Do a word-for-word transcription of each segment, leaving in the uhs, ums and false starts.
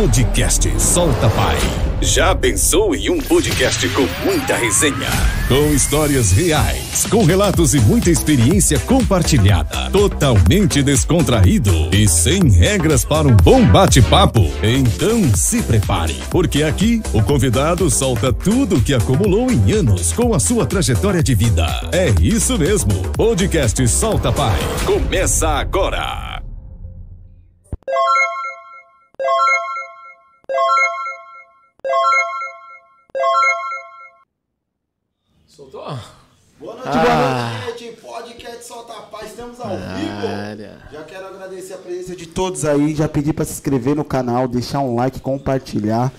Podcast Solta Pai. Já pensou em um podcast com muita resenha? Com histórias reais, com relatos e muita experiência compartilhada, totalmente descontraído e sem regras para um bom bate-papo? Então se prepare, porque aqui o convidado solta tudo o que acumulou em anos com a sua trajetória de vida. É isso mesmo, Podcast Solta Pai. Começa agora! Soltou? Boa noite, ah. boa noite, podcast Solta a Paz, estamos ao ah, vivo. Já quero agradecer a presença de todos aí, já pedi para se inscrever no canal, deixar um like, compartilhar.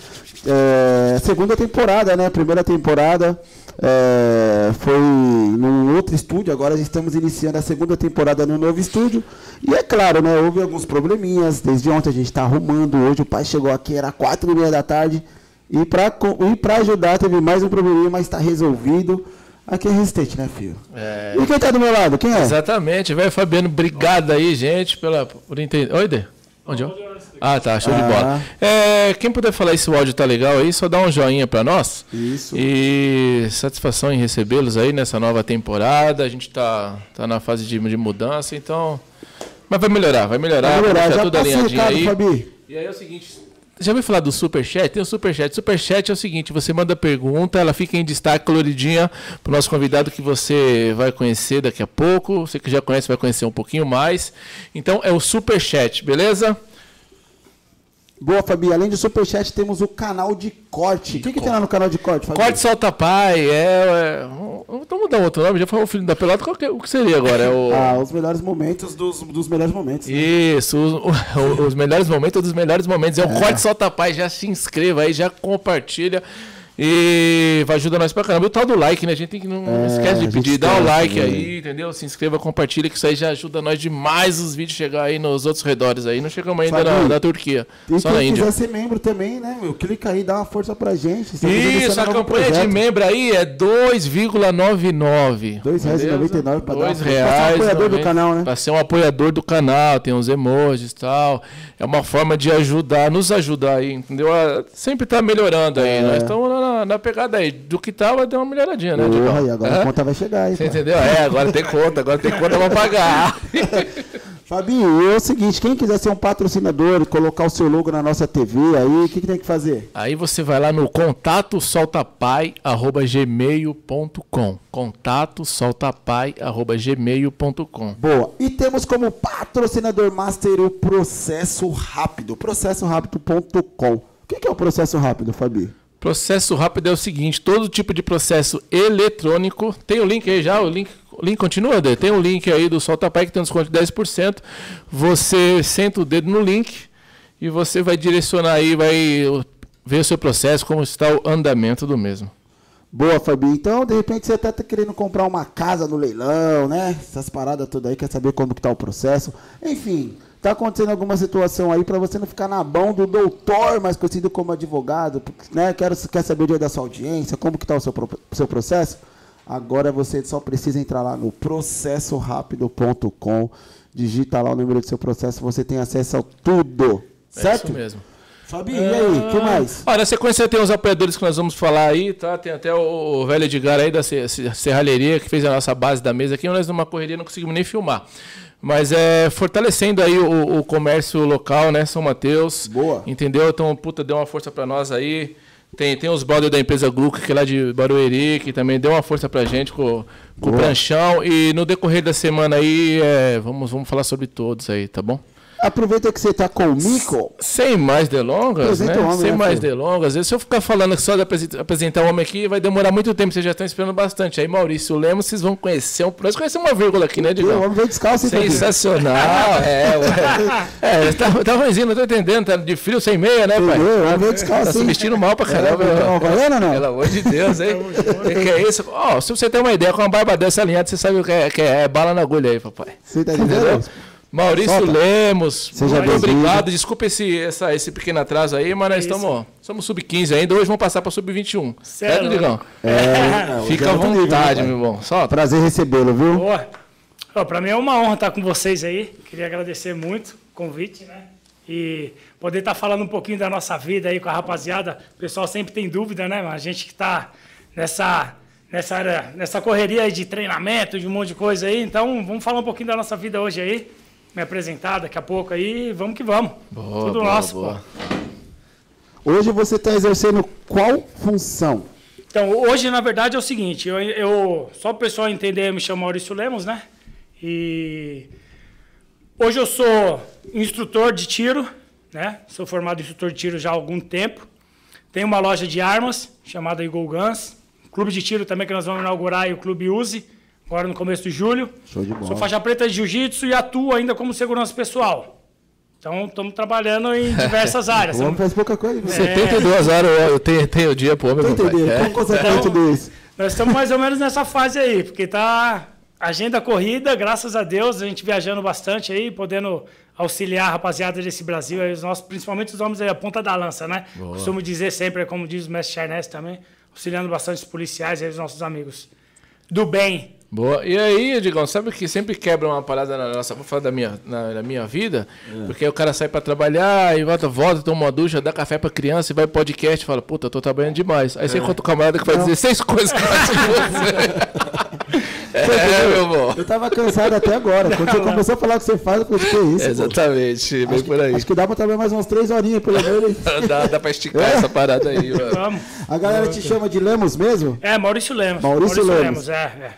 É, segunda temporada, né? Primeira temporada é, foi num outro estúdio, agora estamos iniciando a segunda temporada no novo estúdio. E é claro, né? Houve alguns probleminhas, desde ontem a gente está arrumando, hoje o pai chegou aqui, era quatro e meia da tarde. E pra, e pra ajudar, teve mais um probleminha, mas tá resolvido. Aqui é resistente, né, filho? É... E quem tá do meu lado? Quem é? Exatamente, velho Fabiano, obrigado aí, gente, pela... por entender. Oi, Dê? Onde eu? Ah, tá, show ah. de bola. É, quem puder falar se o áudio tá legal aí, só dá um joinha pra nós. Isso. E satisfação em recebê-los aí nessa nova temporada. A gente tá, tá na fase de, de mudança, então... Mas vai melhorar, vai melhorar. Vai melhorar, já tudo alinhadinho aí. Fabi. E aí é o seguinte... Já ouviu falar do Superchat? Tem o Superchat. Superchat é o seguinte, você manda pergunta, ela fica em destaque, coloridinha, para o nosso convidado que você vai conhecer daqui a pouco. Você que já conhece vai conhecer um pouquinho mais. Então é o Superchat, beleza? Boa, Fabi. Além do Superchat, temos o canal de corte. O que, que tem lá no canal de corte, Fabi? Corte Solta Pai. É, é, vamos mudar outro nome. Já foi o filho da pelota. Qual que, o que seria agora? É o... Ah, os melhores momentos dos, dos melhores momentos. Né? Isso. Os, os melhores momentos dos melhores momentos. É, é o Corte Solta Pai. Já se inscreva aí, já compartilha. E vai ajudar nós pra caramba. O tal do like, né? A gente tem que não é, esquece de pedir. Dá o like aí, entendeu? Se inscreva, compartilha, que isso aí já ajuda nós demais os vídeos chegar aí nos outros redores aí. Não chegamos ainda na, na Turquia, e só na Índia. Se quiser ser membro também, né, meu? Clica aí, dá uma força pra gente. Isso, a campanha de membro aí é dois reais e noventa e nove centavos. dois reais e noventa e nove centavos pra dar ser um apoiador do canal, né? Pra ser um apoiador do canal, tem uns emojis e tal. É uma forma de ajudar, nos ajudar aí, entendeu? Sempre tá melhorando aí. É. Nós estamos lá na Na, na pegada aí, do que tal, vai dar uma melhoradinha, né? Porra, e agora é? A conta vai chegar aí. Você cara. Entendeu? É, agora tem conta, agora tem conta pra pagar. Fabinho, é o seguinte, quem quiser ser um patrocinador e colocar o seu logo na nossa T V, aí, o que, que tem que fazer? Aí você vai lá no contato solta pai arroba gmail ponto com. contato solta pai arroba gmail ponto com. Boa. E temos como patrocinador master o Processo Rápido. processo rápido ponto com. O que, que é o Processo Rápido, Fabi? Processo Rápido é o seguinte, todo tipo de processo eletrônico, tem o link aí já, o link, o link continua, André? Tem um link aí do Solta Pai que tem um desconto de dez por cento, você senta o dedo no link e você vai direcionar aí, vai ver o seu processo, como está o andamento do mesmo. Boa, Fabi. Então, de repente, você até tá querendo comprar uma casa no leilão, né? Essas paradas todas aí, quer saber como que tá o processo, enfim... Tá acontecendo alguma situação aí para você não ficar na mão do doutor, mais conhecido como advogado, né? Quero, quer saber o dia da sua audiência, como que tá o seu, seu processo? Agora você só precisa entrar lá no processo rápido ponto com, digita lá o número do seu processo, você tem acesso a tudo, certo? É isso mesmo. Fabinho, é... e aí, o que mais? Olha, na sequência tem os apoiadores que nós vamos falar aí, tá? Tem até o velho Edgar aí da serralheria, que fez a nossa base da mesa aqui, nós numa correria não conseguimos nem filmar. Mas é fortalecendo aí o, o comércio local, né? São Mateus. Boa. Entendeu? Então, puta, deu uma força pra nós aí. Tem, tem os brothers da empresa Gluck, que é lá de Barueri, que também deu uma força pra gente com, com o pranchão. E no decorrer da semana aí, é, vamos, vamos falar sobre todos aí, tá bom? Aproveita que você está comigo. Sem mais delongas, né? Homem, Sem né, mais filho? delongas. Se eu ficar falando só de apresentar o homem aqui, vai demorar muito tempo. Vocês já estão esperando bastante. Aí, Maurício Lemos, vocês vão conhecer. Um... Nós conhecemos uma vírgula aqui, né, Digão? O homem veio descalço. Sensacional. é, ué. É, tá, tá ruimzinho, não tô entendendo. Tá de frio sem meia, né, pai? O homem veio descalço. Tá se vestindo mal pra caramba. É, não, não. Pelo amor de Deus, hein? O que, que é isso? Ó, oh, se você tem uma ideia, com uma barba dessa alinhada, você sabe o que é, que é, é bala na agulha aí, papai. Você tá entendendo? Maurício Solta. Lemos, muito obrigado. Desculpa esse, essa, esse pequeno atraso aí, mas nós estamos é sub quinze ainda. Hoje vamos passar para sub vinte e um. Certo, Digão? É, fica à vontade, meu irmão. Só prazer recebê-lo, viu? Para mim é uma honra estar com vocês aí. Queria agradecer muito o convite, né? e poder estar falando um pouquinho da nossa vida aí com a rapaziada. O pessoal sempre tem dúvida, né? A gente que está nessa, nessa área, nessa correria aí de treinamento, de um monte de coisa aí. Então, vamos falar um pouquinho da nossa vida hoje aí. Me apresentar daqui a pouco aí, vamos que vamos. Boa, tudo boa, nosso, boa. Pô. Hoje você está exercendo qual função? Então, hoje, na verdade, é o seguinte, eu, eu só para o pessoal entender, eu me chamo Maurício Lemos, né? E hoje eu sou instrutor de tiro, né? Sou formado instrutor de tiro já há algum tempo. Tenho uma loja de armas chamada Eagle Guns, clube de tiro também que nós vamos inaugurar aí, o Clube Uzi, agora no começo de julho. Show de bola. Sou faixa preta de jiu-jitsu e atuo ainda como segurança pessoal. Então, estamos trabalhando em diversas áreas. O homem faz pouca coisa. Né? setenta e duas horas eu tenho, tenho dia para o homem. Entendeu? É. Então, tudo isso. Nós estamos mais ou menos nessa fase aí, porque tá agenda corrida, graças a Deus, a gente viajando bastante aí, podendo auxiliar a rapaziada desse Brasil, aí, os nossos, principalmente os homens aí, a ponta da lança, né? Boa. Costumo dizer sempre, como diz o mestre Charneski também, auxiliando bastante os policiais e os nossos amigos do bem. Boa. E aí, Edigão, sabe que sempre quebra uma parada na nossa... Vou falar da minha, na, da minha vida. É. Porque aí o cara sai pra trabalhar e volta, volta, toma uma ducha, dá café pra criança e vai podcast e fala, puta, eu tô trabalhando demais. Aí você é. encontra o camarada que vai dizer seis coisas que faz você. É, é, meu bom. Eu tava cansado até agora. Quando não, você não. começou a falar o que você faz, eu falei, que é isso? É, exatamente, acho bem que, por aí. Acho que dá pra trabalhar mais umas três horinhas, pelo menos. dá, dá pra esticar é. essa parada aí, mano. Vamos. A galera Vamos. te chama de Lemos mesmo? É, Maurício Lemos. Maurício, Maurício Lemos. Lemos, é, é.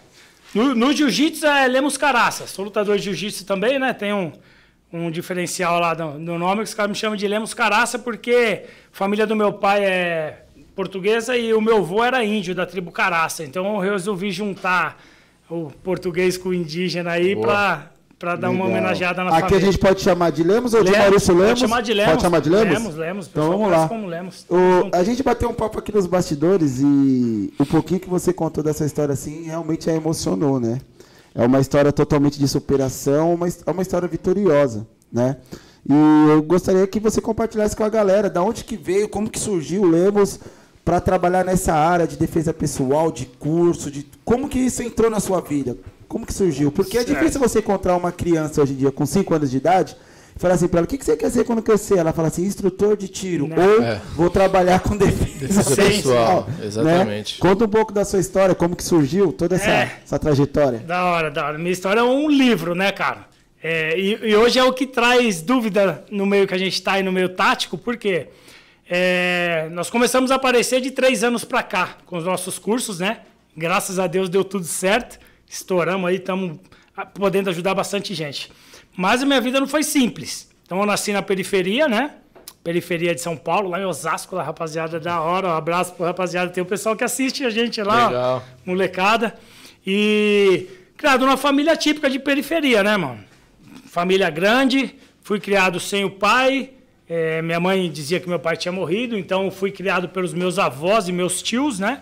No, no jiu-jitsu é Lemos Caraça, sou lutador de jiu-jitsu também, né? Tem um, um diferencial lá no, no nome que os caras me chamam de Lemos Caraça porque a família do meu pai é portuguesa e o meu avô era índio da tribo Caraça. Então eu resolvi juntar o português com o indígena aí para... Pra dar Legal. uma homenageada na Aqui família. Aqui a gente pode chamar de Lemos ou Lemos, de Maurício Lemos? Pode chamar de Lemos. Pode chamar de Lemos? Lemos, Lemos. Então vamos lá. Como Lemos. O, a gente bateu um papo aqui nos bastidores e o pouquinho que você contou dessa história assim realmente a emocionou, né? É uma história totalmente de superação, mas é uma história vitoriosa, né? E eu gostaria que você compartilhasse com a galera da onde que veio, como que surgiu o Lemos para trabalhar nessa área de defesa pessoal, de curso, de como que isso entrou na sua vida? Como que surgiu? Porque é difícil você encontrar uma criança hoje em dia com cinco anos de idade e falar assim para ela, o que você quer ser quando crescer? Ela fala assim, instrutor de tiro, Não. ou é. vou trabalhar com defesa, defesa pessoal. Exatamente. Né? Conta um pouco da sua história, como que surgiu toda essa, é. essa trajetória. Da hora, da hora. Minha história é um livro, né, cara? É, e, e hoje é o que traz dúvida no meio que a gente está e no meio tático, por quê? É, nós começamos a aparecer de três anos para cá com os nossos cursos, né? Graças a Deus deu tudo certo. Estouramos aí, estamos podendo ajudar bastante gente. Mas a minha vida não foi simples. Então eu nasci na periferia, né? Periferia de São Paulo, lá em Osasco, lá, rapaziada da hora. Um abraço pro rapaziada. Tem o pessoal que assiste a gente lá, Legal. Ó, molecada. E criado numa família típica de periferia, né, mano? Família grande, fui criado sem o pai. É, minha mãe dizia que meu pai tinha morrido, então fui criado pelos meus avós e meus tios, né?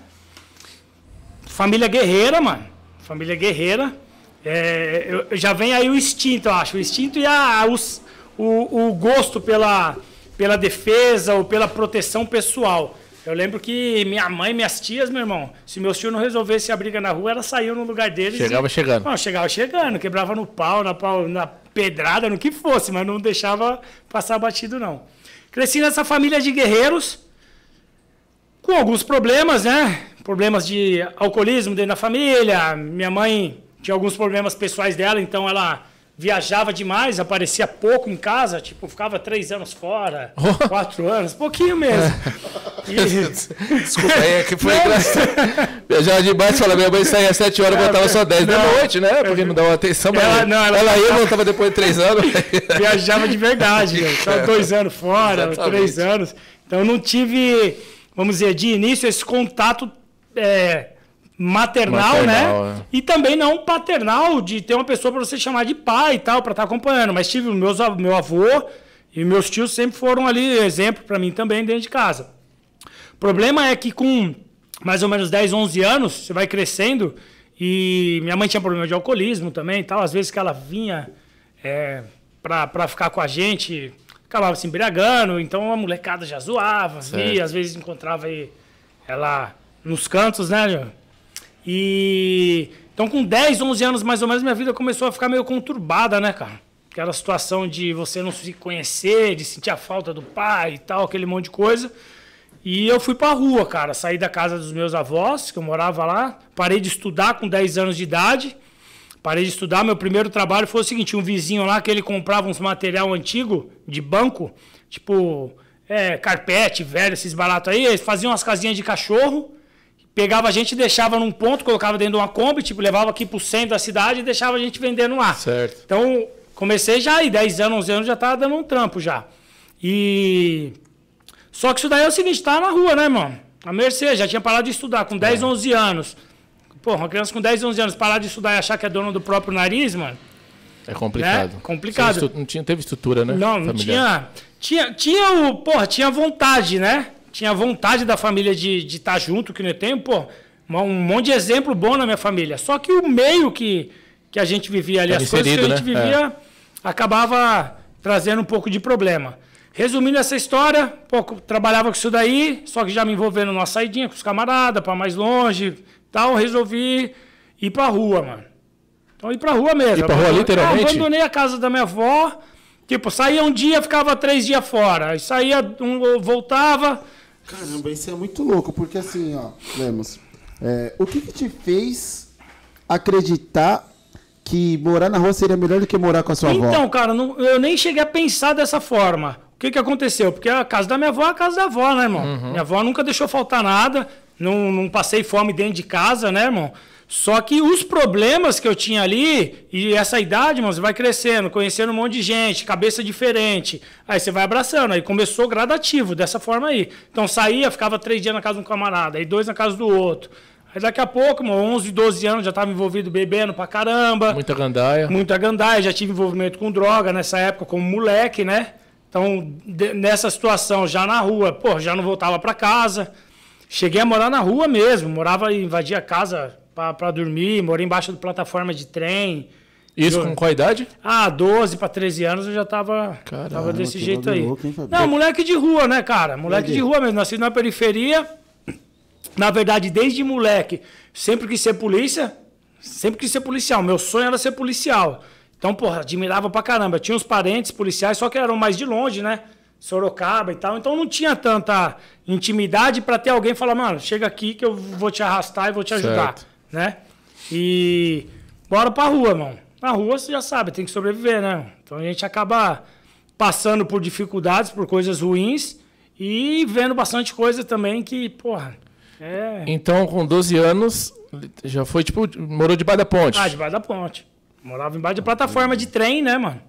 Família guerreira, mano. Família guerreira, é, eu, eu já vem aí o instinto, eu acho, o instinto e a, a, os, o, o gosto pela, pela defesa ou pela proteção pessoal. Eu lembro que minha mãe, minhas tias, meu irmão, se meus tios não resolvessem a briga na rua, ela saiu no lugar deles. Chegava e, chegando. Não, chegava chegando, quebrava no pau, na, pau, na pedrada, no que fosse, mas não deixava passar batido, não. Cresci nessa família de guerreiros, com alguns problemas, né? Problemas de alcoolismo dentro da família, minha mãe tinha alguns problemas pessoais dela, então ela viajava demais, aparecia pouco em casa, tipo, ficava três anos fora, oh. quatro anos, pouquinho mesmo. É. E... Desculpa aí, é que foi engraçado. Viajava demais, falava, minha mãe saía às sete horas, é, voltava só dez da noite, né? Porque não dava atenção, mas ela, não, ela, ela ia e voltava depois de três anos. Viajava de verdade, né? Só dois anos fora, Exatamente. três anos. Então não tive, vamos dizer, de início esse contato É, maternal, maternal, né? É. E também não paternal, de ter uma pessoa para você chamar de pai e tal, para estar acompanhando. Mas tive meus, meu avô e meus tios sempre foram ali exemplo para mim também dentro de casa. O problema é que com mais ou menos dez, onze anos, você vai crescendo e minha mãe tinha problema de alcoolismo também e tal. Às vezes que ela vinha é, para ficar com a gente, acabava se embriagando, então a molecada já zoava, via, às vezes encontrava aí ela... nos cantos, né? E então com dez, onze anos mais ou menos, minha vida começou a ficar meio conturbada, né, cara? Aquela situação de você não se conhecer, de sentir a falta do pai e tal, aquele monte de coisa. E eu fui pra rua, cara. Saí da casa dos meus avós, que eu morava lá. Parei de estudar com dez anos de idade. Parei de estudar. Meu primeiro trabalho foi o seguinte. Um vizinho lá que ele comprava uns material antigo de banco, tipo é, carpete velho, esses baratos aí. Eles faziam umas casinhas de cachorro. Pegava a gente, deixava num ponto, colocava dentro de uma Kombi, tipo, levava aqui pro centro da cidade e deixava a gente vendendo lá. Certo. Então, comecei já aí, dez anos, onze anos, já tava dando um trampo já. E... Só que isso daí é o seguinte, tava na rua, né, mano? A mercê, já tinha parado de estudar, com dez, onze anos. Pô, uma criança com dez, onze anos, parar de estudar e achar que é dona do próprio nariz, mano... É complicado. Né? Complicado. Estu... Não tinha, teve estrutura, né? Não, não tinha, tinha... Tinha o... Porra, tinha vontade, né? Tinha vontade da família de estar tá junto, que não tem, pô, um monte de exemplo bom na minha família. Só que o meio que, que a gente vivia ali, era as coisas que a gente, né, vivia, é, acabava trazendo um pouco de problema. Resumindo essa história, pô, trabalhava com isso daí, só que já me envolvendo numa saidinha com os camaradas, para mais longe tal, resolvi ir pra rua, mano. Então, ir pra rua mesmo. Ir pra rua, literalmente? Eu abandonei a casa da minha avó, tipo, saía um dia, ficava três dias fora, aí saía, um, voltava... Caramba, isso é muito louco, porque assim, ó, Lemos, é, o que, que te fez acreditar que morar na rua seria melhor do que morar com a sua então, avó? Então, cara, não, eu nem cheguei a pensar dessa forma. O que, que aconteceu? Porque a casa da minha avó é a casa da avó, né, irmão? Uhum. Minha avó nunca deixou faltar nada, não, não passei fome dentro de casa, né, irmão? Só que os problemas que eu tinha ali, e essa idade, mano, você vai crescendo, conhecendo um monte de gente, cabeça diferente. Aí você vai abraçando, aí começou gradativo, dessa forma aí. Então saía, ficava três dias na casa de um camarada, aí dois na casa do outro. Aí daqui a pouco, mano, onze, doze anos, já estava envolvido bebendo pra caramba. Muita gandaia. Muita gandaia, já tive envolvimento com droga nessa época, como moleque, né? Então, nessa situação, já na rua, pô, já não voltava pra casa. Cheguei a morar na rua mesmo, morava e invadia a casa... Pra dormir, morei embaixo de plataforma de trem. Isso eu... com qual idade? Ah, doze para treze anos eu já tava, caramba, tava desse jeito aí. Louco, hein, não, moleque de rua, né, cara? Moleque de rua mesmo. Nascido na periferia. Na verdade, desde moleque, sempre quis ser polícia. Sempre quis ser policial. Meu sonho era ser policial. Então, porra, admirava pra caramba. Tinha uns parentes policiais, só que eram mais de longe, né? Sorocaba e tal, então não tinha tanta intimidade pra ter alguém falar, mano, chega aqui que eu vou te arrastar e vou te ajudar. Certo. Né? E bora pra rua, irmão. Na rua você já sabe, tem que sobreviver, né? Então a gente acaba passando por dificuldades, por coisas ruins e vendo bastante coisa também que, porra, é... Então com doze anos já foi, tipo, morou debaixo da ponte? Ah, debaixo da ponte. Morava embaixo de plataforma de trem, né, mano?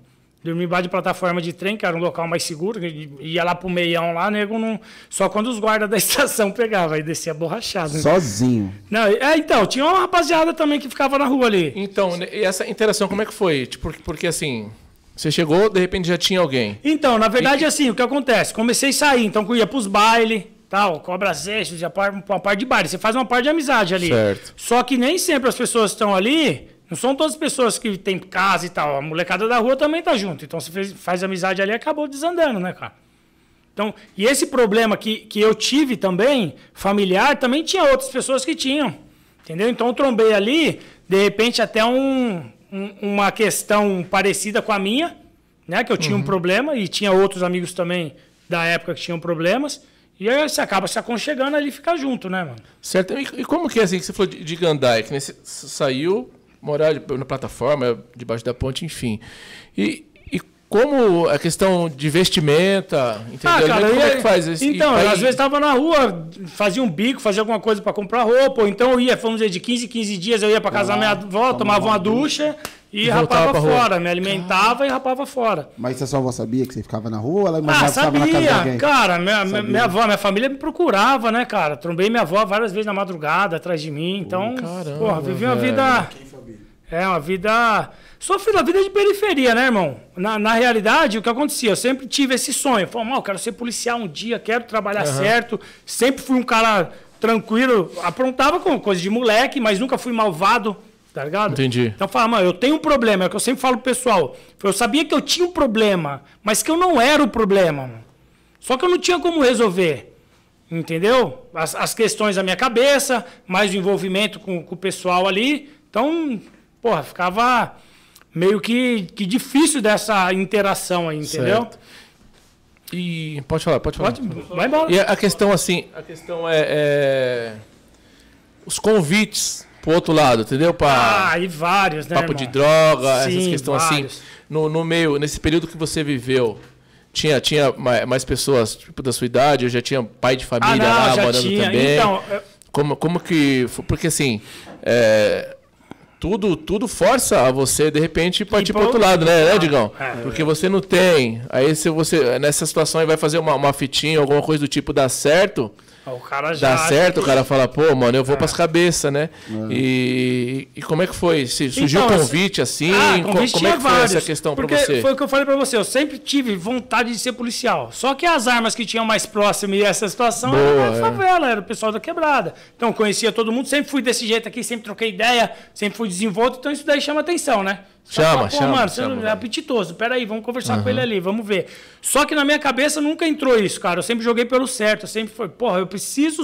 Dormia embaixo de plataforma de trem, que era um local mais seguro, ia lá pro meião lá, nego, não... só quando os guardas da estação pegavam, aí descia borrachado. Né? Sozinho. Não, é, então, tinha uma rapaziada também que ficava na rua ali. Então, e essa interação, como é que foi? Tipo, porque assim, você chegou, de repente já tinha alguém. Então, na verdade, e... assim, o que acontece? Comecei a sair, então eu ia pros bailes, tal, cobra sexto, já para uma parte de baile, você faz uma parte de amizade ali. Certo. Só que nem sempre as pessoas estão ali... Não são todas as pessoas que têm casa e tal. A molecada da rua também tá junto. Então, você fez, faz amizade ali e acabou desandando, né, cara? Então, e esse problema que, que eu tive também, familiar, também tinha outras pessoas que tinham. Entendeu? Então, eu trombei ali, de repente, até um, um, uma questão parecida com a minha, né? Que eu tinha, uhum, um problema e tinha outros amigos também da época que tinham problemas. E aí você acaba se aconchegando ali e fica junto, né, mano? Certo. E, e como que é assim que você falou de, de Gandai? Que nesse, saiu... morar na plataforma, debaixo da ponte, enfim. E, e como a questão de vestimenta, entendeu? Ah, cara, como é que faz isso? Então, eu, às vezes estava na rua, fazia um bico, fazia alguma coisa para comprar roupa, ou então eu ia, vamos dizer, de quinze em quinze dias, eu ia para casa da minha avó, tomava uma ducha e rapava fora, me alimentava e rapava fora. Mas você só avó sabia que você ficava na rua? Ela ah, sabia, cara, minha, sabia. minha avó, minha família me procurava, né, cara? Trombei minha avó várias vezes na madrugada, atrás de mim, então, caramba, porra, vivi uma vida... É, uma vida... Sofri da vida de periferia, né, irmão? Na, na realidade, o que acontecia? Eu sempre tive esse sonho. Falei, eu quero ser policial um dia, quero trabalhar, uhum, certo. Sempre fui um cara tranquilo. Aprontava com coisa de moleque, mas nunca fui malvado, tá ligado? Entendi. Então, eu falava, mano, eu tenho um problema. É o que eu sempre falo pro pessoal. Eu sabia que eu tinha um problema, mas que eu não era o problema, mano. Só que eu não tinha como resolver. Entendeu? As, as questões da minha cabeça, mais o envolvimento com, com o pessoal ali. Então... Porra, ficava meio que, que difícil dessa interação aí, entendeu? Certo. E pode falar, pode falar. Pode, vai embora. E a questão assim, a questão é, é... os convites pro outro lado, entendeu? Pra... Ah, e vários, né, papo irmão? De droga, sim, essas questões vários. Assim. No, no meio, nesse período que você viveu, tinha, tinha mais, mais pessoas tipo, da sua idade? Eu já tinha pai de família ah, não, lá, já morando tinha. Também? Então, eu... como, como que... Porque assim... É... Tudo, tudo força a você, de repente, partir para o outro lado, né, né Digão? É, porque você não tem. Aí, se você, nessa situação, aí vai fazer uma, uma fitinha, alguma coisa do tipo, dá certo. O cara já dá certo, que... o cara fala, pô, mano, eu vou é. para as cabeças, né? É. E, e como é que foi? Se surgiu então, convite assim? Ah, convite como é que foi vários, essa questão para você? Foi o que eu falei para você, eu sempre tive vontade de ser policial. Só que as armas que tinham mais próximo e essa situação boa, era a é. favela, era o pessoal da quebrada. Então, conhecia todo mundo, sempre fui desse jeito aqui, sempre troquei ideia, sempre fui desenvolto, então isso daí chama atenção, né? Chama, fala, chama, mano, você chama, é apetitoso. Peraí, vamos conversar uhum. com ele ali, vamos ver. Só que na minha cabeça nunca entrou isso, cara. Eu sempre joguei pelo certo. Eu sempre falei, porra, eu preciso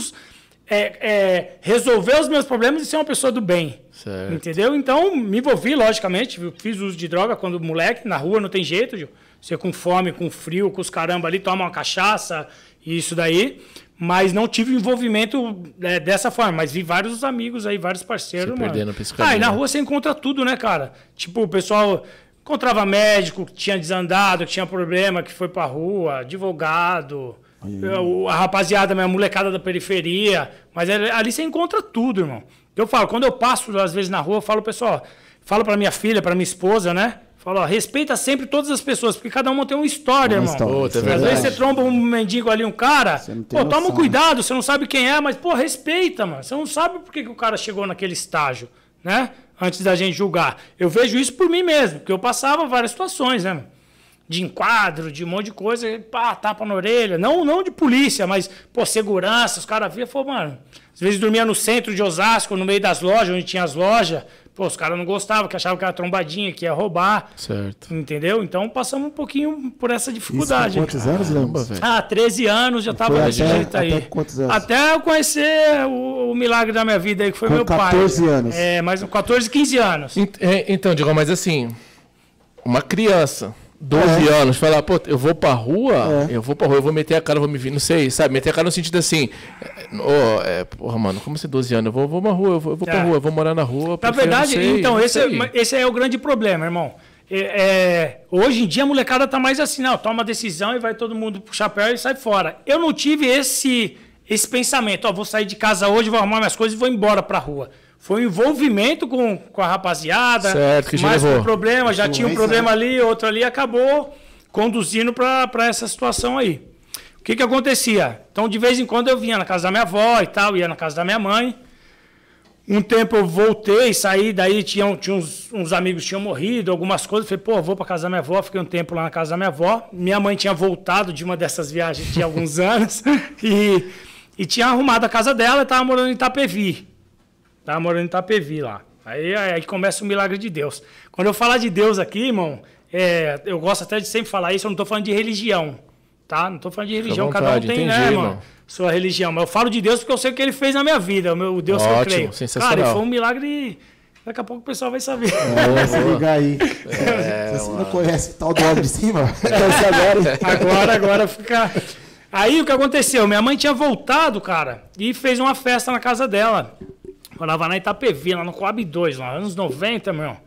é, é, resolver os meus problemas e ser uma pessoa do bem. Certo. Entendeu? Então, me envolvi, logicamente. Fiz uso de droga quando moleque, na rua não tem jeito, Gil. Você com fome, com frio, com os caramba ali, toma uma cachaça e isso daí. Mas não tive envolvimento é, dessa forma. Mas vi vários amigos aí, vários parceiros, se perdendo mano. Ah, e na rua você encontra tudo, né, cara? Tipo, o pessoal encontrava médico que tinha desandado, que tinha problema, que foi pra rua, advogado, eu, a rapaziada, a molecada da periferia. Mas ali você encontra tudo, irmão. Eu falo, quando eu passo, às vezes, na rua, eu falo, pessoal, falo pra minha filha, pra minha esposa, né? Fala, ó, respeita sempre todas as pessoas, porque cada uma tem uma história, uma irmão. História. Outra, é às vezes você tromba um mendigo ali, um cara, pô, noção. Toma cuidado, você não sabe quem é, mas, pô, respeita, mano. Você não sabe por que, que o cara chegou naquele estágio, né? Antes da gente julgar. Eu vejo isso por mim mesmo, porque eu passava várias situações, né, mano? De enquadro, de um monte de coisa, pá, tapa na orelha. Não, não de polícia, mas, pô, segurança, os caras viam e falaram, mano, às vezes dormia no centro de Osasco, no meio das lojas, onde tinha as lojas. Pô, os caras não gostavam, que achavam que era trombadinha, que ia roubar. Certo. Entendeu? Então, passamos um pouquinho por essa dificuldade. Isso, quantos anos, Lemos? Ah, treze anos, já estava desse jeito aí. Até quantos anos? Até eu conhecer o, o milagre da minha vida aí, que foi meu pai. quatorze anos. É, mas quatorze, quinze anos. Então, Digão, mas assim, uma criança... doze anos, falar, pô, eu vou pra rua, é. eu vou pra rua, eu vou meter a cara, eu vou me vir, não sei, sabe? Meter a cara no sentido assim, oh, é, porra, mano, como você é doze anos? Eu vou, vou pra rua, eu vou, eu vou pra é. rua, eu vou morar na rua. Na verdade, sei, então, esse é, esse é o grande problema, irmão. É, é, hoje em dia a molecada tá mais assim, não, toma decisão e vai todo mundo pro chapéu e sai fora. Eu não tive esse, esse pensamento, ó, vou sair de casa hoje, vou arrumar minhas coisas e vou embora pra rua. Foi um envolvimento com, com a rapaziada, certo, que mas foi um problema, já tinha um problema ali, outro ali, acabou conduzindo para essa situação aí. O que que acontecia? Então, de vez em quando eu vinha na casa da minha avó e tal, ia na casa da minha mãe. Um tempo eu voltei, saí, daí tinha, tinha uns, uns amigos tinham morrido, algumas coisas. Falei, pô, vou para casa da minha avó, fiquei um tempo lá na casa da minha avó. Minha mãe tinha voltado de uma dessas viagens de alguns anos e, e tinha arrumado a casa dela e estava morando em Itapevi. Tava morando em Itapevi lá. Aí, aí começa o milagre de Deus. Quando eu falar de Deus aqui, irmão, é, eu gosto até de sempre falar isso, eu não estou falando de religião, tá? Não estou falando de religião, vontade, cada um tem, entendi, né, irmão, sua religião. Mas eu falo de Deus porque eu sei o que ele fez na minha vida, o meu Deus, ótimo, que eu creio. Sensacional. Cara, foi um milagre... Daqui a pouco o pessoal vai saber. É, se ligar aí. É, você mano. Não conhece o tal do lado de cima? agora, agora fica... Aí o que aconteceu? Minha mãe tinha voltado, cara, e fez uma festa na casa dela. Morava na Itapevi, lá no Coab dois, lá, anos noventa, meu.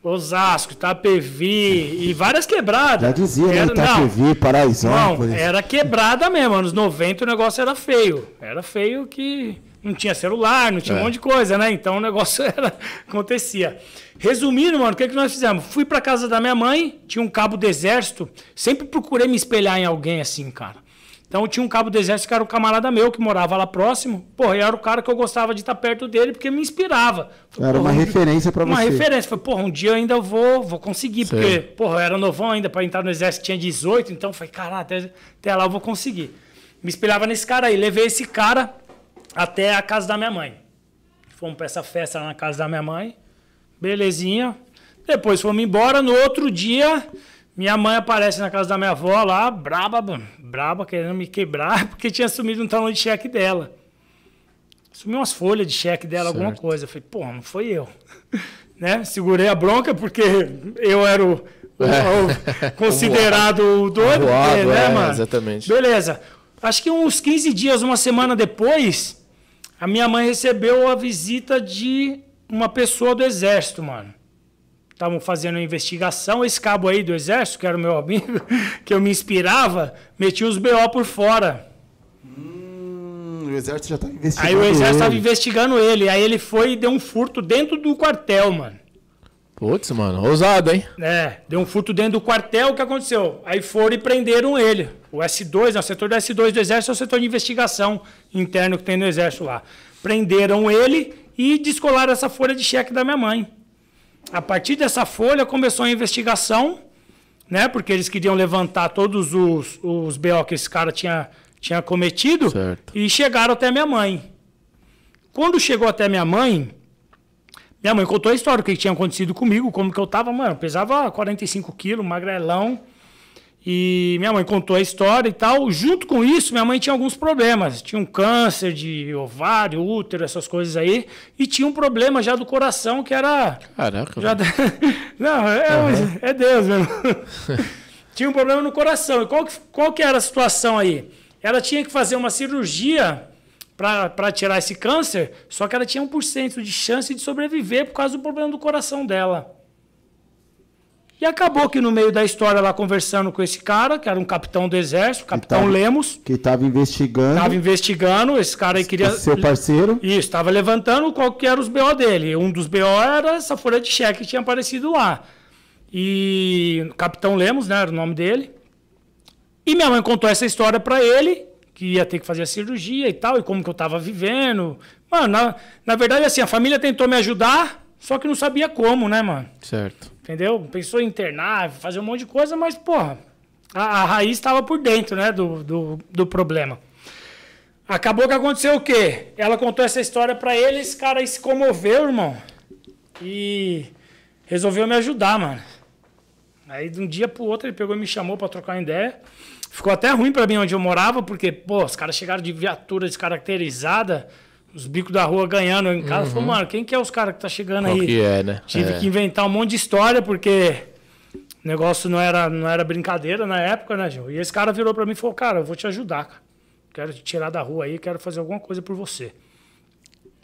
Osasco, Itapevi e várias quebradas. Já dizia, era, né? Itapevi, não, Paraisópolis. Não, era quebrada mesmo. anos noventa o negócio era feio. Era feio que não tinha celular, não tinha é. um monte de coisa, né? Então o negócio era, acontecia. Resumindo, mano, o que, que nós fizemos? Fui pra casa da minha mãe, tinha um cabo do exército. Sempre procurei me espelhar em alguém assim, cara. Então tinha um cabo do exército que era um camarada meu, que morava lá próximo. Porra, era o cara que eu gostava de estar perto dele, porque me inspirava. Falei, era uma referência para você. Uma referência. Falei, porra, um dia eu ainda vou, vou conseguir. Sei. Porque, porra, eu era novão ainda, para entrar no exército tinha dezoito. Então falei, caralho, até, até lá eu vou conseguir. Me inspirava nesse cara aí. Levei esse cara até a casa da minha mãe. Fomos para essa festa lá na casa da minha mãe. Belezinha. Depois fomos embora. No outro dia... Minha mãe aparece na casa da minha avó lá, braba, braba, querendo me quebrar, porque tinha sumido um talão de cheque dela. Sumiu umas folhas de cheque dela, certo, alguma coisa. Eu falei, pô, não foi eu. né? Segurei a bronca porque eu era o, é. o considerado o doido. Voado, é, né, é, mano? Exatamente. Beleza. Acho que uns quinze dias, uma semana depois, a minha mãe recebeu a visita de uma pessoa do Exército, mano. Estavam fazendo uma investigação. Esse cabo aí do Exército, que era o meu amigo, que eu me inspirava, metia os B O por fora. Hum, o Exército já estava investigando ele. Aí o Exército estava investigando ele. Aí ele foi e deu um furto dentro do quartel, mano. Putz, mano, ousado, hein? É, deu um furto dentro do quartel, o que aconteceu? Aí foram e prenderam ele. O S dois, o setor do S dois do Exército é o setor de investigação interno que tem no Exército lá. Prenderam ele e descolaram essa folha de cheque da minha mãe. A partir dessa folha começou a investigação, né? Porque eles queriam levantar todos os, os B O que esse cara tinha, tinha cometido. Certo. E chegaram até minha mãe. Quando chegou até minha mãe... Minha mãe contou a história, o que tinha acontecido comigo, como que eu tava, mano, pesava quarenta e cinco quilos, magrelão. E minha mãe contou a história e tal. Junto com isso, minha mãe tinha alguns problemas. Tinha um câncer de ovário, útero, essas coisas aí. E tinha um problema já do coração, que era... Caraca. Já... Não, é, uhum. é Deus mesmo. Tinha um problema no coração. E qual que, qual que era a situação aí? Ela tinha que fazer uma cirurgia... para tirar esse câncer, só que ela tinha um por cento de chance de sobreviver por causa do problema do coração dela. E acabou que no meio da história, lá conversando com esse cara, que era um capitão do Exército, Capitão que tava, Lemos. Que estava investigando. Estava investigando, esse cara aí queria... Seu parceiro. Isso, estava levantando qual que era os B O dele. Um dos B O era essa folha de cheque que tinha aparecido lá. E Capitão Lemos, né, era o nome dele. E minha mãe contou essa história para ele, que ia ter que fazer a cirurgia e tal, e como que eu tava vivendo. Mano, na, na verdade, assim, a família tentou me ajudar, só que não sabia como, né, mano? Certo. Entendeu? Pensou em internar, fazer um monte de coisa, mas, porra, a, a raiz estava por dentro, né, do, do, do problema. Acabou que aconteceu o quê? Ela contou essa história pra ele, esse cara aí se comoveu, irmão, e resolveu me ajudar, mano. Aí, de um dia pro outro, ele pegou e me chamou pra trocar uma ideia. Ficou até ruim para mim onde eu morava, porque, pô, os caras chegaram de viatura descaracterizada, os bicos da rua ganhando em casa. Uhum. Falei, mano, quem que é os caras que tá chegando Qual aí? Que é, né? Tive é. que inventar um monte de história, porque o negócio não era, não era brincadeira na época, né, Gil? E esse cara virou para mim e falou, cara, eu vou te ajudar, cara. Quero te tirar da rua aí, quero fazer alguma coisa por você.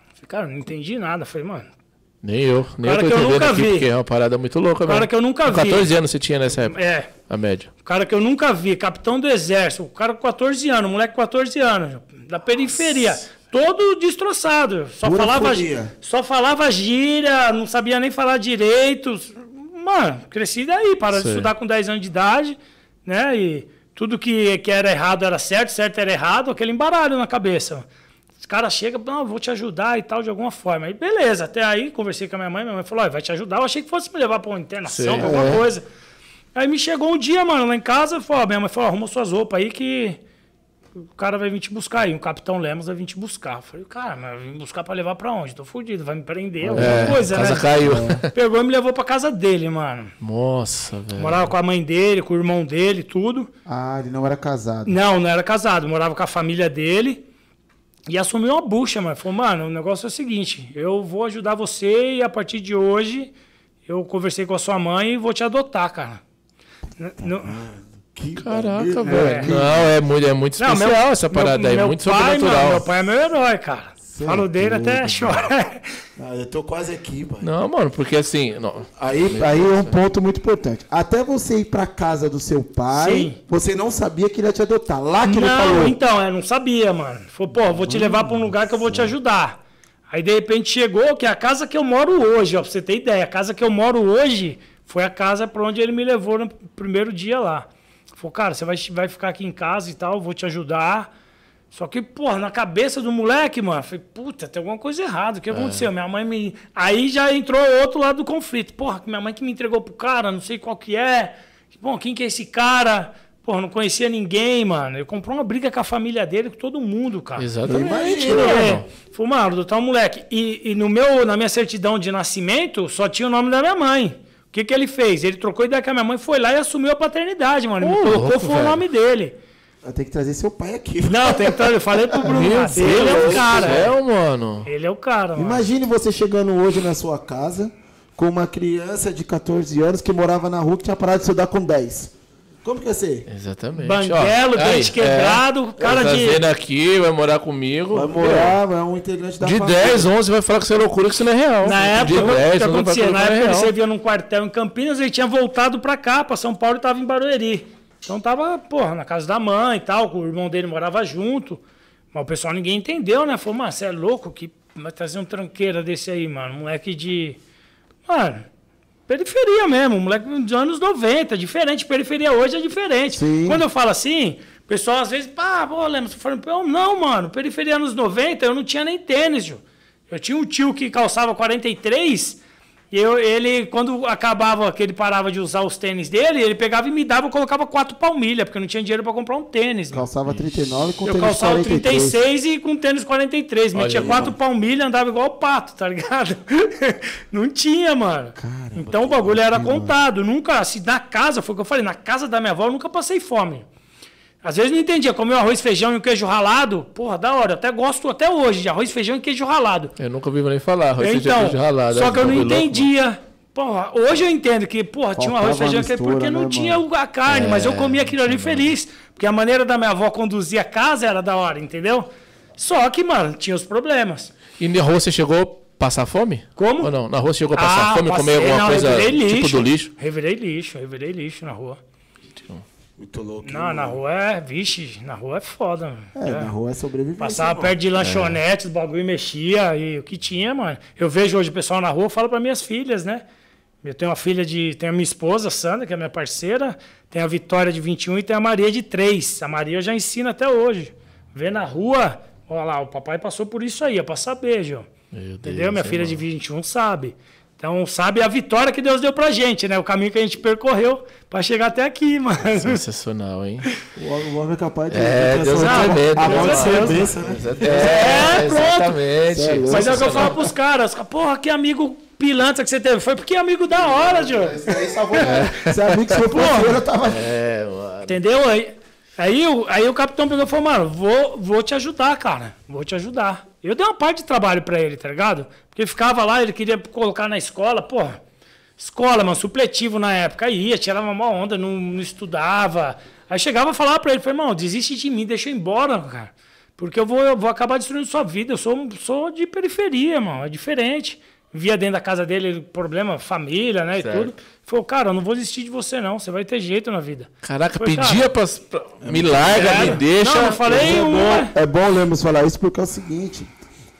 Falei, cara, não entendi nada. Falei, mano... Nem eu, nem cara eu tô que eu nunca aqui, vi. Porque é uma parada muito louca, cara, mesmo. Que eu nunca vi. quatorze anos você tinha nessa época? É. A média. O cara que eu nunca vi, capitão do Exército, o cara com quatorze anos, moleque com quatorze anos, da periferia, nossa, todo destroçado. Só Pura falava gíria, só falava gíria, não sabia nem falar direito. Mano, cresci daí, para de estudar com dez anos de idade, né? E tudo que, que era errado era certo, certo era errado, aquele embaralho na cabeça. Os caras chegam, não, vou te ajudar e tal, de alguma forma. Aí, beleza, até aí conversei com a minha mãe, minha mãe falou, vai te ajudar. Eu achei que fosse me levar para uma internação, pra alguma é. coisa. Aí me chegou um dia, mano, lá em casa, falou, minha mãe falou, arruma suas roupas aí que o cara vai vir te buscar aí, o Capitão Lemos vai vir te buscar. Eu falei, cara, mas vim buscar para levar para onde? Tô fudido, vai me prender, alguma é, coisa, casa né? caiu. Pegou e me levou para casa dele, mano. Nossa, velho. Morava com a mãe dele, com o irmão dele, tudo. Ah, ele não era casado. Não, não era casado, morava com a família dele. E assumiu uma bucha, mano. Falou, mano, o negócio é o seguinte, eu vou ajudar você e a partir de hoje eu conversei com a sua mãe e vou te adotar, cara. Não... Que Caraca, velho. É. Não, é muito, é muito especial Não, meu, essa parada meu, aí, meu muito pai, sobrenatural. Mano, meu pai é meu herói, cara. Sei Falo dele Deus, até chorar. Eu tô quase aqui, mano. Não, mano, porque assim... Não. Aí, aí é um ponto muito importante. Até você ir pra casa do seu pai, Sim. você não sabia que ele ia te adotar. Lá que não, ele falou... Não, então, eu não sabia, mano. Falei, pô, vou te levar pra um lugar que eu vou te ajudar. Aí, de repente, chegou que a casa que eu moro hoje, ó, pra você ter ideia, a casa que eu moro hoje foi a casa pra onde ele me levou no primeiro dia lá. Falei, cara, você vai, vai ficar aqui em casa e tal, eu vou te ajudar... Só que, porra, na cabeça do moleque, mano, falei, puta, tem alguma coisa errada, o que aconteceu? É. Minha mãe me... Aí já entrou outro lado do conflito. Porra, minha mãe que me entregou pro cara, não sei qual que é. Bom, quem que é esse cara? Porra, não conhecia ninguém, mano. Eu comprei uma briga com a família dele, com todo mundo, cara. Exatamente. É. Falei, mano, adotar um moleque. E, e no meu, na minha certidão de nascimento, só tinha o nome da minha mãe. O que que ele fez? Ele trocou ideia com a minha mãe, foi lá e assumiu a paternidade, mano. Ele oh, me colocou, foi o nome dele. Tem que trazer seu pai aqui. Não, tem que trazer. Eu falei pro Bruno. Deus, ele é o cara. Céu, mano. Ele é o cara, mano. Imagine você chegando hoje na sua casa com uma criança de quatorze anos que morava na rua, que tinha parado de estudar com dez. Como que vai ser? Exatamente. Banguelo, dente quebrado, é, cara tá de... Tá vendo aqui, vai morar comigo. Vai morar, é um integrante da de família. De dez, onze, vai falar que isso é loucura, que isso não é real. Na época, o que acontecia? Na época, ele servia num quartel em Campinas, ele tinha voltado pra cá, pra São Paulo, e tava em Barueri. Então tava, porra, na casa da mãe e tal, o irmão dele morava junto. Mas o pessoal ninguém entendeu, né? Falou, mano, você é louco, que vai trazer um tranqueira desse aí, mano. Moleque de... Mano, periferia mesmo, moleque dos anos noventa, diferente, periferia hoje é diferente. Sim. Quando eu falo assim, o pessoal às vezes, pá, pô, Lemos, não, mano, periferia anos noventa, eu não tinha nem tênis, Ju. Eu tinha um tio que calçava quarenta e três, e eu, ele, quando acabava, que ele parava de usar os tênis dele, ele pegava e me dava, eu colocava quatro palmilhas, porque eu não tinha dinheiro pra comprar um tênis. Calçava trinta e nove com eu tênis quarenta e três. Eu calçava trinta e seis e com tênis quarenta e três. Olha, metia aí, quatro palmilhas, andava igual o pato, tá ligado? Não tinha, mano. Caramba, então o bagulho era contado. Nunca, assim, na casa, foi o que eu falei, na casa da minha avó eu nunca passei fome. Às vezes não entendia, comia arroz, feijão e um queijo ralado, porra, da hora, eu até gosto até hoje de arroz, feijão e queijo ralado. Eu nunca ouvi nem falar arroz, então, feijão e queijo ralado. Só que eu não entendia. Louco, porra, hoje eu entendo que, porra, faltava tinha um arroz, feijão e queijo, porque não, né, tinha a carne, é, mas eu comia aquilo ali feliz, porque a maneira da minha avó conduzir a casa era da hora, entendeu? Só que, mano, tinha os problemas. E na rua você chegou a passar fome? Como? Ou não? Na rua você chegou a passar ah, fome, passei, comer alguma não, coisa lixo, tipo do lixo? Revirei lixo, revirei lixo na rua. Muito louco. Não, mano, na rua é... Vixe, na rua é foda, mano. É, é, na rua é sobrevivência. Passava mano. perto de lanchonete, é. o bagulho mexia, e o que tinha, mano. Eu vejo hoje o pessoal na rua, eu falo para minhas filhas, né? Eu tenho uma filha de... Tenho a minha esposa, Sandra, que é minha parceira. Tem a Vitória de vinte e um e tem a Maria de três. A Maria eu já ensino até hoje. Vê na rua, olha lá, o papai passou por isso aí, é pra saber, João. Entendeu? Minha filha de vinte e um sabe. Então, sabe a vitória que Deus deu pra gente, né? O caminho que a gente percorreu pra chegar até aqui, mano. É sensacional, hein? O homem é capaz de... É, Deus é tremendo. A mão de serviço, né? É, pronto. Mas é o que eu falo pros caras. Porra, que amigo pilantra que você teve. Foi porque amigo da hora, Jô. Isso aí salvou. Esse amigo que foi pro fora, eu tava... É, mano. Entendeu? Aí, aí, aí o capitão pegou e falou, mano, vou, vou te ajudar, cara. Vou te ajudar. Eu dei uma parte de trabalho pra ele, tá ligado? Porque ele ficava lá, ele queria colocar na escola, porra, escola, mano, supletivo na época, aí ia, tirava uma onda, não, não estudava. Aí chegava e falava pra ele, falei, irmão, desiste de mim, deixa eu ir embora, cara, porque eu vou, eu vou acabar destruindo sua vida, eu sou, sou de periferia, mano, é diferente. Via dentro da casa dele, problema, família, né, certo, e tudo. Falou, cara, eu não vou desistir de você, não. Você vai ter jeito na vida. Caraca, falei, pedia cara, pra... Me larga, é, me deixa. Não, eu falei é, uma... bom, é bom o Lemos falar isso porque é o seguinte,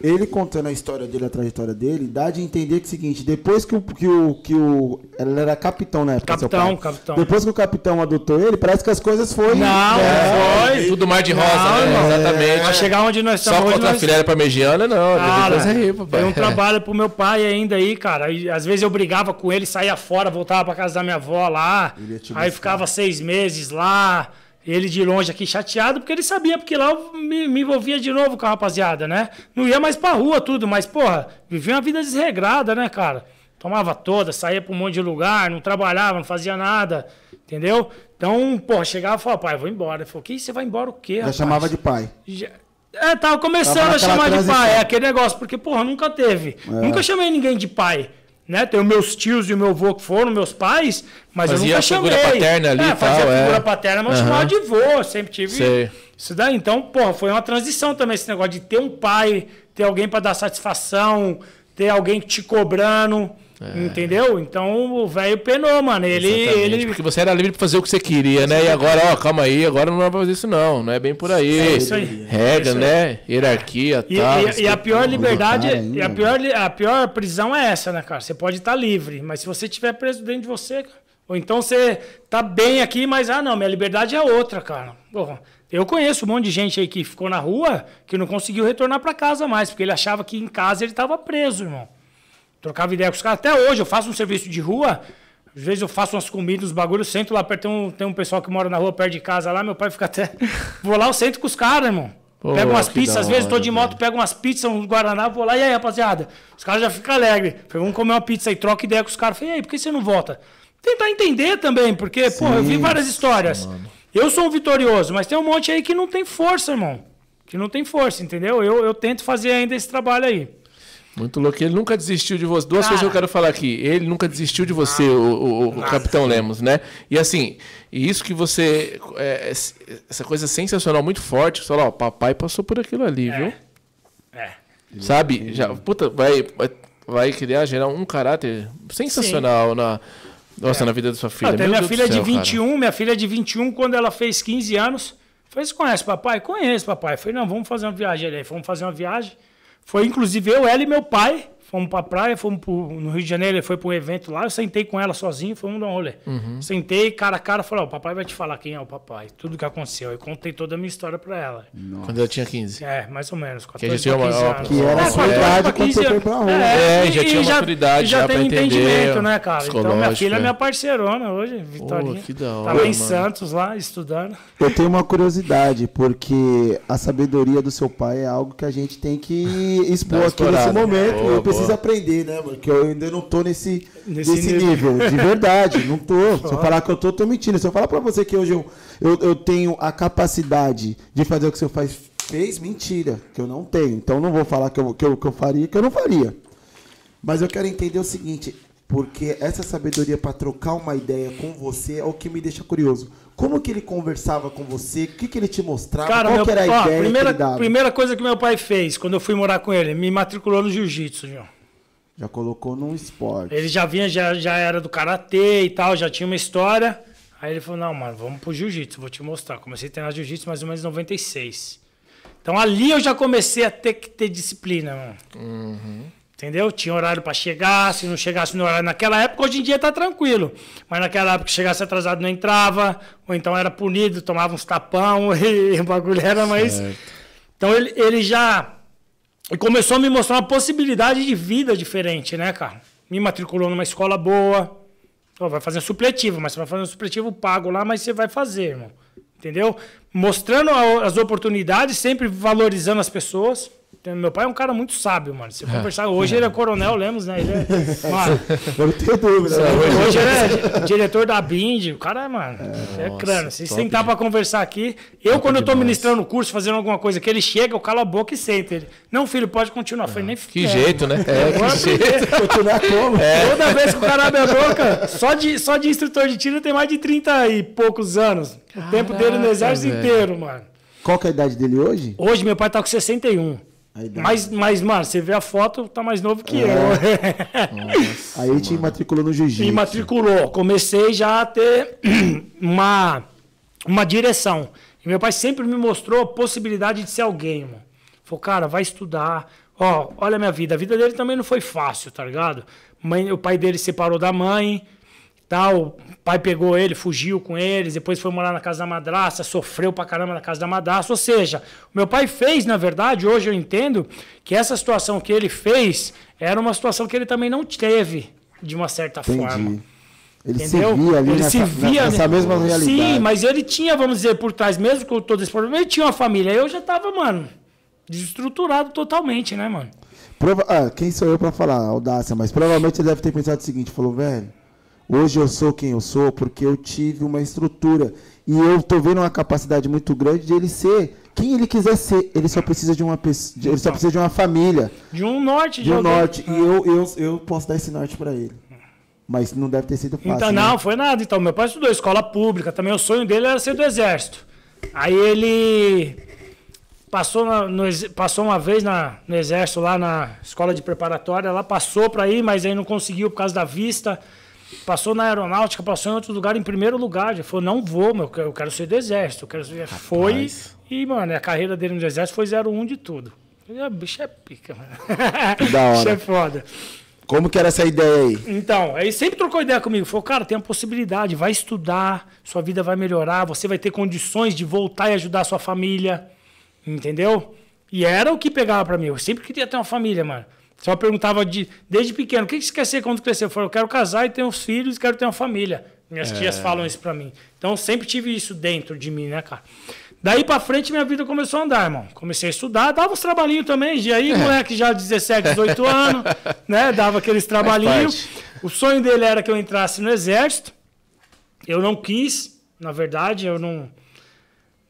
ele contando a história dele, a trajetória dele, dá de entender que é o seguinte, depois que o... que o, que o ele era capitão na época. Capitão, seu pai, capitão. Depois que o capitão adotou ele, parece que as coisas foram... Não, é, foi. Tudo mar de rosa, não, né? Não, exatamente. Pra chegar onde nós estamos... Só contra a filha para Megiana, não. Cara, depois é aí, papai. Foi um trabalho pro meu pai ainda aí, cara. E, às vezes eu brigava com ele, saía fora, voltava pra casa da minha avó lá. Aí ficava seis meses lá. Ele de longe aqui chateado, porque ele sabia, porque lá eu me, me envolvia de novo com a rapaziada, né? Não ia mais pra rua tudo, mas, porra, vivia uma vida desregrada, né, cara? Tomava toda, saía pra um monte de lugar, não trabalhava, não fazia nada, entendeu? Então, porra, chegava e falava, pai, vou embora. Ele falou, que você vai embora o quê, rapaz? Já chamava de pai. Já... É, tava começando a chamar de pai, é aquele negócio, porque, porra, nunca teve. É. Nunca chamei ninguém de pai. Né? Tem os meus tios e o meu avô que foram meus pais, mas fazia eu nunca chamei. Fazia a figura paterna ali, é, fazia tal, a figura é. paterna, mas uhum. chamava de vô, sempre tive Sei. isso daí. Então, porra, foi uma transição também esse negócio de ter um pai, ter alguém para dar satisfação, ter alguém te cobrando, é. entendeu? Então, o velho penou, mano. Ele, ele... Porque você era livre para fazer o que você queria, né? E agora, ó, calma aí, agora não vai fazer isso não, não é bem por aí. É isso aí. Regra, é isso aí. né? Hierarquia, e, tal. E, e a pior liberdade, e a pior, a pior prisão é essa, né, cara? Você pode estar livre, mas se você estiver preso dentro de você, cara, ou então você tá bem aqui, mas, ah, não, minha liberdade é outra, cara. Porra. Eu conheço um monte de gente aí que ficou na rua que não conseguiu retornar para casa mais, porque ele achava que em casa ele estava preso, irmão. Trocava ideia com os caras. Até hoje eu faço um serviço de rua, às vezes eu faço umas comidas, uns bagulhos, sento lá perto, tem um, tem um pessoal que mora na rua perto de casa lá, meu pai fica até... Vou lá, eu sento com os caras, irmão. Pô, pego umas pizzas, às vezes hora, tô de moto, pego umas pizzas, uns guaraná, vou lá, e aí, rapaziada? Os caras já ficam alegres. Falei, vamos comer uma pizza e troca ideia com os caras. Falei, e aí, por que você não volta? Tentar entender também, porque, pô, eu vi várias histórias. Mano. Eu sou um vitorioso, mas tem um monte aí que não tem força, irmão. Que não tem força, entendeu? Eu, eu tento fazer ainda esse trabalho aí. Muito louco. Ele nunca desistiu de você. Duas Cara. coisas que eu quero falar aqui. Ele nunca desistiu de você, ah, o, o, o Capitão Lemos, né? E assim, e isso que você... É, essa coisa sensacional, muito forte. Você fala, ó, papai passou por aquilo ali, é. viu? É. Sabe? Já, puta, vai, vai, vai criar, gerar um caráter sensacional Sim. na... Nossa, é. na vida da sua filha. Não, minha Deus filha céu, de vinte e um, cara. minha filha de vinte e um, quando ela fez quinze anos, falei, você conhece papai? Conheço papai. Falei, não, vamos fazer uma viagem. Ele aí, fomos fazer uma viagem. Foi inclusive eu, ela e meu pai. Fomos pra praia, fomos pro, no Rio de Janeiro, ele foi pra um evento lá. Eu sentei com ela sozinho, fomos dar um rolê. Uhum. Sentei, cara a cara, falei, ó, o papai vai te falar quem é o papai. Tudo que aconteceu. Eu contei toda a minha história pra ela. Nossa. Quando eu tinha quinze. É, mais ou menos. quatorze, quinze anos. Que era a sua idade quando você foi pra rua. É, já tinha maturidade, já tem entendimento, né, cara? Então, minha filha é minha parceirona hoje, Vitorinha. Que da hora, tá lá em Santos, lá, estudando. Eu tenho uma curiosidade, porque a sabedoria do seu pai é algo que a gente tem que expor aqui nesse momento. Precisa aprender, né, mano? Que eu ainda não tô nesse, nesse, nesse nível. nível. De verdade, não tô. Se eu falar que eu tô, tô mentindo. Se eu falar pra você que hoje eu, eu, eu tenho a capacidade de fazer o que o seu pai fez, mentira, que eu não tenho. Então não vou falar que eu, que eu, que eu faria, que eu não faria. Mas eu quero entender o seguinte, porque essa sabedoria pra trocar uma ideia com você é o que me deixa curioso. Como que ele conversava com você? O que, que ele te mostrava? Cara, Qual meu, que era a ó, ideia primeira, que ele dava? Primeira coisa que meu pai fez quando eu fui morar com ele, me matriculou no jiu-jitsu, João. Já colocou num esporte. Ele já vinha, já, já era do karatê e tal, já tinha uma história. Aí ele falou, não, mano, vamos pro jiu-jitsu, vou te mostrar. Comecei a treinar jiu-jitsu mais ou menos em noventa e seis. Então ali eu já comecei a ter que ter disciplina, mano. Uhum. Entendeu? Tinha horário para chegar, se não chegasse no horário naquela época, hoje em dia tá tranquilo. Mas naquela época, se chegasse atrasado, não entrava, ou então era punido, tomava uns tapão, e o bagulho era mais... Certo. Então ele, ele já começou a me mostrar uma possibilidade de vida diferente, né, cara? Me matriculou numa escola boa, oh, vai fazer um supletivo, mas você vai fazer um supletivo pago lá, mas você vai fazer, irmão. Entendeu? Mostrando as oportunidades, sempre valorizando as pessoas. Meu pai é um cara muito sábio, mano. Se eu conversar hoje, ele é coronel Lemos, né? Ele é, mano, eu não tenho dúvida. Hoje ele é diretor da B I N D. O cara, mano, é, é crânio. Se sentar pra conversar aqui, eu, top quando eu tô demais. ministrando o curso, fazendo alguma coisa, que ele chega, eu calo a boca e senta. Ele, não, filho, pode continuar. Foi nem Que é, jeito, mano. né? É, que jeito. Continuar como? É. Toda vez que o cara abre a boca, só de, só de instrutor de tiro tem mais de trinta e poucos anos. Caraca, o tempo dele no exército velho. inteiro, mano. Qual que é a idade dele hoje? Hoje, meu pai tá com sessenta e um. Mas, mas, mano, você vê a foto, tá mais novo que é. eu. Nossa, Aí te mano. matriculou no jiu-jitsu. Me matriculou. Comecei já a ter uma, uma direção. E meu pai sempre me mostrou a possibilidade de ser alguém, mano. Falou, cara, vai estudar. Ó, olha a minha vida. A vida dele também não foi fácil, tá ligado? Mãe, o pai dele separou da mãe, tal. O pai pegou ele, fugiu com eles, depois foi morar na casa da madrasta, sofreu pra caramba na casa da madrasta. Ou seja, o meu pai fez, na verdade, hoje eu entendo que essa situação que ele fez era uma situação que ele também não teve, de uma certa Entendi. forma. Ele Entendeu? se via ali ele nessa, se via, nessa mesma realidade. Sim, mas ele tinha, vamos dizer, por trás, mesmo com todo esse problema, ele tinha uma família. Eu já tava, mano, desestruturado totalmente, né, mano? Prova ah, quem sou eu pra falar, audácia? Mas provavelmente ele deve ter pensado o seguinte, falou, velho, hoje eu sou quem eu sou porque eu tive uma estrutura. E eu estou vendo uma capacidade muito grande de ele ser quem ele quiser ser. Ele só precisa de uma pessoa, ele só precisa de uma família. De um norte. De, de um alguém. norte. E eu, eu, eu posso dar esse norte para ele. Mas não deve ter sido fácil. Então, não, né? foi nada. Então, meu pai estudou escola pública. Também o sonho dele era ser do exército. Aí ele passou, na, no, passou uma vez na, no exército, lá na escola de preparatória. Lá passou para ir, mas aí não conseguiu por causa da vista. Passou na aeronáutica, passou em outro lugar, em primeiro lugar. Já falou, não vou, meu, eu quero ser do exército. Eu quero ser... Foi, e, mano, a carreira dele no exército foi zero um de tudo. O bicho é pica, mano. Da hora. Bicho é foda. Como que era essa ideia aí? Então, ele sempre trocou ideia comigo. Falou, cara, tem uma possibilidade, vai estudar, sua vida vai melhorar, você vai ter condições de voltar e ajudar a sua família. Entendeu? E era o que pegava pra mim. Eu sempre queria ter uma família, mano. Só perguntava de, desde pequeno, o que você quer ser quando crescer? Eu falei, eu quero casar e ter uns filhos e quero ter uma família. Minhas é. tias falam isso pra mim. Então, eu sempre tive isso dentro de mim, né, cara? Daí pra frente, minha vida começou a andar, irmão. Comecei a estudar, dava uns trabalhinhos também. E aí, moleque já de dezessete, dezoito anos, né? Dava aqueles trabalhinhos. O sonho dele era que eu entrasse no exército. Eu não quis, na verdade, eu não...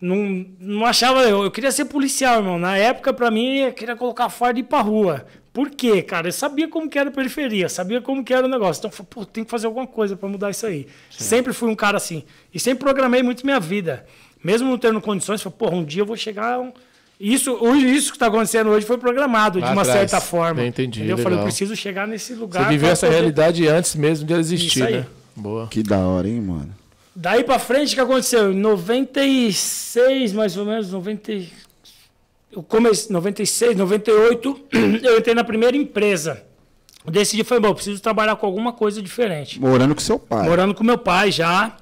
Não, não achava... Eu, eu queria ser policial, irmão. Na época, pra mim, eu queria colocar farda e ir pra rua. Por quê, cara? Eu sabia como que era a periferia, sabia como que era o negócio. Então, eu falei, pô, tem que fazer alguma coisa pra mudar isso aí. Sim. Sempre fui um cara assim. E sempre programei muito minha vida. Mesmo não tendo condições, eu falei, pô, um dia eu vou chegar... Um... Isso, isso que está acontecendo hoje foi programado, Lá de uma atrás. certa forma. Eu entendi, entendeu? Eu falei, eu preciso chegar nesse lugar. Você viveu essa poder... realidade antes mesmo de ela existir, né? Boa. Que da hora, hein, mano? Daí pra frente, o que aconteceu? Em noventa e seis, mais ou menos, noventa... eu comecei, noventa e seis, noventa e oito, eu entrei na primeira empresa. Eu decidi, falei, bom, preciso trabalhar com alguma coisa diferente. Morando com seu pai. Morando com meu pai já.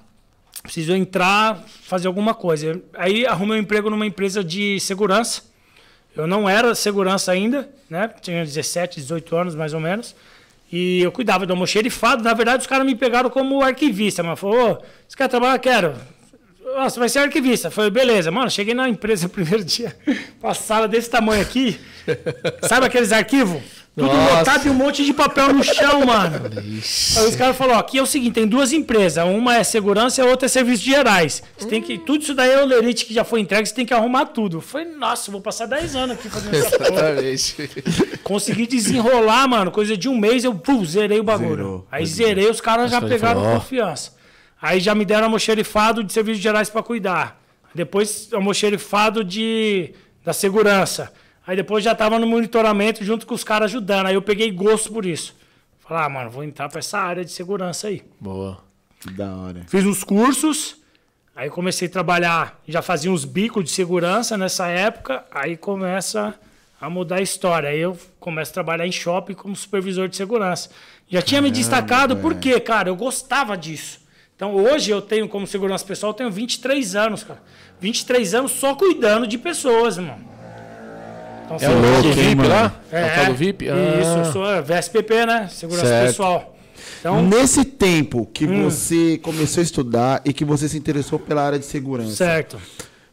Preciso entrar, fazer alguma coisa. Aí arrumei um emprego numa empresa de segurança. Eu não era segurança ainda, né? Tinha dezessete, dezoito anos, mais ou menos. E eu cuidava do almoxerifado. Na verdade, os caras me pegaram como arquivista. Mas falou, oh, você quer trabalhar? Quero. Oh, você vai ser arquivista. Falei, beleza. Mano, cheguei na empresa no primeiro dia. Uma sala desse tamanho aqui. Sabe aqueles arquivos? Tudo lotado e um monte de papel no chão, mano. Aí os caras falaram, ó, aqui é o seguinte, tem duas empresas. Uma é segurança e a outra é serviços gerais. Você hum. tem que, tudo isso daí é o lerite que já foi entregue, você tem que arrumar tudo. Eu falei, nossa, vou passar dez anos aqui fazendo essa coisa. Consegui desenrolar, mano. Coisa de um mês, eu pum, zerei o bagulho. Zerou, Aí zerei, Deus. Os caras já pegaram falou, confiança. Aí já me deram almoxerifado de serviços gerais para cuidar. Depois almoxerifado de, da segurança. Aí depois já tava no monitoramento junto com os caras ajudando. Aí eu peguei gosto por isso. Falei, ah, mano, vou entrar pra essa área de segurança aí. Boa. Que da hora. Fiz uns cursos. Aí comecei a trabalhar. Já fazia uns bicos de segurança nessa época. Aí começa a mudar a história. Aí eu começo a trabalhar em shopping como supervisor de segurança. Já tinha Caramba, me destacado. Por quê, cara? Eu gostava disso. Então hoje eu tenho como segurança pessoal, eu tenho vinte e três anos, cara. vinte e três anos só cuidando de pessoas, mano. Então, é o louco, V I P, mano. Lá? É, é o tal do V I P? Ah. Isso, eu sou V S P P, né? Segurança certo. Pessoal. Então, nesse tempo que hum. você começou a estudar e que você se interessou pela área de segurança, certo.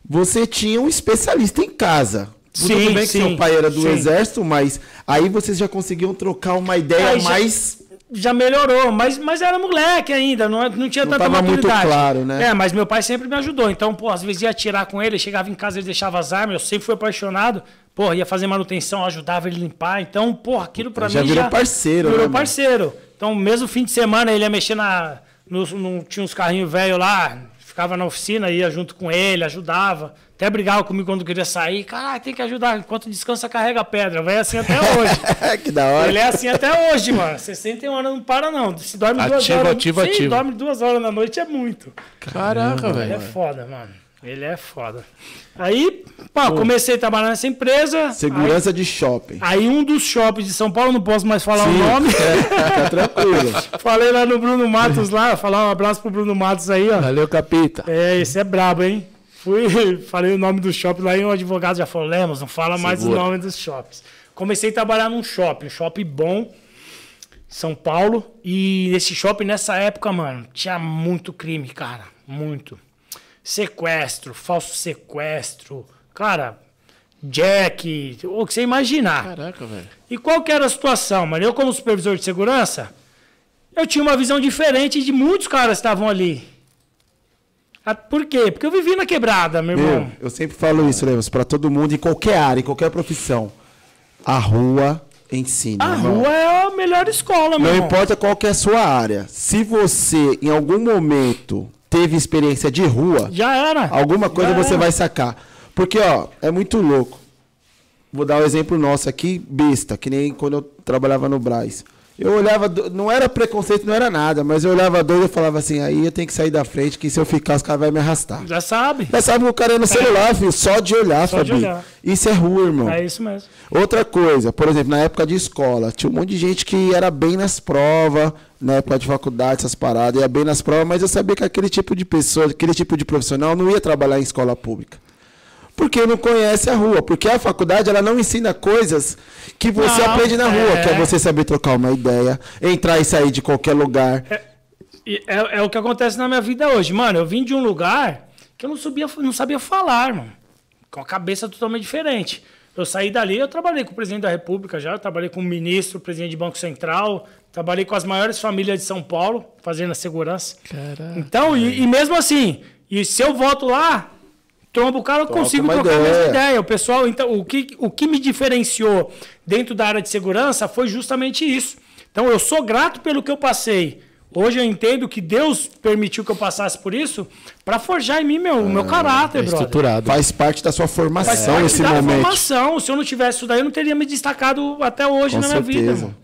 Você tinha um especialista em casa. Sim, tudo bem que sim, seu pai era do sim. exército, mas aí vocês já conseguiam trocar uma ideia já, mais... Já melhorou, mas, mas era moleque ainda, não, não tinha não tanta tava maturidade. Muito claro, né? É, mas meu pai sempre me ajudou. Então, pô, às vezes ia atirar com ele, chegava em casa, ele deixava as armas, eu sempre fui apaixonado. Porra, ia fazer manutenção, ajudava ele a limpar. Então, porra, aquilo pra já mim virou já... Parceiro, virou né, parceiro. Virou parceiro. Então, mesmo fim de semana, ele ia mexer na... No, no, tinha uns carrinhos velhos lá, ficava na oficina, ia junto com ele, ajudava. Até brigava comigo quando queria sair. Caralho, tem que ajudar. Enquanto descansa, carrega a pedra. Vai assim até hoje. Que da hora. Ele é assim até hoje, mano. sessenta e um horas não para, não. Se dorme ativa, duas horas... Ativa, sim, ativa. dorme duas horas na noite é muito. Caraca, velho. É foda, mano. Ele é foda. Aí, pá, comecei a trabalhar nessa empresa. Segurança aí, de shopping. Aí um dos shoppings de São Paulo, não posso mais falar Sim, o nome. É, tá tranquilo. Falei lá no Bruno Matos lá, falar um abraço pro Bruno Matos aí, ó. Valeu, capita. É, esse é brabo, hein? Fui, falei o nome do shopping lá e um advogado já falou, Lemos, não fala mais Segura. o nome dos shoppings. Comecei a trabalhar num shopping, um shopping bom, São Paulo. E esse shopping, nessa época, mano, tinha muito crime, cara. Muito. Sequestro, falso sequestro, cara, jack, o que você imaginar. Caraca, velho. E qual que era a situação, mano? Eu, como supervisor de segurança, eu tinha uma visão diferente de muitos caras que estavam ali. Por quê? Porque eu vivi na quebrada, meu, meu irmão. Eu sempre falo isso, Lemos, pra todo mundo, em qualquer área, em qualquer profissão. A rua ensina. A irmão. rua é a melhor escola, meu Não irmão. importa qual que é a sua área. Se você, em algum momento... teve experiência de rua, já era. Alguma coisa já você era. vai sacar. Porque, ó, é muito louco. Vou dar um exemplo nosso aqui, besta, que nem quando eu trabalhava no Brás. Eu olhava, não era preconceito, não era nada, mas eu olhava doido e falava assim, aí eu tenho que sair da frente, que se eu ficar, os caras vão me arrastar. Já sabe. Já sabe que o cara é no celular, filho, só de olhar, só de olhar. Isso é rua, irmão. É isso mesmo. Outra coisa, por exemplo, na época de escola, tinha um monte de gente que era bem nas provas, na época de faculdade, essas paradas, ia bem nas provas, mas eu sabia que aquele tipo de pessoa, aquele tipo de profissional não ia trabalhar em escola pública. Porque não conhece a rua. Porque a faculdade ela não ensina coisas que você não, aprende na rua. É... Que é você saber trocar uma ideia, entrar e sair de qualquer lugar. É, é, é o que acontece na minha vida hoje. Mano, eu vim de um lugar que eu não, subia, não sabia falar, mano. Com a cabeça totalmente diferente. Eu saí dali, eu trabalhei com o presidente da República já, eu trabalhei com o ministro, presidente do Banco Central, trabalhei com as maiores famílias de São Paulo, fazendo a segurança. Caraca. Então, e, e mesmo assim, e se eu volto lá... trombo o cara, eu consigo trocar a mesma ideia. O pessoal, então, o que, o que me diferenciou dentro da área de segurança foi justamente isso. Então, eu sou grato pelo que eu passei. Hoje eu entendo que Deus permitiu que eu passasse por isso para forjar em mim meu, ah, meu caráter, é estruturado. Brother. Faz parte da sua formação nesse momento. Faz parte da formação. Se eu não tivesse isso daí, eu não teria me destacado até hoje. Com na certeza. Minha vida. Mano.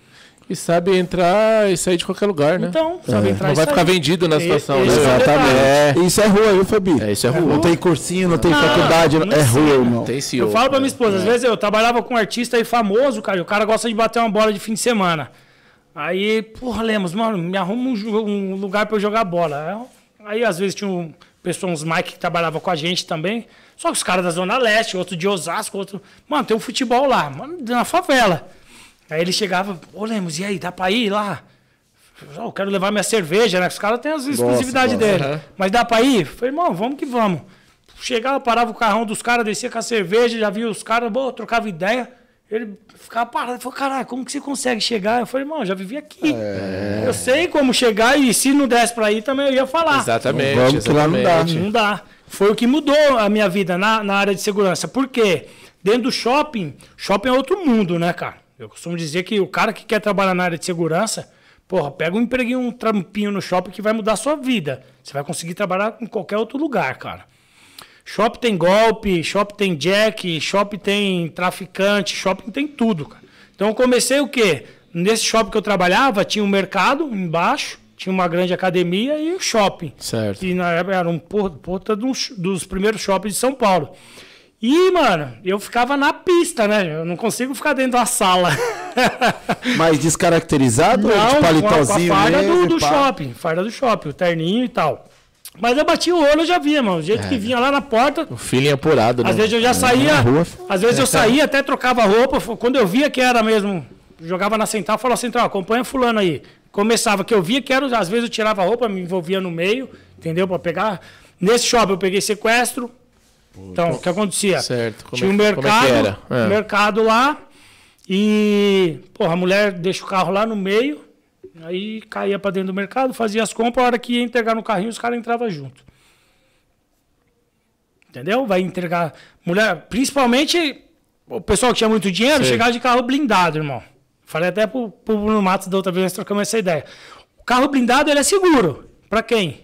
E sabe entrar e sair de qualquer lugar, né? Então, sabe é. entrar não e vai sair. Ficar vendido na situação. E, né? Exatamente. É. Isso é rua, viu, Fabi? É, isso é rua. Não tem cursinho, não tem não, faculdade. Não, não é rua, irmão. Tem C E O. Eu falo pra minha esposa, é. às vezes eu trabalhava com um artista aí famoso, cara, e o cara gosta de bater uma bola de fim de semana. Aí, porra, Lemos, mano, me arruma um, um lugar pra eu jogar bola. Aí, às vezes, tinha um pessoal, uns Mike que trabalhava com a gente também. Só que os caras da Zona Leste, outro de Osasco, outro... Mano, tem um futebol lá, mano, na favela. Aí ele chegava, ô Lemos, e aí, dá pra ir lá? Eu, eu quero levar minha cerveja, né? Os caras têm as exclusividades dele. Uhum. Mas dá pra ir? Eu falei, irmão, vamos que vamos. Chegava, parava o carrão dos caras, descia com a cerveja, já via os caras, boa, trocava ideia. Ele ficava parado, ele falou, caralho, como que você consegue chegar? Eu falei, irmão, já vivi aqui. É. Eu sei como chegar e se não desse pra ir também eu ia falar. Exatamente. Então, vamos exatamente. Que lá não dá. Não dá. Foi o que mudou a minha vida na, na área de segurança. Por quê? Dentro do shopping, shopping é outro mundo, né, cara? Eu costumo dizer que o cara que quer trabalhar na área de segurança, porra, pega um empreguinho, um trampinho no shopping que vai mudar a sua vida. Você vai conseguir trabalhar em qualquer outro lugar, cara. Shopping tem golpe, shopping tem jack, shopping tem traficante, shopping tem tudo, cara. Então eu comecei o quê? Nesse shopping que eu trabalhava, tinha um mercado embaixo, tinha uma grande academia e o shopping. Certo. E na época era um porta dos primeiros shoppings de São Paulo. E, mano, eu ficava na pista, né? Eu não consigo ficar dentro da sala. Mas descaracterizado não, ou de palitozinho? Com a, com a farda mesmo, do, do shopping, farda do shopping, o terninho e tal. Mas eu bati o olho, eu já via, mano. O jeito é. que vinha lá na porta. O feeling apurado, né? Às vezes eu já saía. Às vezes é, eu saía, até trocava roupa. Quando eu via que era mesmo. Jogava na central, falava central, acompanha fulano aí. Começava, que eu via que era. Às vezes eu tirava a roupa, me envolvia no meio, entendeu? Pra pegar. Nesse shopping eu peguei sequestro. Puta. Então, o que acontecia? Certo. Como tinha um mercado, como é que era? É. mercado lá. E, porra, a mulher deixa o carro lá no meio. Aí caía pra dentro do mercado, fazia as compras, a hora que ia entregar no carrinho, os caras entravam junto. Entendeu? Vai entregar... Mulher, principalmente o pessoal que tinha muito dinheiro, Sim. chegava de carro blindado, irmão. Falei até pro, pro Bruno Matos da outra vez, nós trocamos essa ideia. O carro blindado, ele é seguro. Pra quem?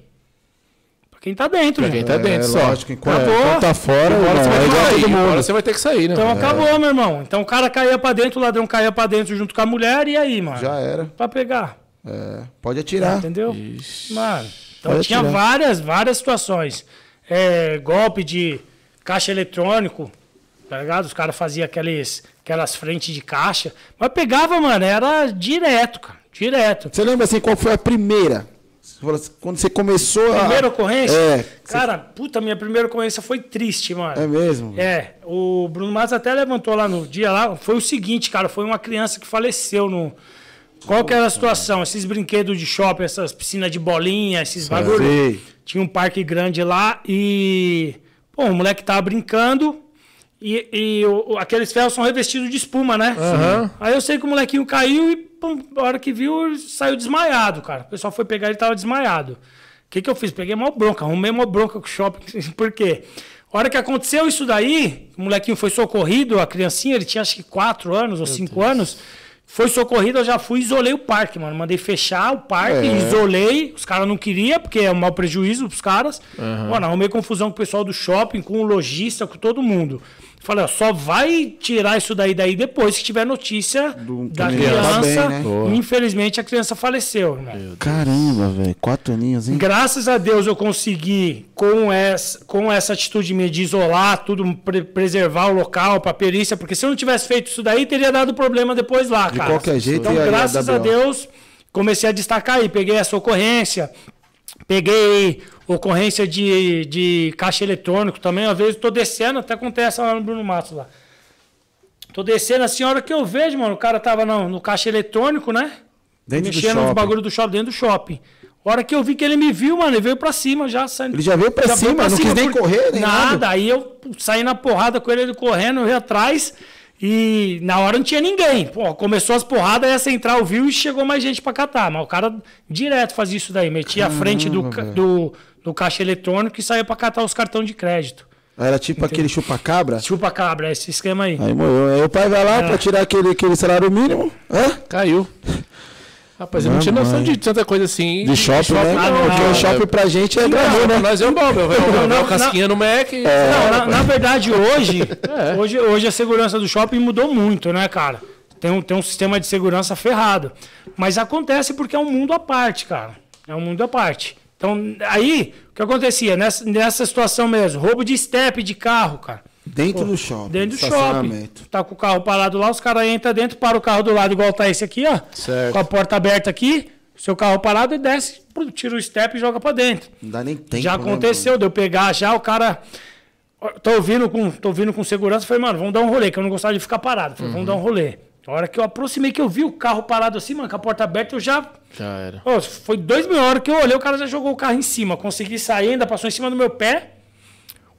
Pra quem tá dentro. Pra quem tá dentro, só. Lógico, enquanto tá fora, agora você vai ter que sair, né? Então acabou, meu irmão. Então o cara caía pra dentro, o ladrão caía pra dentro junto com a mulher, e aí, mano? Já era. Pra pegar. É, pode atirar. É, entendeu? Ixi. Mano, então pode tinha atirar. várias, várias situações. É, golpe de caixa eletrônico, tá ligado? Os caras faziam aquelas, aquelas frentes de caixa. Mas pegava, mano, era direto, cara. Direto. Você lembra assim, qual foi a primeira? Quando você começou a... Primeira ocorrência? É. Cara, você... puta, minha primeira ocorrência foi triste, mano. É mesmo? É. O Bruno Matos até levantou lá no dia lá. Foi o seguinte, cara, foi uma criança que faleceu no... Qual que era a situação? Esses brinquedos de shopping, essas piscinas de bolinha, esses bagulho. Tinha um parque grande lá e... Pô, o moleque tava brincando e, e o, aqueles ferros são revestidos de espuma, né? Uhum. Aí eu sei que o molequinho caiu e, pum, a hora que viu, saiu desmaiado, cara. O pessoal foi pegar, ele tava desmaiado. O que que eu fiz? Peguei uma bronca, arrumei uma bronca com o shopping. Por quê? A hora que aconteceu isso daí, o molequinho foi socorrido, a criancinha, ele tinha acho que quatro anos ou cinco anos... Foi socorrido, eu já fui e isolei o parque, mano. Mandei fechar o parque, é. isolei. Os caras não queriam, porque é um mau prejuízo pros caras. Uhum. Mano, arrumei confusão com o pessoal do shopping, com o lojista, com todo mundo. Falei, ó, só vai tirar isso daí daí depois que tiver notícia do... da criança. Tá bem, né? Infelizmente, a criança faleceu, né? Caramba, velho. Quatro aninhos, hein? Graças a Deus eu consegui, com essa, com essa atitude minha de isolar tudo, pre preservar o local pra perícia, porque se eu não tivesse feito isso daí, teria dado problema depois lá, cara. De qualquer jeito. Então, graças a Deus, comecei a destacar aí. Peguei essa ocorrência, peguei... Ocorrência de, de caixa eletrônico também. Às vezes eu tô descendo, até acontece lá no Bruno Matos lá. Tô descendo assim, a hora que eu vejo, mano, o cara tava no, no caixa eletrônico, né? Dentro mexendo nos bagulho do shopping, dentro do shopping. A hora que eu vi que ele me viu, mano, ele veio pra cima já. Saindo, ele já veio pra já cima, pra não cima, quis nem correr, nem nada. nada. Aí eu saí na porrada com ele, ele correndo, eu ia atrás. E na hora não tinha ninguém. Pô, começou as porradas, aí a central viu e chegou mais gente pra catar. Mas o cara direto fazia isso daí, metia Caramba, a frente do... do No caixa eletrônico e saía para catar os cartões de crédito. Era tipo Entendi. Aquele chupa-cabra? Chupa-cabra, esse esquema aí. Aí morreu. Aí o pai vai lá é. Pra tirar aquele, aquele salário mínimo. Hã? Caiu. Rapaz, eu não, não tinha noção de tanta coisa assim. De shopping, shopping né? Ah, não, porque não, o shopping eu... pra gente é gravou, né? Nós é o Bob, é o casquinha no Mac. E... É, não, na, na verdade, hoje, é. hoje, hoje a segurança do shopping mudou muito, né, cara? Tem um, tem um sistema de segurança ferrado. Mas acontece porque é um mundo à parte, cara. É um mundo à parte. Então, aí, o que acontecia? Nessa, nessa situação mesmo, roubo de estepe de carro, cara. Dentro Pô, do shopping. Dentro do shopping. Tá com o carro parado lá, os caras entram dentro, param o carro do lado, igual tá esse aqui, ó. Certo. Com a porta aberta aqui, seu carro parado e desce, tira o step e joga pra dentro. Não dá nem tempo. Já aconteceu, né, de eu pegar já, o cara. Tô vindo com, tô vindo com segurança, falei, mano, vamos dar um rolê, que eu não gostava de ficar parado. Falei, uhum. vamos dar um rolê. A hora que eu aproximei, que eu vi o carro parado assim, mano, com a porta aberta, eu já... Já era. Oh, foi dois mil horas que eu olhei, o cara já jogou o carro em cima. Consegui sair, ainda passou em cima do meu pé.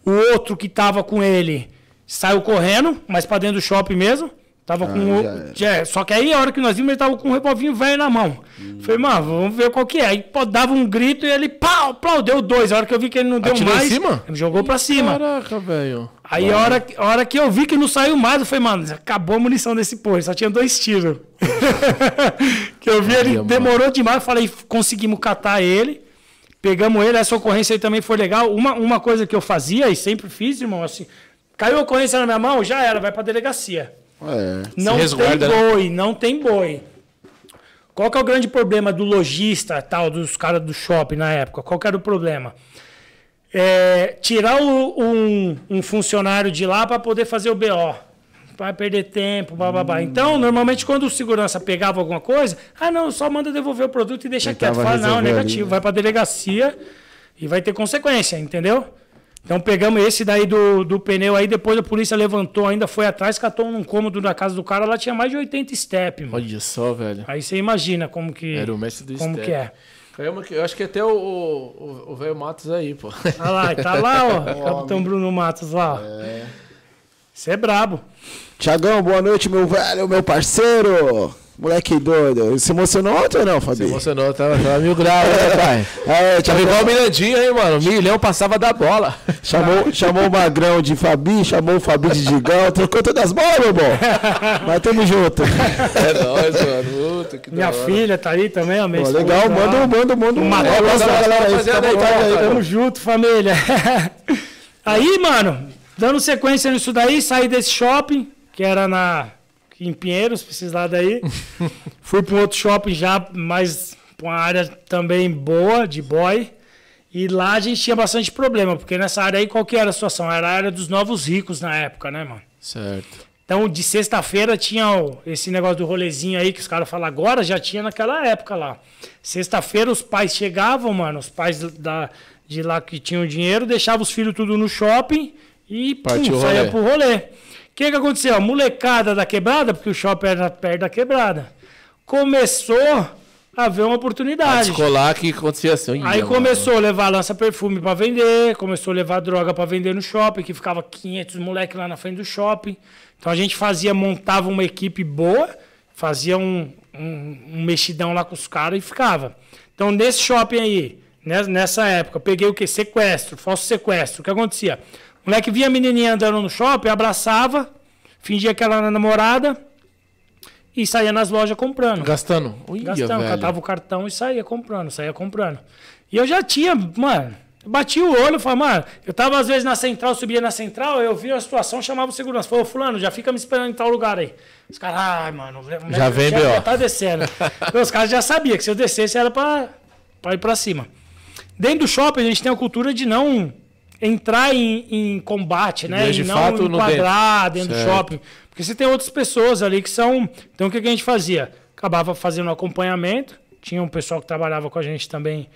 O outro que tava com ele saiu correndo, mas pra dentro do shopping mesmo. Tava ah, com já é, só que aí, a hora que nós vimos, ele tava com um revolvinho velho na mão. Hum. Falei, mano, vamos ver qual que é. Aí pô, dava um grito e ele, pau, pau, deu dois. A hora que eu vi que ele não deu Atirei mais, em cima? Ele jogou pra cima. Caraca, velho. Aí a hora, a hora que eu vi que não saiu mais, eu falei, mano, acabou a munição desse porra. Só tinha dois tiros. Que eu vi, ele Caramba. Demorou demais. Eu falei, conseguimos catar ele. Pegamos ele. Essa ocorrência aí também foi legal. Uma, uma coisa que eu fazia e sempre fiz, irmão, assim, caiu a ocorrência na minha mão, já era, vai pra delegacia. É, não tem boi, não tem boi. Qual que é o grande problema do lojista, tal, dos caras do shopping na época? Qual que era o problema? É, tirar o, um, um funcionário de lá para poder fazer o B O. Vai perder tempo, bababá. Hum. Então, normalmente, quando o segurança pegava alguma coisa, ah, não, só manda devolver o produto e deixa quieto. Fala, não, negativo, ali, né? Vai para a delegacia e vai ter consequência, entendeu? Então pegamos esse daí do, do pneu aí, depois a polícia levantou, ainda foi atrás, catou num cômodo da casa do cara, lá tinha mais de oitenta step, mano. Olha só, velho. Aí você imagina como que... Era o mestre do como step. Que é. Eu acho que até o, o, o velho Matos aí, pô. Ah lá, tá lá, ó. O Capitão Bruno Matos lá, ó. É. Você é brabo. Tiagão, boa noite, meu velho, meu parceiro. Moleque doido. Se emocionou ontem ou não, Fabi? Se emocionou, tava, tava mil graus, né, pai? É, tava igual o Mirandinho, hein, mano? O Milhão passava da bola. Chamou, chamou o Magrão de Fabi, chamou o Fabi de Digão, trocou todas as bolas, meu bom. Mas tamo junto. É nóis, mano. Puta, que Minha filha tá aí também, amém. Legal, manda um, manda um, manda um. Tamo junto, família. Aí, mano, dando sequência nisso daí, saí desse shopping, que era na... em Pinheiros, precisar daí. Fui para um outro shopping já, mas para uma área também boa, de boy. E lá a gente tinha bastante problema, porque nessa área aí, qual que era a situação? Era a área dos novos ricos na época, né, mano? Certo. Então, de sexta-feira tinha esse negócio do rolezinho aí, que os caras falam agora, já tinha naquela época lá. Sexta-feira os pais chegavam, mano, os pais da, de lá que tinham dinheiro, deixavam os filhos tudo no shopping e pum, saía pro rolê. O que, que aconteceu? A molecada da quebrada, porque o shopping era perto da quebrada, começou a ver uma oportunidade. Descolar que acontecia assim. Aí começou a levar lança-perfume para vender, começou a levar droga para vender no shopping, que ficava quinhentos moleques lá na frente do shopping. Então a gente fazia, montava uma equipe boa, fazia um, um, um mexidão lá com os caras e ficava. Então nesse shopping aí, nessa época, peguei o quê? Sequestro, falso sequestro. O que acontecia? O moleque via a menininha andando no shopping, abraçava, fingia que ela era namorada e saía nas lojas comprando. Gastando. Uia, Gastando, velho. Catava o cartão e saía comprando, saía comprando. E eu já tinha, mano, bati o olho, falava, mano, eu tava às vezes na central, subia na central, eu via a situação, chamava o segurança, falou, fulano, já fica me esperando em tal lugar aí. Os caras, ai, mano, já vem, já, já tá descendo. Então, os caras já sabiam que se eu descesse era pra, pra ir pra cima. Dentro do shopping a gente tem a cultura de não... entrar em, em combate, né? De e não fato, enquadrar dentro, dentro do shopping. Porque você tem outras pessoas ali que são... Então, o que a gente fazia? Acabava fazendo um acompanhamento. Tinha um pessoal que trabalhava com a gente também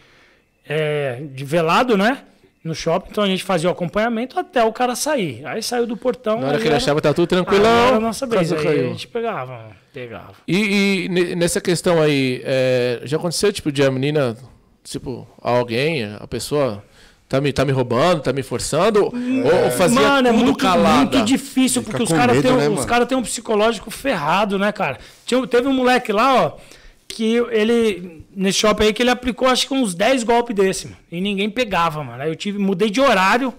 é, de velado, né? No shopping. Então, a gente fazia o acompanhamento até o cara sair. Aí saiu do portão... Na hora que ele achava que tá tudo tranquilão. Ah, era a nossa vez. Aí a gente pegava. pegava. E, e nessa questão aí, é, já aconteceu, tipo, de a menina... Tipo, alguém, a pessoa... Tá me, tá me roubando, tá me forçando? É. Ou fazia mano, tudo é muito, calada? Muito difícil, fica porque os caras têm né, cara um psicológico ferrado, né, cara? Tinha, teve um moleque lá, ó, que ele, nesse shopping aí, que ele aplicou acho que uns dez golpes desse, mano, e ninguém pegava, mano. Aí eu tive, mudei de horário,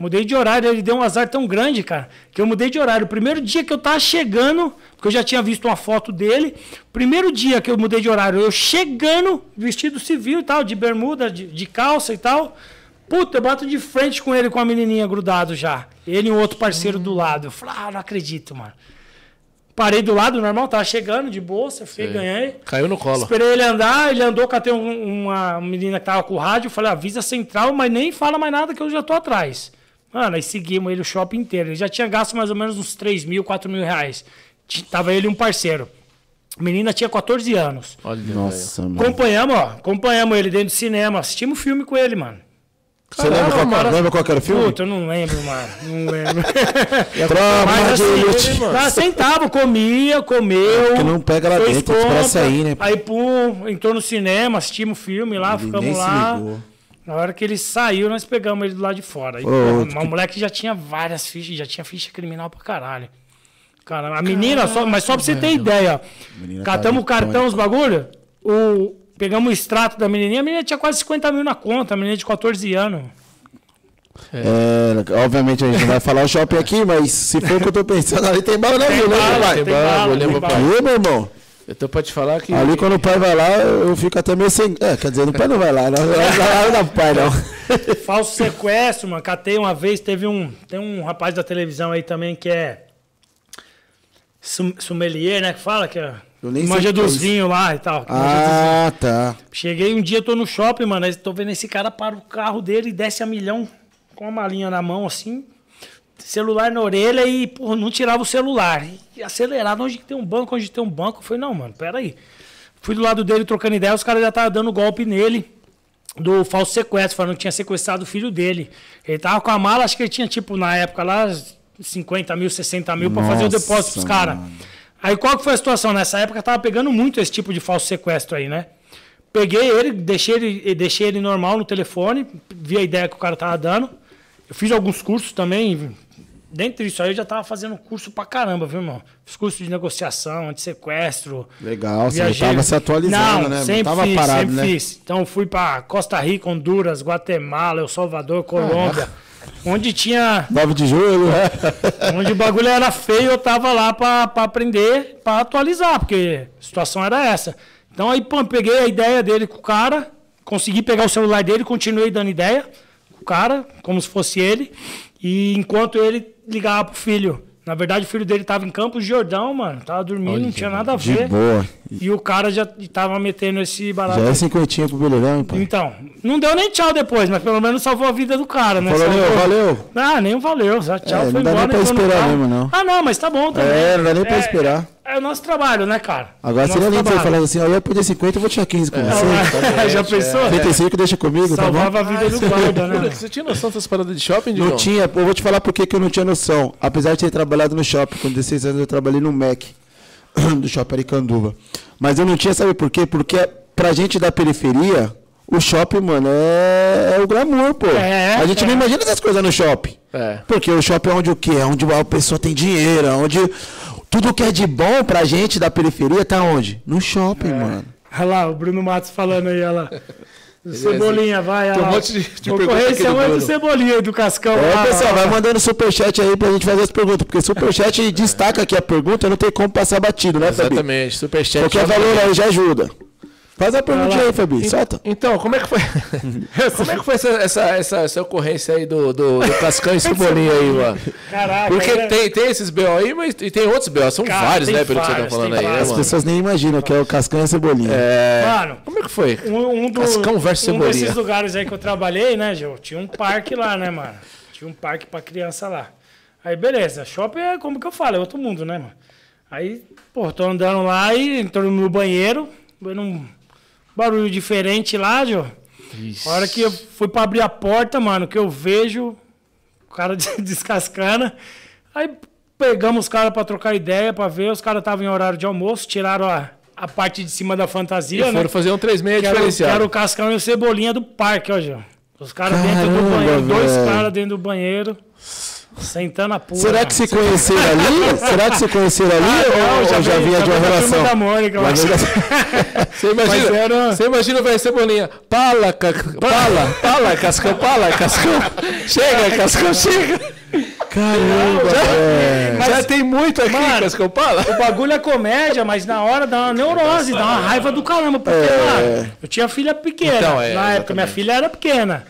Mudei de horário, ele deu um azar tão grande, cara, que eu mudei de horário. O primeiro dia que eu tava chegando, porque eu já tinha visto uma foto dele, primeiro dia que eu mudei de horário, eu chegando, vestido civil e tal, de bermuda, de, de calça e tal, puta, eu bato de frente com ele, com a menininha grudado já. Ele e um outro parceiro do lado. Eu falei, ah, não acredito, mano. Parei do lado, normal, tava chegando de bolsa, fui, ganhei. Caiu no colo. Esperei ele andar, ele andou, catei um, uma menina que tava com o rádio, falei, avisa central, mas nem fala mais nada que eu já tô atrás. Mano, aí seguimos ele o shopping inteiro. Ele já tinha gasto mais ou menos uns três mil, quatro mil reais. Tava ele e um parceiro. A menina tinha quatorze anos. Olha, nossa, mano. Acompanhamos, ó. Acompanhamos ele dentro do cinema. Assistimos filme com ele, mano. Caramba, você lembra qual, mano, lembra qual era o filme? Puta, eu não lembro, mano. Não lembro. Mas assim, ele, mano, sentava, comia, comeu. É, não pega lá dentro, pra sair, né? Aí, pum, entrou no cinema, assistimos filme lá, ele ficamos lá. Ligou. Na hora que ele saiu, nós pegamos ele do lado de fora. E, oh, mas o moleque já tinha várias fichas, já tinha ficha criminal pra caralho. Caramba, a menina, só, mas só pra você ter ideia, menina, catamos o cartão, os bagulho, o, pegamos o extrato da menininha, a menina tinha quase cinquenta mil na conta, a menina de quatorze anos. É, é, obviamente a gente não vai falar o shopping aqui, mas se for o que eu tô pensando, ali tem bala na rua, né? Tem bala, tem bala. Aí, meu irmão? Eu tô pra te falar que... Ali quando o pai vai lá, eu fico até meio sem... É, quer dizer, o pai não vai lá, não vai lá pai, não. Falso sequestro, mano. Catei uma vez, teve um... Tem um rapaz da televisão aí também que é... Sommelier, né? Que fala que é... Manja dos vinhos lá e tal. Ah, tá. Cheguei um dia, tô no shopping, mano. Aí tô vendo esse cara, para o carro dele e desce a milhão com a malinha na mão, assim... Celular na orelha e, porra, não tirava o celular. E acelerado, onde que tem um banco, onde tem um banco. Eu falei, não, mano, peraí. Fui do lado dele trocando ideia, os caras já estavam dando golpe nele do falso sequestro, falando que tinha sequestrado o filho dele. Ele tava com a mala, acho que ele tinha, tipo, na época lá, cinquenta mil, sessenta mil pra, nossa, fazer o depósito pros caras. Aí qual que foi a situação? Nessa época tava pegando muito esse tipo de falso sequestro aí, né? Peguei ele, deixei ele, deixei ele normal no telefone, vi a ideia que o cara tava dando. Eu fiz alguns cursos também. Dentro disso aí eu já tava fazendo curso pra caramba, viu, irmão? Fiz curso de negociação, antissequestro. Legal, viajei. Você tava se atualizando, não, né? Sempre não tava fiz, parado, sempre, né? Fiz. Então fui pra Costa Rica, Honduras, Guatemala, El Salvador, Colômbia. Ah, onde tinha... nove de julho, né? Onde o bagulho era feio, eu tava lá pra, pra aprender, pra atualizar, porque a situação era essa. Então aí, pô, peguei a ideia dele com o cara, consegui pegar o celular dele, continuei dando ideia com o cara, como se fosse ele. E enquanto ele ligava pro filho. Na verdade, o filho dele tava em Campos de Jordão, mano. Tava dormindo, olha, não tinha nada a ver. De boa. E o cara já tava metendo esse barato. Já é cinquentinha pro Belirão, pai. Então, não deu nem tchau depois, mas pelo menos salvou a vida do cara, né? Falou, salvou... valeu. Ah, nem valeu. Já tchau, é, foi embora. Não dá embora, nem pra esperar mesmo, não. Ah, não, mas tá bom também. É, não dá nem pra é, esperar. É, é o nosso trabalho, né, cara? Agora seria lindo você falando assim, ó, eu ia pedir cinquenta, eu vou tirar quinze com é, você. É, já pensou? trinta e cinco, é, deixa comigo, salvava tá bom? a vida ah, do guarda, né? Você tinha noção dessas paradas de shopping, Digão? Não tinha. Eu vou te falar por que eu não tinha noção. Apesar de ter trabalhado no shopping, com dezesseis anos eu trabalhei no Mac. Do shopping Aricanduva. Mas eu não tinha, sabe por quê? Porque pra gente da periferia, o shopping, mano, é, é o glamour, pô. É, a gente é. não imagina essas coisas no shopping. É. Porque o shopping é onde o quê? É onde a pessoa tem dinheiro, é onde tudo que é de bom pra gente da periferia tá onde? No shopping, é. mano. Olha lá, o Bruno Matos falando aí, olha lá. O Cebolinha, vai. Tem um monte de, de perguntas. É do Cebolinha, do Cascão. É, lá, pessoal, lá, vai mandando superchat aí pra gente fazer as perguntas. Porque superchat é. destaca aqui a pergunta, não tem como passar batido, né, Fabi? Exatamente, superchat. Qualquer valor aí já ajuda. Faz a pergunta aí, Fabi, solta. Então, como é que foi, como é que foi essa, essa, essa, essa ocorrência aí do, do, do Cascão e Cebolinha aí, mano? Caraca. Porque é... tem, tem esses B O aí, mas e tem outros B O, são cara, vários, né, pelo vários, que você tá falando aí. Vários, as mano. pessoas nem imaginam que é o Cascão e a Cebolinha. É... Mano, como é que foi? Um, um do, Cascão versus Cebolinha. Um desses lugares aí que eu trabalhei, né, Gil? Tinha um parque lá, né, mano? Tinha um parque pra criança lá. Aí, beleza, shopping é como que eu falo, é outro mundo, né, mano? Aí, pô, tô andando lá e entrou no banheiro, eu não... barulho diferente lá, Jô. A hora que eu fui pra abrir a porta, mano, que eu vejo o cara descascando. Aí pegamos os caras pra trocar ideia, pra ver. Os caras estavam em horário de almoço, tiraram a, a parte de cima da fantasia. E foram, né, fazer um três meia diferenciado. Era o Cascão e o Cebolinha do parque, ó, Jô. Os caras dentro do banheiro, véio. dois caras dentro do banheiro. Sentando a porra. Será que se conheceram ali? Será que se conheceram ali? Ah, ou não, já, ou já vi, vinha de uma relação? Da Mônica, mas... Você imagina, era... você imagina vai ser bolinha. Pala, ca... pala, pala, Cascão, pala, Cascão. Chega, Cascão, chega. Caramba, já, é. mas, já tem muito aqui, mano, Cascão, pala. O bagulho é comédia, mas na hora dá uma neurose, dá uma raiva do caramba. Porque, é. mano, eu tinha filha pequena. Então, é, na época, exatamente. minha filha era pequena.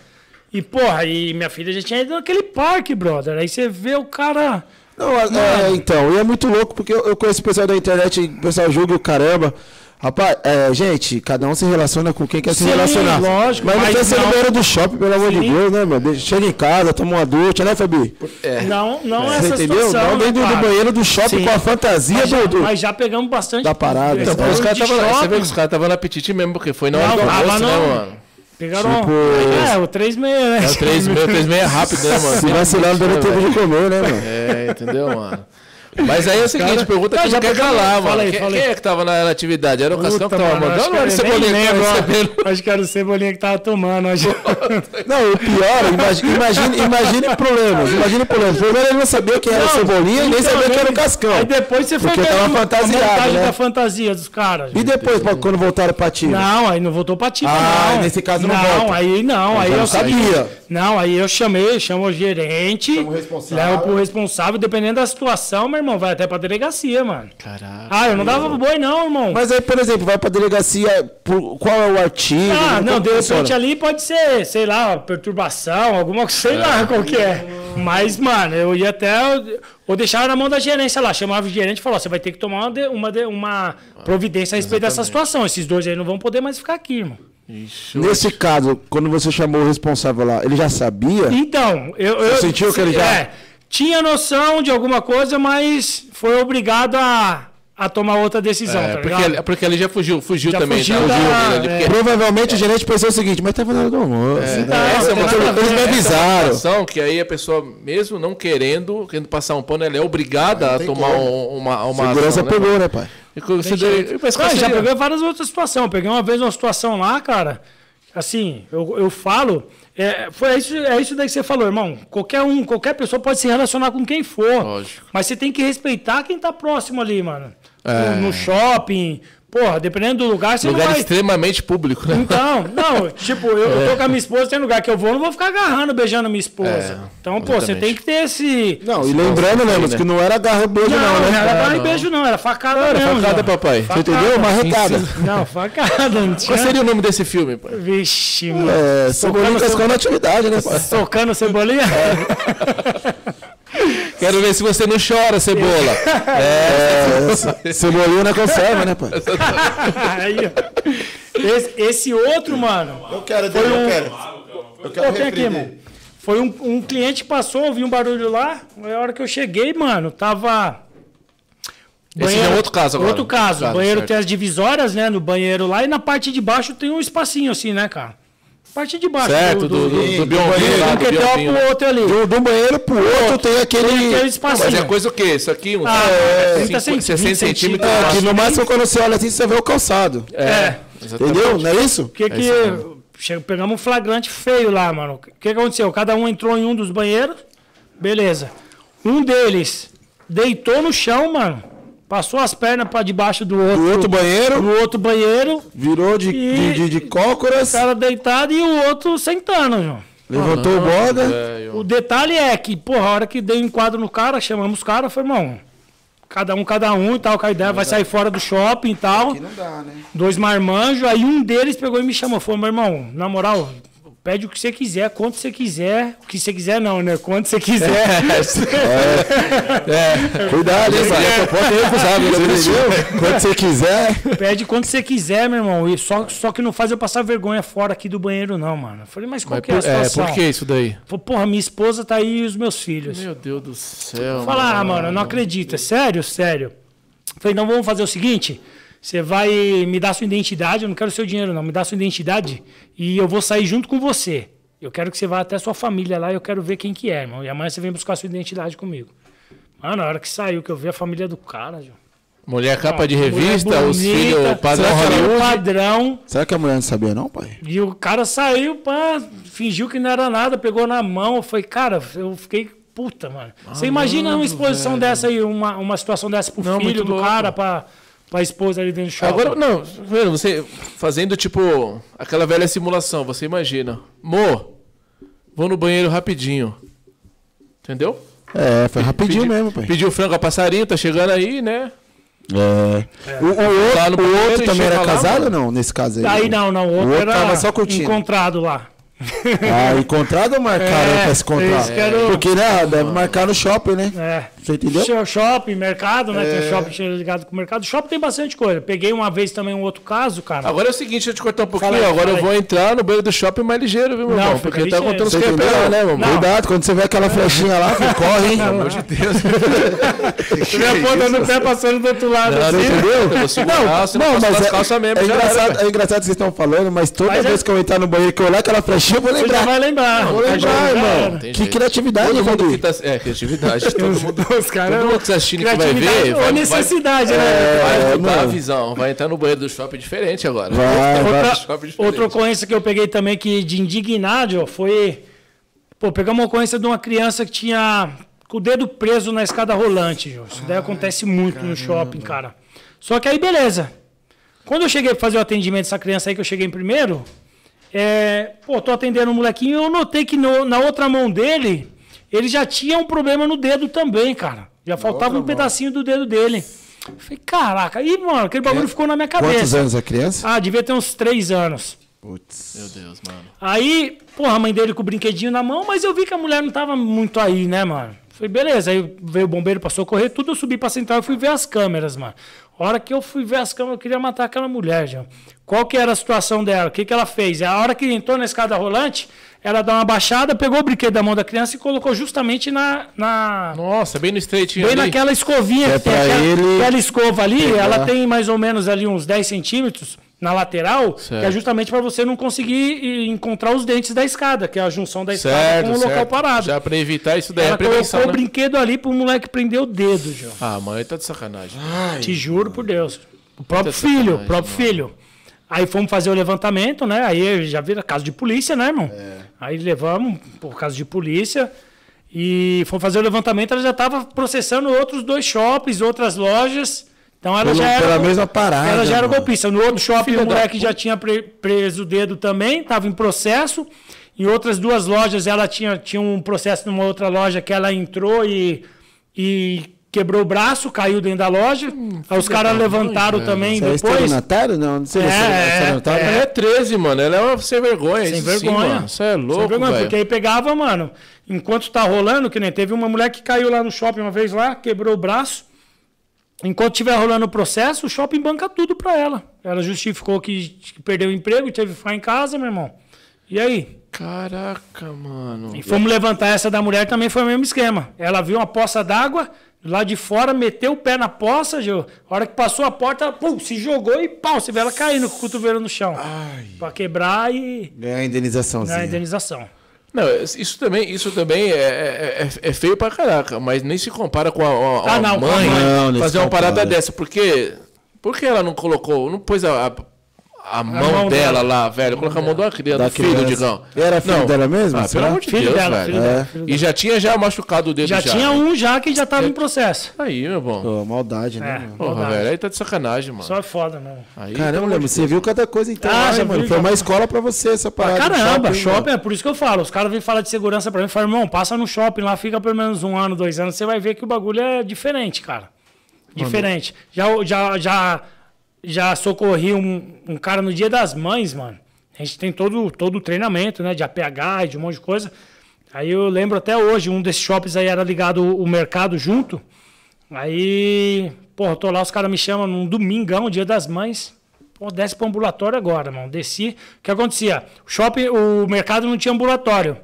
E, porra, e minha filha já tinha ido naquele parque, brother. Aí você vê o cara... Não, é, então, e é muito louco, porque eu, eu conheço o pessoal da internet, o pessoal julga o caramba. Rapaz, é, gente, cada um se relaciona com quem quer Sim, se relacionar. Lógico, mas, mas não pensa no banheiro do shopping, pelo amor Sim. de Deus, né, meu? Chega em casa, toma uma ducha, né, Fabi? É. Não, não é essa entendeu? situação. Não dentro do banheiro do shopping Sim. com a fantasia mas já, do... Mas já pegamos bastante... Da parada. Então, os caras estavam lá, você vê que os caras estavam no apetite mesmo, porque foi na hora do almoço, né, mano? Pegaram tipo... um... É, o três e meia, né? É, o três e meia é rápido, né, mano? Se vacilar, não deu tempo de comer, né, mano? É, entendeu, mano? Mas aí é o seguinte, cara... pergunta não, quem já quer calar, mano. Aí, quem, quem é que tava na, na atividade? Era o Cascão que tava mandando ou era o Cebolinha que tava recebendo? Acho que era o Cebolinha que tava tomando. Acho... Não, o pior, imagine, imagine, imagine problemas. Imagine problemas. Primeiro ele não sabia quem era o Cebolinha e nem sabia quem era o Cascão. Aí depois você foi ver a montagem né? da fantasia dos caras. E depois, quando voltaram pra Tira? Não, aí não voltou pra Tira, ah, não. nesse caso não volta. Não, aí não. Aí eu sabia. Não, aí eu chamei, chamo o gerente, levo pro responsável, dependendo da situação, mas irmão, vai até pra delegacia, mano. Caraca. Ah, eu não dava pro boi, não, irmão. Mas aí, por exemplo, vai pra delegacia, por... qual é o artigo? Ah, não, de repente ali pode ser, sei lá, perturbação, alguma coisa, sei é. lá, qualquer. Mas, mano, eu ia até... Ou deixava na mão da gerência lá, chamava o gerente e falou, ó, você vai ter que tomar uma, de, uma, de, uma providência a respeito Exatamente. dessa situação. Esses dois aí não vão poder mais ficar aqui, irmão. Ixi, Nesse oxe. caso, quando você chamou o responsável lá, ele já sabia? Então, eu... eu você sentiu que ele já... É, tinha noção de alguma coisa, mas foi obrigado a, a tomar outra decisão, é, tá porque, ele, porque ele já fugiu, fugiu já também. Fugiu tá? da, fugiu, né? é. Provavelmente é. o gerente pensou o seguinte, mas tá fazendo do almoço. É, tá, é, essa é uma coisa, eles me avisaram. Que aí a pessoa, mesmo não querendo, querendo passar um pano, ela é obrigada ah, a tomar um, uma, uma Segurança ação, pegou, né, né pai? Você deu, mas cara, já peguei várias outras situações. Eu peguei uma vez uma situação lá, cara, assim, eu, eu falo... É, foi isso, é isso daí que você falou, irmão. Qualquer um, qualquer pessoa pode se relacionar com quem for. Lógico. Mas você tem que respeitar quem tá próximo ali, mano. É. No, no shopping. Porra, dependendo do lugar, você lugar não vai... Lugar extremamente público, né? Então, não, tipo, eu, é. eu tô com a minha esposa, tem lugar que eu vou, não vou ficar agarrando, beijando minha esposa. É, então, exatamente. pô, você tem que ter esse... Não, e lembrando, né, mas que não era agarra e beijo, não, não né? Não, era agarra e beijo, não, era facada era mesmo. Facada, já. papai. Facada. Você entendeu? Marretada. Não, facada. Não tinha... Qual seria o nome desse filme, pai? Vixe, mano. É, Cebolinha Cascão na atividade, né, pai? Socando Cebolinha? É. Quero ver se você não chora, Cebola. É, é, Cebolinha não conserva, né, pai? Aí, esse, esse outro, mano... Eu quero, foi um, eu quero. Eu quero eu aqui, mano. Foi um, um cliente passou, ouvi um barulho lá. Na hora que eu cheguei, mano, tava... Banheiro, esse é outro caso agora. Outro caso. O banheiro certo. tem as divisórias, né, no banheiro lá. E na parte de baixo tem um espacinho assim, né, cara? Parte de baixo. Certo, do, do, do, do, do, do banheiro. Lá, do, do, pro outro ali. Do, do banheiro pro outro tem aquele... Tem aquele espacinho. Mas é coisa o quê? Isso aqui? Um ah, é, trinta, sessenta centímetros. É, que no máximo quando você olha assim, você vê o calçado. É. é. Entendeu? Não é isso? Porque é que... Chega, pegamos um flagrante feio lá, mano. O que, que aconteceu? Cada um entrou em um dos banheiros. Beleza. Um deles deitou no chão, mano. Passou as pernas para debaixo do outro, do outro banheiro. Do outro banheiro. Virou de, e, de, de cócoras. O cara deitado e o outro sentando, João. Levantou o borda. Velho. O detalhe é que, porra, a hora que deu um enquadro no cara, chamamos o cara, foi, irmão, cada um, cada um e tal, com a ideia, não vai dá. sair fora do shopping e tal. Aqui não dá, né? Dois marmanjos, aí um deles pegou e me chamou, falou, meu irmão, na moral... Pede o que você quiser, quanto você quiser. O que você quiser não, né? Quanto você quiser. É, é, é. Cuidado, hein, pai? Pode recusar, meu. Quanto você quiser. Pede quanto você quiser, meu irmão. E só, só que não faz eu passar vergonha fora aqui do banheiro, não, mano. Eu falei, mas qual mas que por, é a situação? É, por que isso daí? Falei, porra, minha esposa tá aí e os meus filhos. Meu Deus do céu. Falar, ah, mano, eu não acredito. É sério, sério. Falei, não, vamos fazer o seguinte... Você vai me dar sua identidade, eu não quero seu dinheiro não, me dá sua identidade e eu vou sair junto com você. Eu quero que você vá até sua família lá, eu quero ver quem que é, irmão. E amanhã você vem buscar sua identidade comigo. Mano, a hora que saiu, que eu vi a família do cara, João. Mulher capa não, de revista, os filhos, o padrão Hollywood. Padrão. Será que a mulher não sabia não, pai? E o cara saiu, pá, fingiu que não era nada, pegou na mão, foi, cara, eu fiquei puta, mano. Ah, você imagina uma exposição velho. dessa aí, uma, uma situação dessa pro não, filho do louco. cara, pra, pra esposa ali dentro do shopping. Agora, não, velho, você fazendo tipo aquela velha simulação, você imagina. Mô, vou no banheiro rapidinho. Entendeu? É, foi rapidinho pedi, mesmo, pai. Pediu frango a passarinho, tá chegando aí, né? É. É. O, o, outro, o outro também era casado ou não, nesse caso aí? Aí não, não. O outro, o outro era tava só curtindo. Encontrado lá. Ah, encontrado ou marcaram é, pra se encontrar? Quero... Porque, né, deve marcar no shopping, né? É. Você entendeu? Shopping, mercado, né? É. Tem shopping ligado com o mercado. Shopping tem bastante coisa. Peguei uma vez também um outro caso, cara. Agora é o seguinte, deixa eu te cortar um pouquinho. Fala, Agora fala eu vou entrar no banheiro do shopping mais ligeiro, viu, meu irmão? Porque tá contando os campeões, né, mano? Cuidado, quando você vê aquela flechinha lá, você corre, hein? Pelo amor de Deus. Você apontando o pé passando do outro lado. Não, assim, entendeu? Não, não, não, mas é, mesmo, é, engraçado, era, é engraçado o que vocês estão falando, mas toda mas vez é... que eu entrar no banheiro que eu olhar aquela flechinha, eu vou lembrar. Você vai lembrar. Vou lembrar, irmão. Que criatividade, é, criatividade. Todo mundo... Os caras, todo mundo que está assistindo que vai ver. Ou vai, necessidade, vai, né? Vai mudar é, a visão. Vai entrar no banheiro do shopping diferente agora. Vai, vai. Outra, shopping diferente. Outra ocorrência que eu peguei também que de indignado, ó, foi. Pô, pegamos uma ocorrência de uma criança que tinha com o dedo preso na escada rolante, Jô. Isso daí Ai, acontece muito caramba. no shopping, cara. Só que aí, beleza. Quando eu cheguei para fazer o atendimento dessa criança aí, que eu cheguei em primeiro, é, pô, tô atendendo um molequinho e eu notei que no, na outra mão dele. Ele já tinha um problema no dedo também, cara. Já faltava Outra, um pedacinho mano. do dedo dele. Eu falei, caraca. E, mano, aquele bagulho é. ficou na minha cabeça. Quantos anos a criança? Ah, devia ter uns três anos. Putz. Meu Deus, mano. Aí, porra, a mãe dele com o brinquedinho na mão, mas eu vi que a mulher não tava muito aí, né, mano? Eu falei, beleza. Aí veio o bombeiro pra socorrer, tudo. Eu subi pra central e fui ver as câmeras, mano. A hora que eu fui ver as câmeras, eu queria matar aquela mulher, já. Qual que era a situação dela? O que que ela fez? A hora que entrou na escada rolante... Ela dá uma baixada, pegou o brinquedo da mão da criança e colocou justamente na... na... Nossa, bem no estreitinho bem ali. Bem naquela escovinha. É que tem aquela, ele... aquela escova ali, pegar. Ela tem mais ou menos ali uns dez centímetros na lateral, certo. Que é justamente para você não conseguir encontrar os dentes da escada, que é a junção da escada certo, com o certo. local parado. Já para evitar isso daí, ela é prevenção, colocou né? o brinquedo ali pro moleque prender o dedo, João. Ah, mãe, tá de sacanagem. Ai, Te juro mano. por Deus. O próprio tá filho, o próprio mano. filho. Aí fomos fazer o levantamento, né? Aí já vira caso de polícia, né, irmão? É. Aí levamos por caso de polícia e fomos fazer o levantamento. Ela já estava processando outros dois shoppings, outras lojas. Então ela Pelo, já era. Pela mesma parada. Ela já era mano. golpista. No outro shopping o moleque da... já tinha pre preso o dedo também, estava em processo. Em outras duas lojas ela tinha, tinha um processo numa outra loja que ela entrou e. e quebrou o braço, caiu dentro da loja. Hum, Aí os caras levantaram mãe, também Você depois. Você é estelionatário? Não, não sei. É, é, é, é, é treze, mano. Ela é uma sem vergonha. Sem vergonha. Você é louco, Sem vergonha, véio. Porque aí pegava, mano. Enquanto tá rolando, que nem teve uma mulher que caiu lá no shopping uma vez lá, quebrou o braço. Enquanto tiver rolando o processo, o shopping banca tudo pra ela. Ela justificou que perdeu o emprego, teve que ficar em casa, meu irmão. E aí? Caraca, mano. E fomos levantar essa da mulher, também foi o mesmo esquema. Ela viu uma poça d'água... Lá de fora, meteu o pé na poça, Gil. A hora que passou a porta, ela pum, se jogou e pau, você vê ela caindo com o cotovelo no chão. Ai. Pra quebrar e... Ganhar a indenizaçãozinha. Ganhar a indenização. Não, isso também, isso também é, é, é feio pra caraca, mas nem se compara com a, a, ah, a não, mãe não, fazer uma compara. parada dessa. Porque, porque ela não colocou, não pôs a... a... A mão, a mão dela, dela lá, velho. Coloca a mão da criança, do filho, Digão. Era filho não. dela mesmo? Ah, pelo amor de filho Deus, dela, velho. Filho dela, filho é. dela. E já tinha já machucado o dedo já. Já tinha um já que já tava é. em processo. Aí, meu bom. Pô, maldade, né? É, mano? Porra, maldade. velho. Aí tá de sacanagem, mano. Só é foda, né? Aí, caramba, Lemos, você viu cada coisa então. Ah, ai, mano. Foi uma escola pra você essa parada. Ah, caramba, shopping, shopping é por isso que eu falo. Os caras vêm falar de segurança pra mim e falam, irmão, passa no shopping lá, fica pelo menos um ano, dois anos. Você vai ver que o bagulho é diferente, cara. Diferente. Já, já, já... Já socorri um, um cara no Dia das Mães, mano. A gente tem todo, todo o treinamento, né? De A P H e de um monte de coisa. Aí eu lembro até hoje, um desses shoppings aí era ligado o mercado junto. Aí, porra, eu tô lá, os caras me chamam num domingão, Dia das Mães. Pô, desce pro ambulatório agora, mano. Desci. O que acontecia? O shopping, o mercado não tinha ambulatório.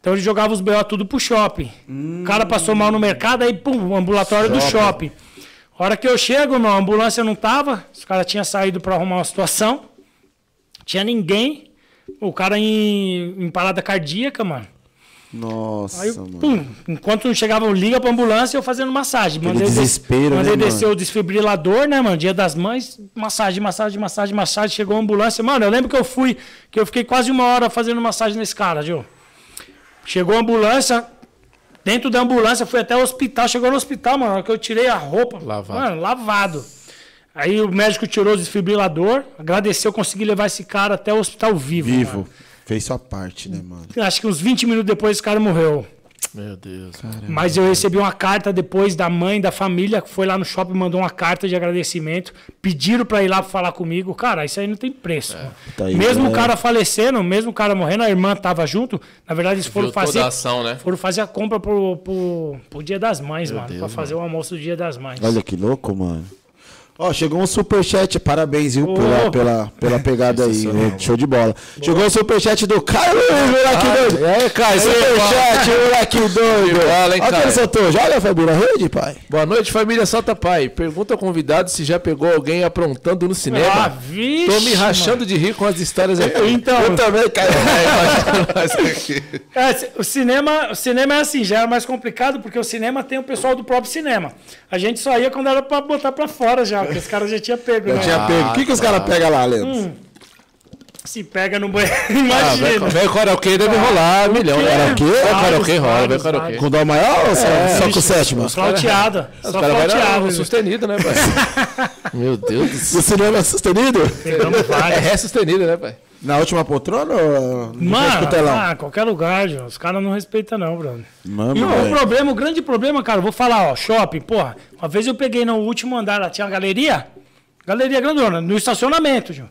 Então ele jogava os B O tudo pro shopping. Hum. O cara passou mal no mercado, aí pum, ambulatório shopping. do shopping. A hora que eu chego, meu, a ambulância não tava, os caras tinham saído para arrumar uma situação, tinha ninguém, o cara em, em parada cardíaca, mano. Nossa, Aí, mano. Pum, enquanto não chegava, eu liga pra ambulância, eu fazendo massagem. Mandei, desespero, des... Mandei né, descer mano? o desfibrilador, né, mano? Dia das Mães, massagem, massagem, massagem, massagem, chegou a ambulância. Mano, eu lembro que eu fui, que eu fiquei quase uma hora fazendo massagem nesse cara, viu? Chegou a ambulância... Dentro da ambulância, fui até o hospital. Chegou no hospital, mano, na hora que eu tirei a roupa. Lavado. Mano, lavado. Aí o médico tirou o desfibrilador, agradeceu, consegui levar esse cara até o hospital vivo. Vivo. Mano. Fez sua parte, né, mano? Acho que uns vinte minutos depois esse cara morreu. Meu Deus. Caramba. Mas eu recebi uma carta depois da mãe, da família, que foi lá no shopping, mandou uma carta de agradecimento. Pediram pra ir lá falar comigo. Cara, isso aí não tem preço. É. Tá aí, mesmo né? o cara falecendo, mesmo o cara morrendo, a irmã tava junto. Na verdade, eles foram fazer, a ação, né? foram fazer a compra pro, pro, pro Dia das Mães, Meu mano. Deus, pra fazer mano. o almoço do Dia das Mães. Olha que louco, mano. Ó, oh, chegou um superchat, parabéns, viu, oh, pela, pela, pela pegada aí, né? Show de bola. Boa. Chegou um superchat do Caio, moleque ah, doido. É, Caio, superchat, moleque doido. Olha que ele soltou, joga, Fabinho, na rede, pai. Boa noite, família Solta Pai. Pergunta ao convidado se já pegou alguém aprontando no cinema. Ah, vixe, Tô me rachando mano. de rir com as histórias aqui. Eu, então, eu também, Caio. é, o, cinema, o cinema é assim, já é mais complicado, porque o cinema tem o pessoal do próprio cinema. A gente só ia quando era pra botar pra fora já. Porque os caras já tinham pego, já né? tinha pego. O que, que os caras pegam lá, Lemos? Hum, se pega no banheiro, imagina. Ah, vem o karaokê, deve rolar um milhão. Karaokê? Vem o karaokê, rola, vem o karaokê. Com dó maior ou só, é, só bicho, com o sétimo? Flauteada. Só flauteada. Sustenido, né, pai? Meu Deus do céu. O cinema é sustenido? É ré sustenido, né, pai? Na última poltrona ou no Mano, ah, qualquer lugar, João. Os caras não respeitam, não, brother. Mano, e o, o problema, o grande problema, cara, eu vou falar, ó, shopping, porra. Uma vez eu peguei no último andar, lá tinha uma galeria. Galeria grandona, no estacionamento, João.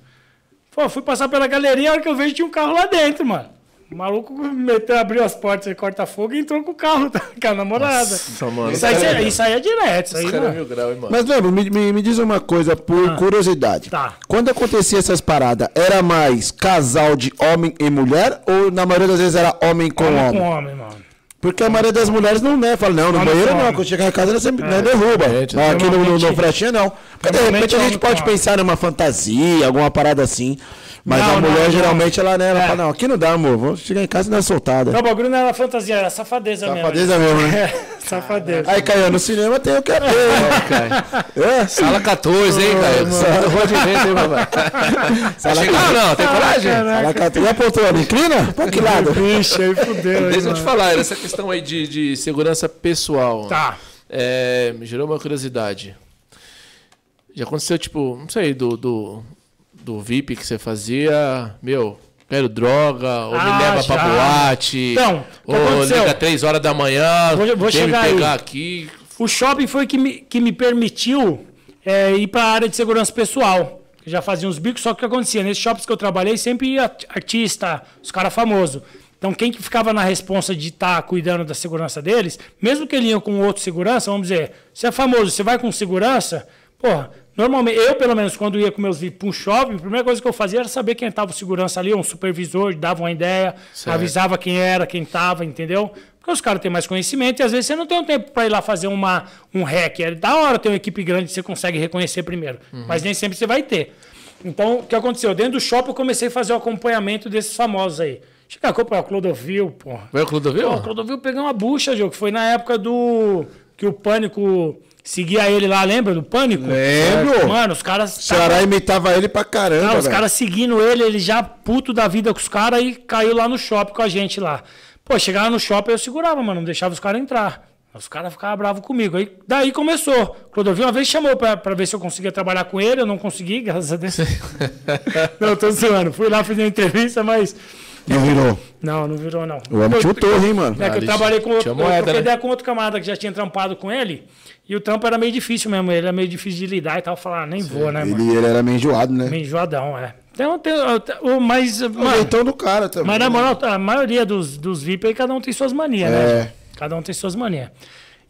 Pô, fui passar pela galeria, a hora que eu vejo tinha um carro lá dentro, mano. O maluco meteu, abriu as portas de corta-fogo e entrou com o carro, tá? Com a namorada. Nossa, mano, isso, aí, é, isso aí é direto. Isso aí, mano. É mil grau, hein, mano. Mas, Lemos, me, me, me diz uma coisa, por ah, curiosidade. Tá. Quando acontecia essas paradas, era mais casal de homem e mulher? Ou na maioria das vezes era homem com homem? Homem com homem, mano. Porque a maioria das mulheres não, né? Fala, não, no homem banheiro não. Quando chegar em casa, ela sempre é, né, derruba. Gente, não, aqui no, no, no frechinha, não. Porque de repente a gente pode pensar numa fantasia, alguma parada assim. Mas não, a mulher não, geralmente não. ela, né? Ela é. fala, não, aqui não dá, amor. Vamos chegar em casa e não é soltada. Não, o bagulho não era fantasia, era safadeza, safadeza mesmo. Safadeza mesmo, né? É, safadeza. Aí, Caio, no cinema tem o que é ter. É. É. Sala quatorze, hein, Caio? Sala quatorze, hein, papai? Sala quatorze. Não, não, tem coragem? Sala quatorze. E a poltrona, inclina? Pra que lado? Vixe, aí fudeu. Deixa eu te falar, essa questão aí de, de segurança pessoal. Tá. É, me gerou uma curiosidade. Já aconteceu, tipo, não sei, do... do do V I P que você fazia, meu, quero droga, ou ah, me leva já. pra boate, então, ou liga três horas da manhã, vou, vou chegar me pegar aí. aqui. O shopping foi que me, que me permitiu é, ir para a área de segurança pessoal. Eu já fazia uns bicos, só que o que acontecia? Nesses shoppings que eu trabalhei, sempre ia artista, os caras famosos. Então, quem que ficava na responsa de estar tá cuidando da segurança deles, mesmo que ele ia com outro segurança, vamos dizer, você é famoso, você vai com segurança, porra, normalmente, eu pelo menos, quando ia com meus V I P para um shopping, a primeira coisa que eu fazia era saber quem estava o segurança ali, um supervisor, dava uma ideia, certo. avisava quem era, quem estava, entendeu? Porque os caras têm mais conhecimento e às vezes você não tem um tempo para ir lá fazer uma, um hack. É da hora ter uma equipe grande, você consegue reconhecer primeiro, uhum. mas nem sempre você vai ter. Então, o que aconteceu? Dentro do shopping eu comecei a fazer o acompanhamento desses famosos aí. Chega a comprar o Clodovil, porra. Foi o Clodovil? Pô, o Clodovil pegou uma bucha, Diogo, que foi na época do... que o Pânico... Seguia ele lá, lembra do Pânico? Lembro. Mano, os caras... O Ceará imitava ele pra caramba. Não, os caras seguindo ele, ele já puto da vida com os caras e caiu lá no shopping com a gente lá. Pô, chegava no shopping eu segurava, mano, não deixava os caras entrar. Os caras ficavam bravos comigo. Aí, daí começou. Clodovil uma vez chamou pra, pra ver se eu conseguia trabalhar com ele, eu não consegui, graças a Deus. Não, tô zoando. Fui lá, fiz uma entrevista, mas... Não virou. Não, não virou, não. O homem tinha o torre, hein, mano. É que eu trabalhei com outro, eu troquei ideia com outro camarada que já tinha trampado com ele. E o trampo era meio difícil mesmo. Ele era meio difícil de lidar e tal. Falar, nem vou, né, mano? Ele era meio enjoado, né? Meio enjoadão, é. Então, tem, mas... O então do cara também. Mas, na moral, a maioria dos, dos V I P aí, cada um tem suas manias, né? Cada um tem suas manias.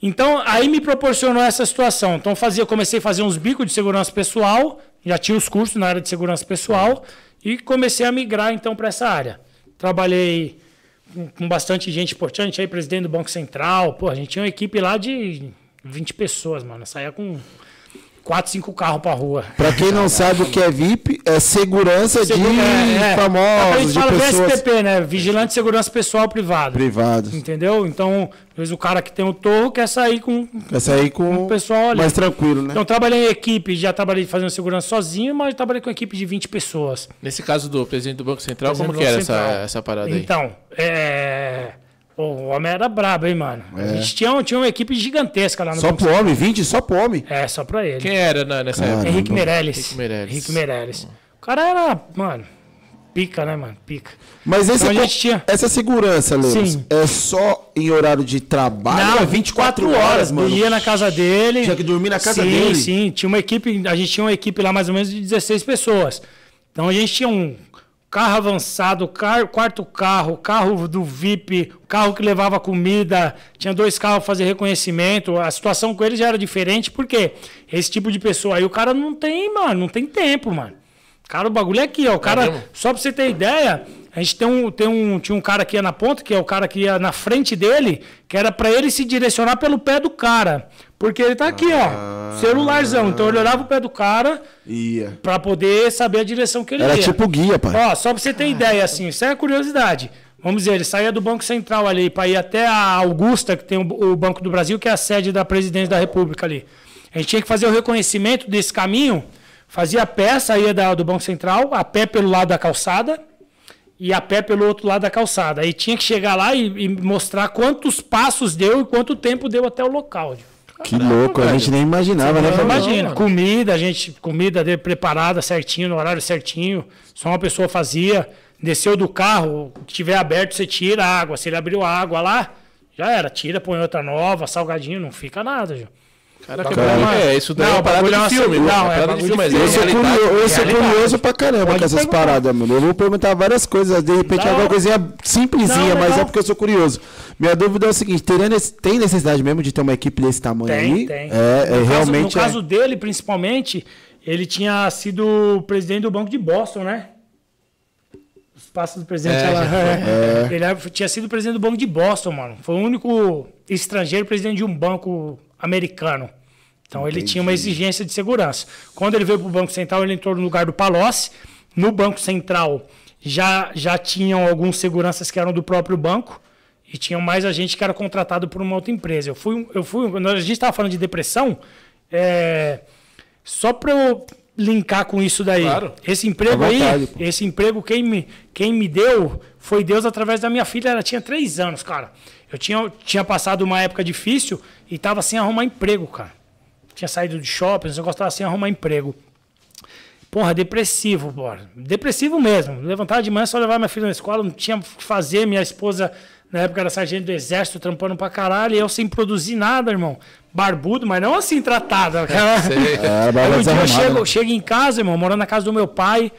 Então, aí me proporcionou essa situação. Então, fazia, comecei a fazer uns bicos de segurança pessoal. Já tinha os cursos na área de segurança pessoal. E comecei a migrar, então, para essa área. Trabalhei com bastante gente importante, aí presidente do Banco Central. Pô, a gente tinha uma equipe lá de vinte pessoas, mano. Saía com quatro, cinco carros pra rua. Pra quem não sabe o que é V I P, é segurança, Segura, de é, é. famosos, a gente de fala pessoas... V S P P, né? Vigilante de Segurança Pessoal Privado. Privados. Entendeu? Então, às vezes o cara que tem o torro quer sair com, quer sair com, com o pessoal ali. Mais tranquilo, né? Então, trabalhei em equipe, já trabalhei fazendo segurança sozinho, mas trabalhei com equipe de vinte pessoas. Nesse caso do presidente do Banco Central, presidente como do que Banco era Central. Essa, essa parada aí? Então, é... Pô, o homem era brabo, hein, mano? É. A gente tinha, tinha uma equipe gigantesca lá no Só pro homem, vinte? Só pro homem? É, só pra ele. Quem era na, nessa época? Henrique Meirelles. Henrique Meirelles. Henrique Meirelles. O cara era, mano, pica, né, mano? Pica. Mas esse, então, a gente tinha... essa segurança, Lemos, sim, é só em horário de trabalho? Não, vinte e quatro horas, mano. Dormia na casa dele. Tinha que dormir na casa sim, dele? Sim, sim. Tinha uma equipe, a gente tinha uma equipe lá mais ou menos de dezesseis pessoas. Então a gente tinha um... carro avançado, car quarto carro, carro do V I P, carro que levava comida, tinha dois carros para fazer reconhecimento. A situação com eles já era diferente, porque esse tipo de pessoa aí, o cara não tem, mano, não tem tempo, mano. Cara, o bagulho é aqui, ó. O cara, caramba, só pra você ter ideia, a gente tem um, tem um, tinha um cara que ia na ponta, que é o cara que ia na frente dele, que era para ele se direcionar pelo pé do cara. Porque ele tá aqui, ah, ó, celularzão. Então ele olhava o pé do cara ia. pra poder saber a direção que ele ia. Era tipo guia, pai. Ó, só pra você ter ah. ideia, assim, isso é a curiosidade. Vamos dizer, ele saía do Banco Central ali pra ir até a Augusta, que tem o Banco do Brasil, que é a sede da Presidente da República ali. A gente tinha que fazer o reconhecimento desse caminho, fazia a pé, saía da, do Banco Central, a pé pelo lado da calçada e a pé pelo outro lado da calçada. Aí tinha que chegar lá e, e mostrar quantos passos deu e quanto tempo deu até o local, tipo. Que Caramba, louco, velho. A gente nem imaginava, né? Não imagina, não, comida, a gente, comida dele preparada certinho, no horário certinho, só uma pessoa fazia, desceu do carro, que tiver aberto você tira a água, se ele abriu a água lá, já era, tira, põe outra nova, salgadinho, não fica nada, Ju. Cara, que é, isso daí não, é uma parada de filme. Não, é parada de filme, mas é realidade. Eu sou curioso pra caramba com essas paradas, mano. Eu vou perguntar várias coisas, de repente alguma coisinha simplesinha, mas é porque eu sou curioso. Minha dúvida é o seguinte, tem necessidade mesmo de ter uma equipe desse tamanho aí? Tem, tem. No caso dele, principalmente, ele tinha sido presidente do Banco de Boston, né? Os passos do presidente é, ela, é. É. Ele tinha sido presidente do Banco de Boston, mano. Foi o único estrangeiro presidente de um banco americano. Então, entendi, ele tinha uma exigência de segurança. Quando ele veio para o Banco Central, ele entrou no lugar do Palocci. No Banco Central, já, já tinham alguns seguranças que eram do próprio banco e tinham mais a gente que era contratado por uma outra empresa. Eu fui, eu fui, quando a gente estava falando de depressão, é, só para eu linkar com isso daí. Claro. Esse emprego é vontade, aí, pô. esse emprego, quem me, quem me deu foi Deus através da minha filha. Ela tinha três anos, cara. Eu tinha, tinha passado uma época difícil e tava sem arrumar emprego, cara. Tinha saído de shopping, eu gostava sem arrumar emprego. Porra, depressivo, bora. Depressivo mesmo. Levantava de manhã, só levava minha filha na escola, não tinha o que fazer. Minha esposa, na época, era sargento do exército, trampando pra caralho, e eu sem produzir nada, irmão. Barbudo, mas não assim, tratado. Aquela... É, aí um dia eu chego, eu chego em casa, irmão, morando na casa do meu pai.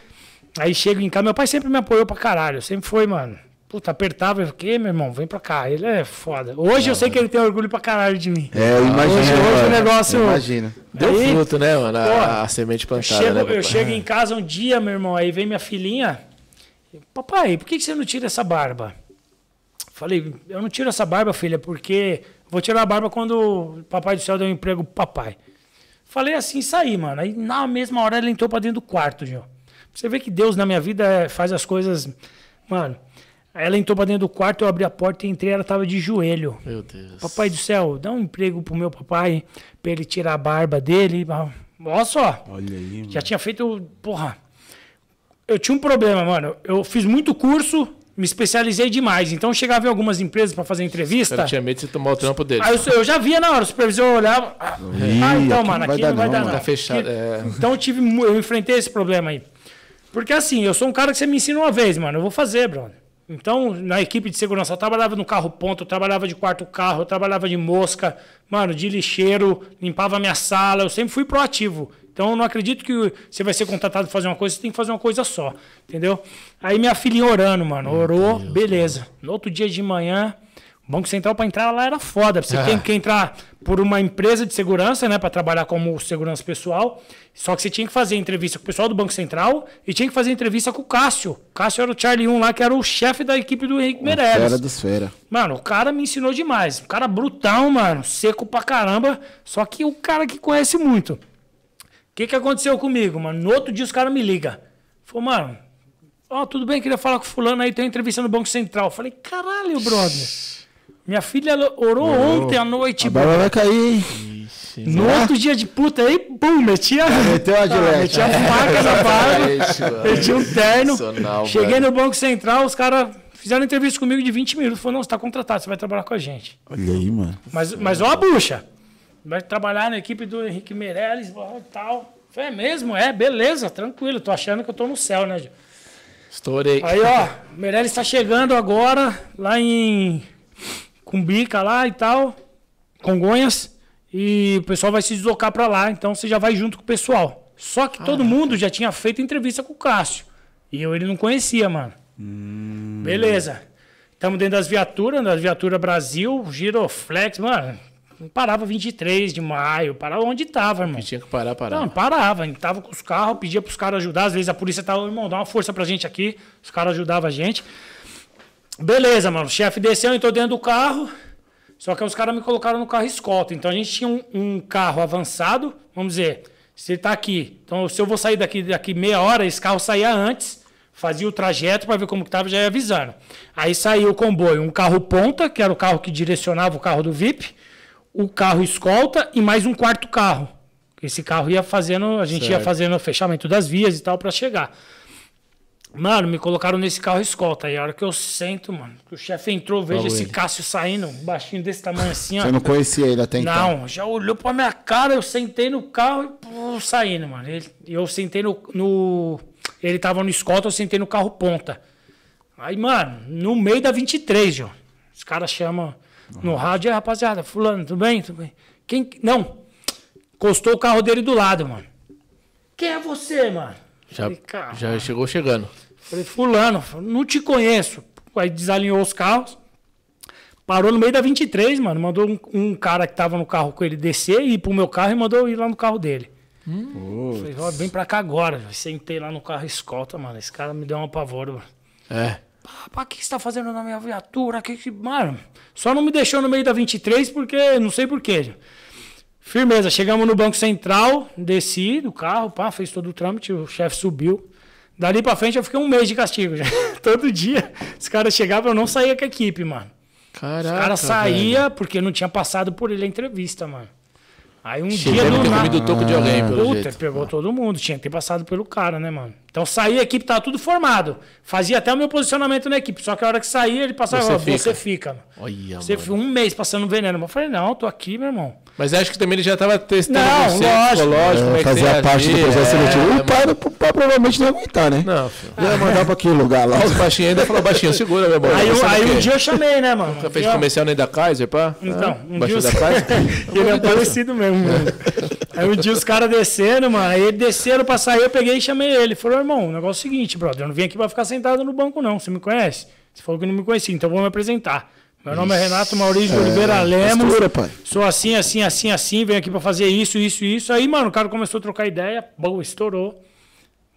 Aí chego em casa, meu pai sempre me apoiou pra caralho, sempre foi, mano. Puta, apertava, eu fiquei, meu irmão, vem pra cá. Ele é foda. Hoje é, eu sei que ele tem orgulho pra caralho de mim. É, eu imagino. Hoje, hoje o negócio... Imagina. Deu aí, fruto, né, mano? Porra, a semente plantada, eu chego, né, eu chego em casa um dia, meu irmão, aí vem minha filhinha. Papai, por que você não tira essa barba? Falei, eu não tiro essa barba, filha, porque vou tirar a barba quando o papai do céu deu um emprego pro papai. Falei assim, saí, mano. Aí na mesma hora ele entrou pra dentro do quarto, João. Você vê que Deus na minha vida faz as coisas... Mano... Ela entrou pra dentro do quarto, eu abri a porta e entrei, ela tava de joelho. Meu Deus. Papai do céu, dá um emprego pro meu papai, pra ele tirar a barba dele. Olha só. Olha aí, mano. Já tinha feito, porra. Eu tinha um problema, mano. Eu fiz muito curso, me especializei demais. Então eu chegava em algumas empresas pra fazer entrevista. Eu tinha medo de tomar o trampo dele. Aí eu, eu já via na hora, o supervisor olhava. Ah, ah então, mano, aqui não vai dar nada. Tá fechado. É. Então eu, tive, eu enfrentei esse problema aí. Porque assim, eu sou um cara que você me ensina uma vez, mano. Eu vou fazer, brother. Então, na equipe de segurança, eu trabalhava no carro ponto, eu trabalhava de quarto carro, eu trabalhava de mosca, mano, de lixeiro, limpava a minha sala, eu sempre fui proativo. Então, eu não acredito que você vai ser contratado para fazer uma coisa, você tem que fazer uma coisa só, entendeu? Aí minha filhinha orando, mano, Meu orou, Deus beleza. Deus. No outro dia de manhã, o Banco Central para entrar lá era foda, você ah. tem que entrar por uma empresa de segurança, né, para trabalhar como segurança pessoal, só que você tinha que fazer entrevista com o pessoal do Banco Central e tinha que fazer entrevista com o Cássio. O Cássio era o Charlie um lá, que era o chefe da equipe do Henrique Meirelles. Fera dos fera. Mano, o cara me ensinou demais, o cara brutão, mano, seco pra caramba, só que o cara que conhece muito. O que que aconteceu comigo, mano? No outro dia os caras me ligam, falou, mano, ó, oh, tudo bem, queria falar com o fulano aí, tem uma entrevista no Banco Central. Eu falei, caralho, brother. Minha filha ela orou oh, ontem à noite. A barba vai cair. Ixi, no mano. outro dia de puta aí, pum, metia a ah, metia a faca na barba, metia um terno. Cheguei no Banco Central, os caras Fizeram entrevista comigo de vinte minutos. Falou, não, você tá contratado, você vai trabalhar com a gente. Olha aí, mano. Mas, mas ó a bucha. Vai trabalhar na equipe do Henrique Meirelles e tal. Falei, é mesmo? É, beleza, tranquilo. Tô achando que eu tô no céu, né, Gil? Estourei. Aí, ó, Meirelles tá chegando agora lá em Cumbica lá e tal, Congonhas. E o pessoal vai se deslocar pra lá, então você já vai junto com o pessoal. Só que ah, todo mundo já tinha feito entrevista com o Cássio. E eu ele não conhecia, mano. Hum. Beleza. Estamos dentro das viaturas, das viaturas Brasil, Giroflex, mano. Não parava vinte e três de maio, parava onde tava, irmão. Tinha que parar, parava. Não, parava. A gente tava com os carros, pedia pros caras ajudar. Às vezes a polícia tava, irmão, dá uma força pra gente aqui. Os caras ajudavam a gente. Beleza, mano. O chefe desceu, entrou dentro do carro. Só que os caras me colocaram no carro escolta. Então a gente tinha um, um carro avançado, vamos dizer, você tá aqui. Então se eu vou sair daqui, daqui meia hora, esse carro saía antes. Fazia o trajeto para ver como que estava, já ia avisando. Aí saiu o comboio, um carro ponta, que era o carro que direcionava o carro do V I P, o carro escolta e mais um quarto carro. Esse carro ia fazendo, a gente certo. ia fazendo o fechamento das vias e tal para chegar. Mano, me colocaram nesse carro escolta. Aí a hora que eu sento, mano, que o chefe entrou, vejo Olha esse ele. Cássio saindo, baixinho desse tamanho assim. Você ó. não conhecia ele até então? Não, já olhou pra minha cara, eu sentei no carro e pô, saindo, mano. Ele, eu sentei no... no Ele tava no escolta, eu sentei no carro ponta. Aí, mano, no meio da vinte e três, João. Os caras chamam uhum. no rádio, é, rapaziada, fulano, tudo bem? Tudo bem? Quem... Não. Encostou o carro dele do lado, mano. Quem é você, mano? Já, falei, já chegou chegando. Falei, fulano, não te conheço. Aí desalinhou os carros. Parou no meio da vinte e três, mano. Mandou um, um cara que tava no carro com ele descer e ir pro meu carro e mandou eu ir lá no carro dele. Hum. Falei, ó, vem pra cá agora. Sentei lá no carro escolta, mano. Esse cara me deu um apavoro, mano. É. Pá, o que você tá fazendo na minha viatura? Que que... Mano, só não me deixou no meio da vinte e três porque não sei porquê. Firmeza, chegamos no Banco Central, desci do carro, pá, fez todo o trâmite, o chefe subiu. Dali pra frente eu fiquei um mês de castigo já. Todo dia, os caras chegavam, eu não saía com a equipe, mano. Caraca, os caras saíam porque não tinha passado por ele a entrevista, mano. Aí um Chegou dia... Chegou na... do toco de alguém, pelo Puta, jeito. pegou ah. todo mundo. Tinha que ter passado pelo cara, né, mano? Então saía, a equipe tava tudo formado. Fazia até o meu posicionamento na equipe. Só que a hora que saía, ele passava... Você, ó, fica. Você fica, mano. Olha, Você ficou um mês passando veneno. Eu falei, não, tô aqui, meu irmão. Mas acho que também ele já tava testando não, você. Não, lógico. lógico é, é fazer a parte agir, do processo seletivo. É, o pai, mas... o pai provavelmente não ia aguentar, né? Não, filho. Já ia mandar pra aquele lugar lá. Os baixinhos ainda falaram, baixinho, segura, meu irmão. Aí, eu, aí um dia eu chamei, né, mano? Nunca fez comercial nem da Kaiser, pá? Então, um dia... Ele é parecido mesmo. Mano. Aí um dia os caras descendo, mano. Aí eles desceram pra sair, eu peguei e chamei ele. Falou, irmão, o negócio é o seguinte, brother. Eu não vim aqui pra ficar sentado no banco, não. Você me conhece? Você falou que não me conhecia, então eu vou me apresentar. Meu isso. nome é Renato Maurício é... Oliveira Lemos. Mistura, pai. Sou assim, assim, assim, assim. Venho aqui pra fazer isso, isso, isso. Aí, mano, o cara começou a trocar ideia. Boa, estourou.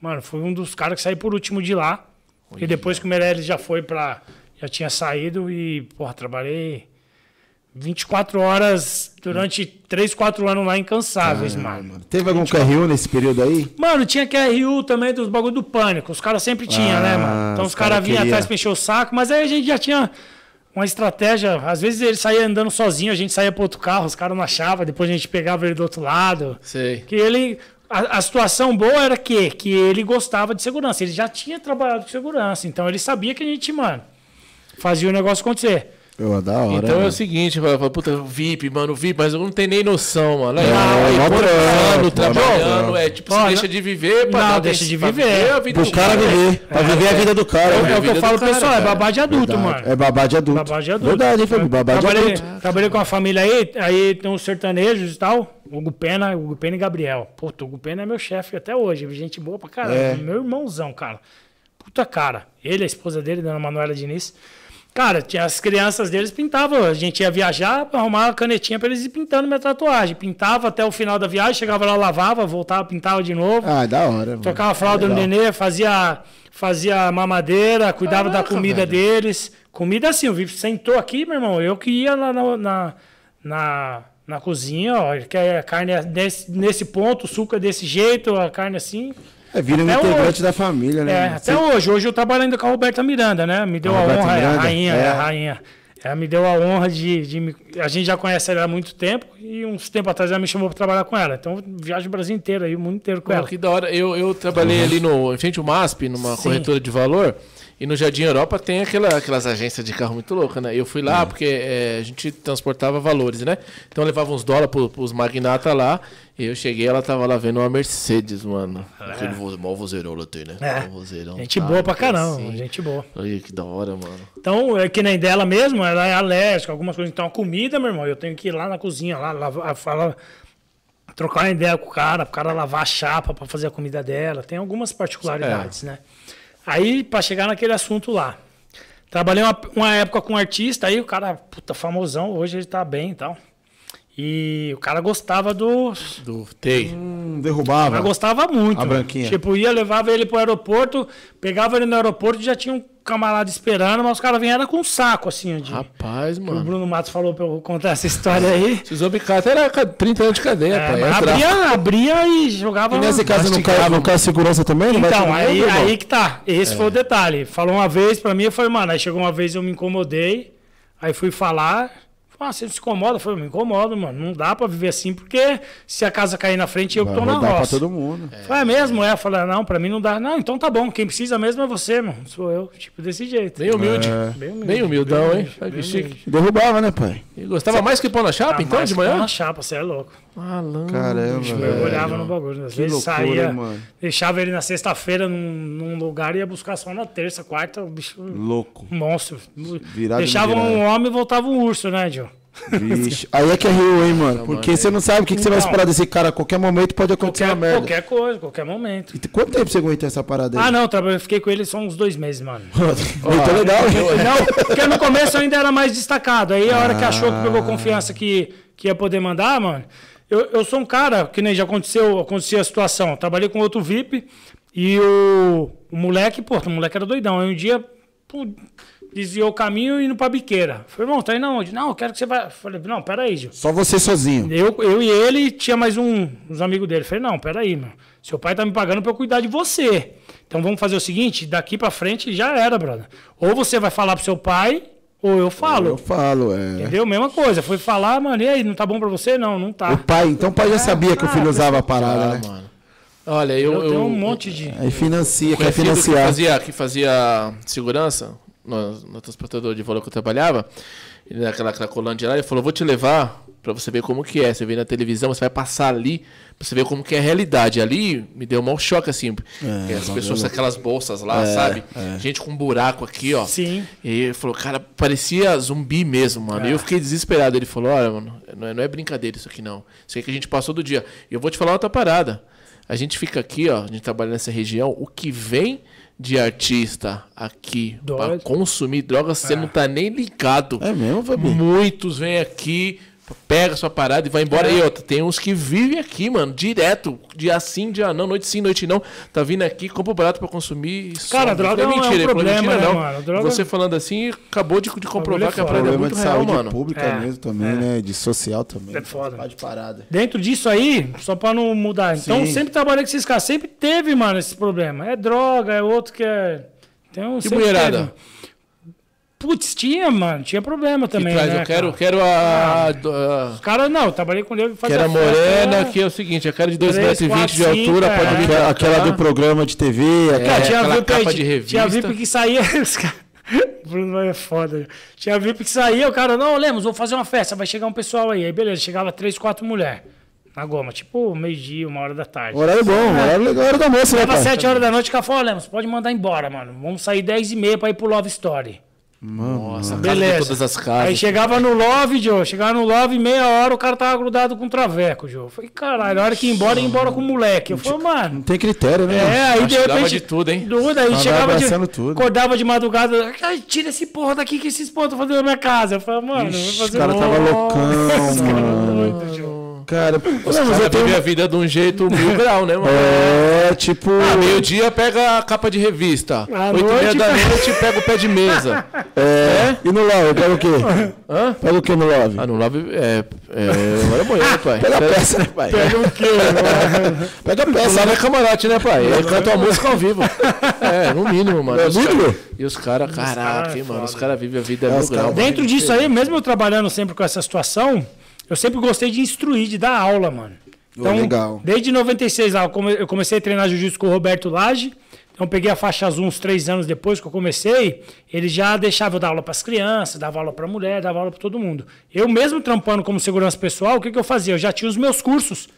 Mano, foi um dos caras que saiu por último de lá. Oi, e depois que o Meirelles já foi pra... Já tinha saído e, porra, trabalhei... vinte e quatro horas durante três, quatro anos lá incansáveis, ah, mano. mano. Teve algum Q R U nesse período aí? Mano, tinha Q R U também dos bagulho do Pânico. Os caras sempre tinham, ah, né, mano? Então os caras cara vinham queria. atrás pra encher o saco, mas aí a gente já tinha uma estratégia. Às vezes ele saía andando sozinho, a gente saía pro outro carro, os caras não achavam, depois a gente pegava ele do outro lado. Sei. Que ele... A, a situação boa era que, que ele gostava de segurança. Ele já tinha trabalhado com segurança, então ele sabia que a gente, mano, fazia o negócio acontecer. Pô, da hora, então, mano, é o seguinte, fala, puta, V I P, mano, V I P, mas eu não tenho nem noção, mano. Aí, não, aí, não, morando, não, trabalhando, não, é tipo, você não, deixa de viver pra não, deixa de viver. Pra viver o cara viver, pra viver a vida do cara. É o que eu falo, pessoal, é babá de adulto, Verdade. mano. É babá de adulto. Babá de adulto. Verdade, hein, Felipe? Babá de trabalhei, adulto. Trabalhei com uma família aí, aí tem uns sertanejos e tal, Hugo Pena, Hugo Pena e Gabriel. Pô, o Hugo Pena é meu chefe até hoje, gente boa pra caralho, é. meu irmãozão, cara. Puta cara. Ele, a esposa dele, Dona Manuela Diniz. Cara, tinha as crianças deles pintavam. A gente ia viajar pra arrumar uma canetinha pra eles ir pintando minha tatuagem. Pintava até o final da viagem, chegava lá, lavava, voltava, pintava de novo. Ah, da hora. Tocava a fralda do nenê, fazia, fazia mamadeira, cuidava Caraca, da comida velho. deles. Comida assim, o Vivi sentou aqui, meu irmão. Eu que ia lá na, na, na, na cozinha, ó. Que a carne é desse, nesse ponto, o suco é desse jeito, a carne assim. É, vira um integrante da família, né? É, até hoje. Hoje eu trabalho ainda com a Roberta Miranda, né? Me deu a, a honra, é, a rainha, é. é a rainha. Ela me deu a honra de, de me... A gente já conhece ela há muito tempo e uns tempos atrás ela me chamou para trabalhar com ela. Então viajo o Brasil inteiro aí, o mundo inteiro com Pô, ela. Que da hora. Eu, eu trabalhei ali no, em frente ao M A S P, numa Sim. corretora de valor. E no Jardim Europa tem aquela, aquelas agências de carro muito loucas, né? Eu fui lá é. porque é, a gente transportava valores, né? Então eu levava uns dólares pro, pros magnatas lá. E eu cheguei, ela tava lá vendo uma Mercedes, mano. É. Aquele mó vozeirão lá tem, né? É. Vozeirão, gente tá, boa pra caramba, assim. Gente boa. Olha que da hora, mano. Então, é que nem dela mesmo, ela é alérgica, algumas coisas. Então, a comida, meu irmão, eu tenho que ir lá na cozinha, lá, lavar, falar... trocar uma ideia com o cara, pro cara lavar a chapa pra fazer a comida dela. Tem algumas particularidades, é. né? Aí, pra chegar naquele assunto lá. Trabalhei uma, uma época com um artista, aí o cara, puta, famosão, hoje ele tá bem e tal. E o cara gostava do... Do T E I. Hum, derrubava. O cara gostava muito. A branquinha. Tipo, ia, levava ele pro aeroporto, pegava ele no aeroporto, já tinha um camarada esperando, mas os caras vinham com um saco, assim. De... Rapaz, mano. O Bruno Matos falou pra eu contar essa história aí. Precisou bicar até era trinta anos de cadeia, é, pai. Abria, abria e jogava... E nesse caso não cai, não cai segurança também? Não então, aí, medo, aí que tá. Esse é. foi o detalhe. Falou uma vez pra mim, eu falei, mano, aí chegou uma vez eu me incomodei, aí fui falar... Ah, você não se incomoda? Eu falei, me incomodo, mano. Não dá pra viver assim, porque se a casa cair na frente, eu que tô na roça. Não dá pra todo mundo. É, falei, é mesmo? É. Eu falei, não, pra mim não dá. Não, então tá bom. Quem precisa mesmo é você, mano. Sou eu, tipo, desse jeito. Bem humilde. É. Bem humilde. Bem humildão, bem humilde, hein? Bem humilde. Derrubava, né, pai? E gostava você... mais que pão na chapa, tá então, de manhã? Pão na chapa, você é louco. Malandro. Caramba, velho. Mergulhava no bagulho. Às vezes loucura, saía, mano. Deixava ele na sexta-feira num, num lugar e ia buscar só na terça, quarta. O bicho... Louco. Monstro. Virado deixava virado. Um homem e voltava um urso, né, Joe? Vixe, aí é que é ruim, hein, mano. Porque você não sabe o que, que você vai esperar desse cara. A qualquer momento pode acontecer qualquer, uma merda. Qualquer coisa, qualquer momento. E quanto tempo você aguentou essa parada aí? Ah, não, eu fiquei com ele só uns dois meses, mano. Muito legal, eu, não, porque no começo eu ainda era mais destacado. Aí a hora ah. que achou que pegou confiança que, que ia poder mandar, mano. Eu, eu sou um cara, que nem já aconteceu, aconteceu a situação. Eu trabalhei com outro V I P e o, o moleque, pô, o moleque era doidão. Aí um dia... Pô, desviou o caminho e indo pra biqueira. Falei, irmão, tá indo aonde? Não, eu quero que você vá. Falei, não, peraí, Gil. Só você sozinho. Eu, eu e ele e tinha mais um, uns amigos dele. Falei, não, peraí, mano. Seu pai tá me pagando pra eu cuidar de você. Então vamos fazer o seguinte, daqui pra frente já era, brother. Ou você vai falar pro seu pai, ou eu falo. Ou eu falo, é. Entendeu? Mesma coisa. Foi falar, mano, e aí, não tá bom pra você? Não, não tá. O pai, então o pai já sabia é, que o filho usava a parada, ah, né? Mano. Olha, eu... Eu tenho um eu, monte de... Aí financia, quer financiar. Que fazia, que fazia segurança... No, no transportador de valor que eu trabalhava, ele, naquela Cracolândia lá, ele falou, vou te levar pra você ver como que é. Você vê na televisão, você vai passar ali pra você ver como que é a realidade. Ali me deu um mau choque, assim. É, as pessoas com aquelas bolsas lá, é, sabe? É. Gente com um buraco aqui, ó. Sim. E ele falou, cara, parecia zumbi mesmo, mano. É. E eu fiquei desesperado. Ele falou, olha, mano, não é, não é brincadeira isso aqui, não. Isso é que a gente passou do dia. E eu vou te falar outra parada. A gente fica aqui, ó, a gente trabalha nessa região, o que vem... de artista aqui para consumir drogas, você é. não tá nem ligado. É mesmo, Fabi? Muitos vêm aqui, pega sua parada e vai embora. É. E outra, tem uns que vivem aqui, mano, direto, dia sim, dia não, noite sim, noite não, tá vindo aqui, compra o barato para consumir. Cara, droga não é mentira, é um problema, mentira, não. Né, mano? Droga... Você falando assim, acabou de, de comprovar que a parada é muito de real, mano. Pública é. mesmo também, é. né, de social também. É foda. Pode parada. Dentro disso aí, só para não mudar. Então, sim. sempre trabalhei com esses caras, sempre teve, mano, esse problema. É droga, é outro que é... Então, que mulherada. Putz, tinha, mano. Tinha problema também, que traz, né? Eu quero, quero a... Ah, os caras, não. Eu trabalhei com ele. Fazer que era morena, festa, que é o seguinte. A cara de dois metros e vinte de altura. É, pode vir, é, aquela tá? do programa de T V. Aquela, é, tinha aquela V I P, capa de revista. Tinha V I P que saía... Bruno é foda. Tinha V I P que saía. O cara, não, Lemos, vou fazer uma festa. Vai chegar um pessoal aí. Aí, beleza. Chegava três, quatro mulheres. Na goma. Tipo, meio-dia, uma hora da tarde. Horário bom. Horário, hora da moça, né, cara? Às sete horas da noite, o cara falou, Lemos, pode mandar embora, mano. Vamos sair dez e meia pra ir pro Love Story. Mano, nossa, beleza. Todas as casas. Aí chegava no Love, Joe. Chegava no Love, meia hora, o cara tava grudado com o traveco, Joe. Falei, caralho, a hora que ia embora, ia embora com o moleque. Eu falei, mano. Não tem critério, né? É, aí de repente. De tudo, hein? Tudo, aí chegava de. Tudo. Acordava de madrugada. Ai, tira esse porra daqui que esses porra estão fazendo na minha casa. Eu falei, mano, ixi, vou fazer o cara um... tava loucão, mano. Doido, Joe. Cara, os não, cara vive a vida de um jeito mil grau, né, mano? É, tipo... Ah, meio-dia pega a capa de revista. Oito e meia da noite pega o pé de mesa. É, é. E no Love, pega o quê? Hã? Pega o quê no Love? Ah, no Love é... é banheiro, pai. Pega a peça, né, pai? Pega o quê? Pega a peça. Lá vai camarote, né, pai? Ele canta a música ao vivo. É, no mínimo, mano. É no mínimo? E os caras, caraca, hein, mano. Os caras vivem a vida mil grau. Dentro disso aí, mesmo eu trabalhando sempre com essa situação... Eu sempre gostei de instruir, de dar aula, mano. Então, oh, legal. Desde noventa e seis lá, eu comecei a treinar jiu-jitsu com o Roberto Laje. Então, eu peguei a faixa azul uns três anos depois que eu comecei. Ele já deixava eu dar aula para as crianças, dava aula para a mulher, dava aula para todo mundo. Eu mesmo trampando como segurança pessoal, o que, que eu fazia? Eu já tinha os meus cursos.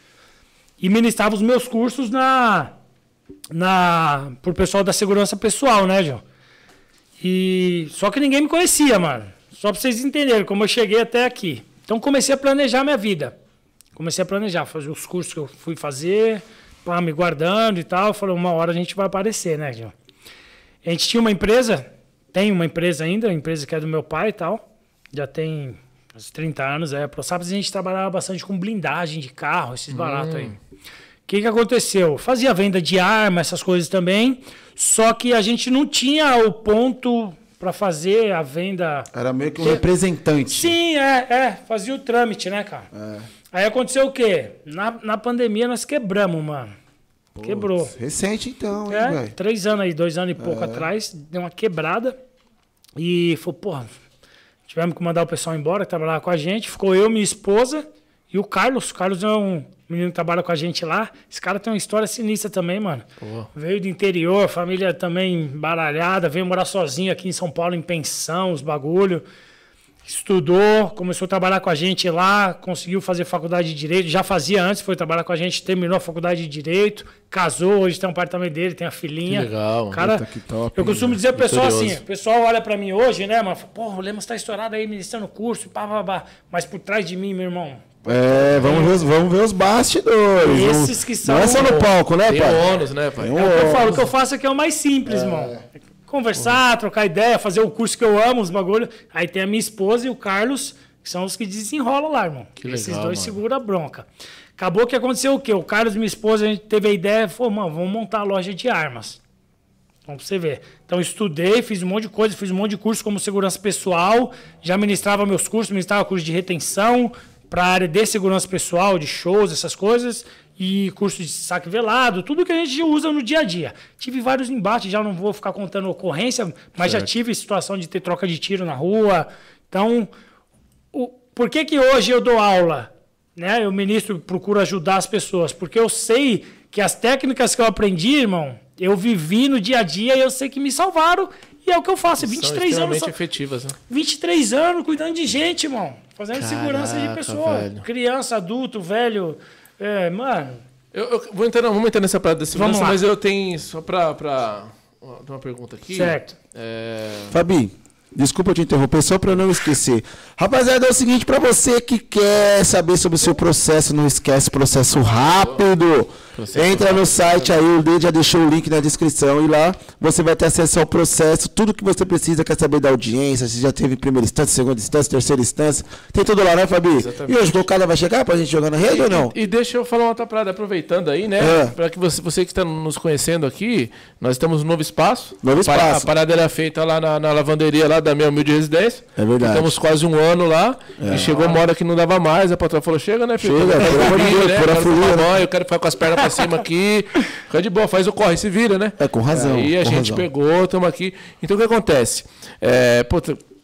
E ministrava os meus cursos na, na, pro pessoal da segurança pessoal, né, João? E só que ninguém me conhecia, mano. Só para vocês entenderem como eu cheguei até aqui. Então, comecei a planejar minha vida. Comecei a planejar, fazer os cursos que eu fui fazer, pá, me guardando e tal. Falei, uma hora a gente vai aparecer, né, João? A gente tinha uma empresa, tem uma empresa ainda, uma empresa que é do meu pai e tal. Já tem uns trinta anos. É, a ProSaps, a gente trabalhava bastante com blindagem de carro, esses baratos hum. aí. O que, que aconteceu? Fazia venda de arma, essas coisas também. Só que a gente não tinha o ponto para fazer a venda... Era meio que um representante. Sim, é, é. Fazia o trâmite, né, cara? É. Aí aconteceu o quê? Na, na pandemia nós quebramos, mano. Putz, quebrou. Recente então, hein, é, três anos aí, dois anos e pouco é. atrás. Deu uma quebrada. E falou, porra, tivemos que mandar o pessoal embora, trabalhar com a gente. Ficou eu, minha esposa e o Carlos. O Carlos é um menino que trabalha com a gente lá. Esse cara tem uma história sinistra também, mano. Pô. Veio do interior, família também baralhada. Veio morar sozinho aqui em São Paulo, em pensão, os bagulho. Estudou, começou a trabalhar com a gente lá, conseguiu fazer faculdade de Direito, já fazia antes, foi trabalhar com a gente, terminou a faculdade de Direito, casou, hoje tem um apartamento dele, tem a filhinha. Que legal, cara, eita, que top, eu costumo dizer ao pessoal assim, o pessoal olha pra mim hoje, né, mano, porra, o Lemos tá estourado aí, ministrando curso, pá, pá, pá, mas por trás de mim, meu irmão, É, vamos ver, os, vamos ver os bastidores. Esses que são... Não é só no palco, né, pai? Tem ônus, né, pai? É, o que eu falo, o que eu faço aqui é o mais simples, é. mano. Conversar, trocar ideia, fazer o curso que eu amo, os bagulho. Aí tem a minha esposa e o Carlos, que são os que desenrolam lá, irmão. Que legal, esses dois seguram a bronca. Acabou que aconteceu o quê? O Carlos e minha esposa, a gente teve a ideia, falou, mano, vamos montar a loja de armas. Então, pra você ver. Então, estudei, fiz um monte de coisa, fiz um monte de curso como segurança pessoal, já ministrava meus cursos, ministrava curso de retenção, para a área de segurança pessoal, de shows, essas coisas, e curso de saque velado, tudo que a gente usa no dia a dia. Tive vários embates, já não vou ficar contando ocorrência, mas certo. já tive situação de ter troca de tiro na rua. Então, o, por que que hoje eu dou aula? Né? Eu ministro, procuro ajudar as pessoas, porque eu sei que as técnicas que eu aprendi, irmão, eu vivi no dia a dia e eu sei que me salvaram, e é o que eu faço. vinte e três anos só... efetivas, né? vinte e três anos cuidando de gente, irmão. Fazendo Caraca, segurança de pessoa. Velho. Criança, adulto, velho. É, mano. Eu, eu vou entrar, vamos entrar nessa parada da segurança, mas eu tenho só pra, pra uma pergunta aqui. Certo. É... Fabi, desculpa te interromper, só pra não esquecer. Rapaziada, é o seguinte, pra você que quer saber sobre o seu processo, não esquece Processo Rápido. Processo Entra rápido. no site aí, o D já deixou o link na descrição e lá você vai ter acesso ao processo, tudo que você precisa, quer saber da audiência, se já teve primeira instância, segunda instância, terceira instância, tem tudo lá, né, Fabi? Exatamente. E hoje o Docada vai chegar pra gente jogar na rede e, ou não? E, e deixa eu falar uma outra parada, aproveitando aí, né, é. pra que você, você que tá nos conhecendo aqui, nós estamos no Novo Espaço. Novo Espaço. A parada era feita lá na, na lavanderia lá da minha humilde residência. É verdade. Estamos quase um ano lá é. e chegou uma hora que não dava mais, a patroa falou, chega, né, filho? Chega, eu quero ficar com as pernas pra cima aqui, fica de boa, faz o corre, se vira, né? É, com razão. Aí a gente razão. pegou, estamos aqui. Então o que acontece? É, pô,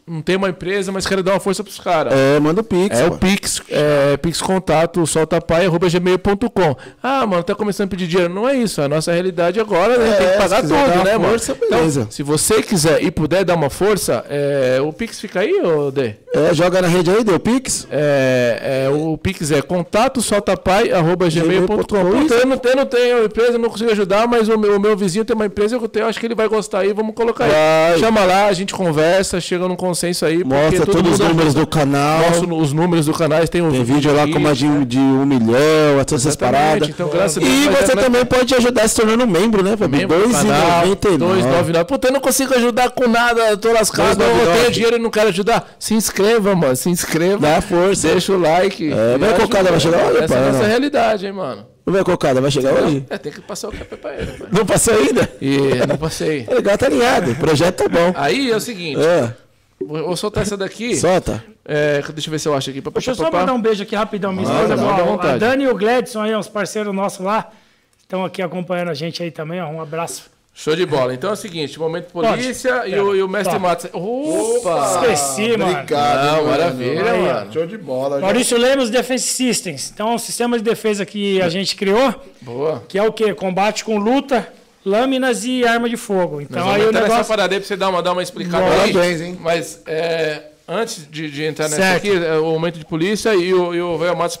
não tem uma empresa, mas quero dar uma força pros caras. É, manda o Pix. É mano. o Pix, é, Pix contato, soltapai arroba gmail ponto com. Ah, mano, tá começando a pedir dinheiro. Não é isso, a nossa realidade agora, né? É, tem que pagar tudo, né, força, mano? Beleza. Então, se você quiser e puder dar uma força, é, o Pix fica aí, ô Dê? É, joga na rede aí, deu Pix? É, é, o Pix é contato soltapai arroba gmail ponto com. Eu não tenho, não tenho empresa, não consigo ajudar, mas o meu, o meu vizinho tem uma empresa, eu tenho, acho que ele vai gostar aí, vamos colocar aí. Chama lá, a gente conversa, chega num consenso aí. Mostra todos os números do canal. Mostra os números do canal, tem um tem vídeo lá com mais de um, de um milhão, todas essas paradas. Então, graças a Deus, e você também pode ajudar se tornando membro, né, Fabi? dois reais e noventa e nove centavos. Puta, eu não consigo ajudar com nada, tô lascado, eu tenho dinheiro e não quero ajudar. Se inscreva. Se inscreva, mano. Se inscreva. Dá força. Deixa o like. É, vai Cocada, vai chegar hoje, pai. Essa é a nossa realidade, hein, mano. Vai Cocada, vai chegar hoje? É, tem que passar o café pra ele. Mano. Não passou ainda? É, não passei. É legal, tá alinhado. O projeto tá bom. Aí é o seguinte. É. Vou, vou soltar essa daqui. Solta. É, deixa eu ver se eu acho aqui. Pra, deixa pra, eu só pra, mandar um beijo aqui rapidão. Mano, mano, mano, a, a Dani e o Gladson aí, uns parceiros nossos lá. Estão aqui acompanhando a gente aí também. Ó, um abraço. Show de bola. Então é o seguinte, momento polícia e o, e o mestre Matos. Opa! Esqueci, mano. Obrigado. Não, maravilha, mano. mano. Show de bola. Maurício já. Lemos Defense Systems. Então, é um sistema de defesa que a gente criou. Boa. Que é o quê? Combate com luta, lâminas e arma de fogo. Então, aí o negócio... essa parada aí pra você dar uma, dar uma explicada. Parabéns, hein? Mas, é... antes de, de entrar nessa certo. aqui, o momento de polícia e o, e o Real Matos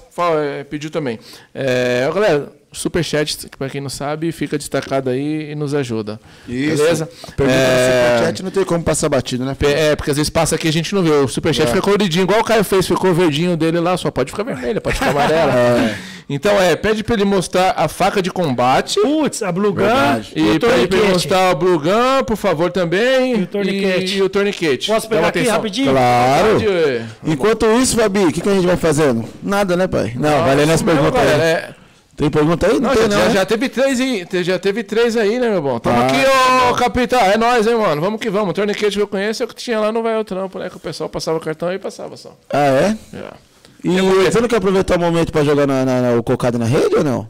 pediu também. É, galera, superchat, que para quem não sabe, fica destacado aí e nos ajuda. Isso. Beleza? A pergunta é... do superchat não tem como passar batido, né? É, porque às vezes passa aqui e a gente não vê. O superchat é. fica coloridinho, igual o Caio fez, ficou verdinho dele lá, só pode ficar vermelho, pode ficar amarelo. É. Então é, pede para ele mostrar a faca de combate. Putz, a Blue Gun. Verdade. E pede para ele mostrar a Blue Gun, por favor, também. E o torniquete. E, e o torniquete. Posso pegar aqui rapidinho? Claro. Enquanto isso, Fabi, o que, que a gente vai fazendo? Nada, né, pai? Não, não vai ler nas perguntas aí. É... Tem pergunta aí? Não, não tem, já, não, né? já, teve três aí, já teve três aí, né, meu bom? Tamo ah, aqui, ô, capitão. É nóis, hein, mano? Vamos que vamos. O torniquete que eu conheço é o que tinha lá no Vai ao Trampo, né? Que o pessoal passava o cartão e passava só. Ah, é? É. E você não quer aproveitar o momento pra jogar na, na, na, o cocado na rede ou não?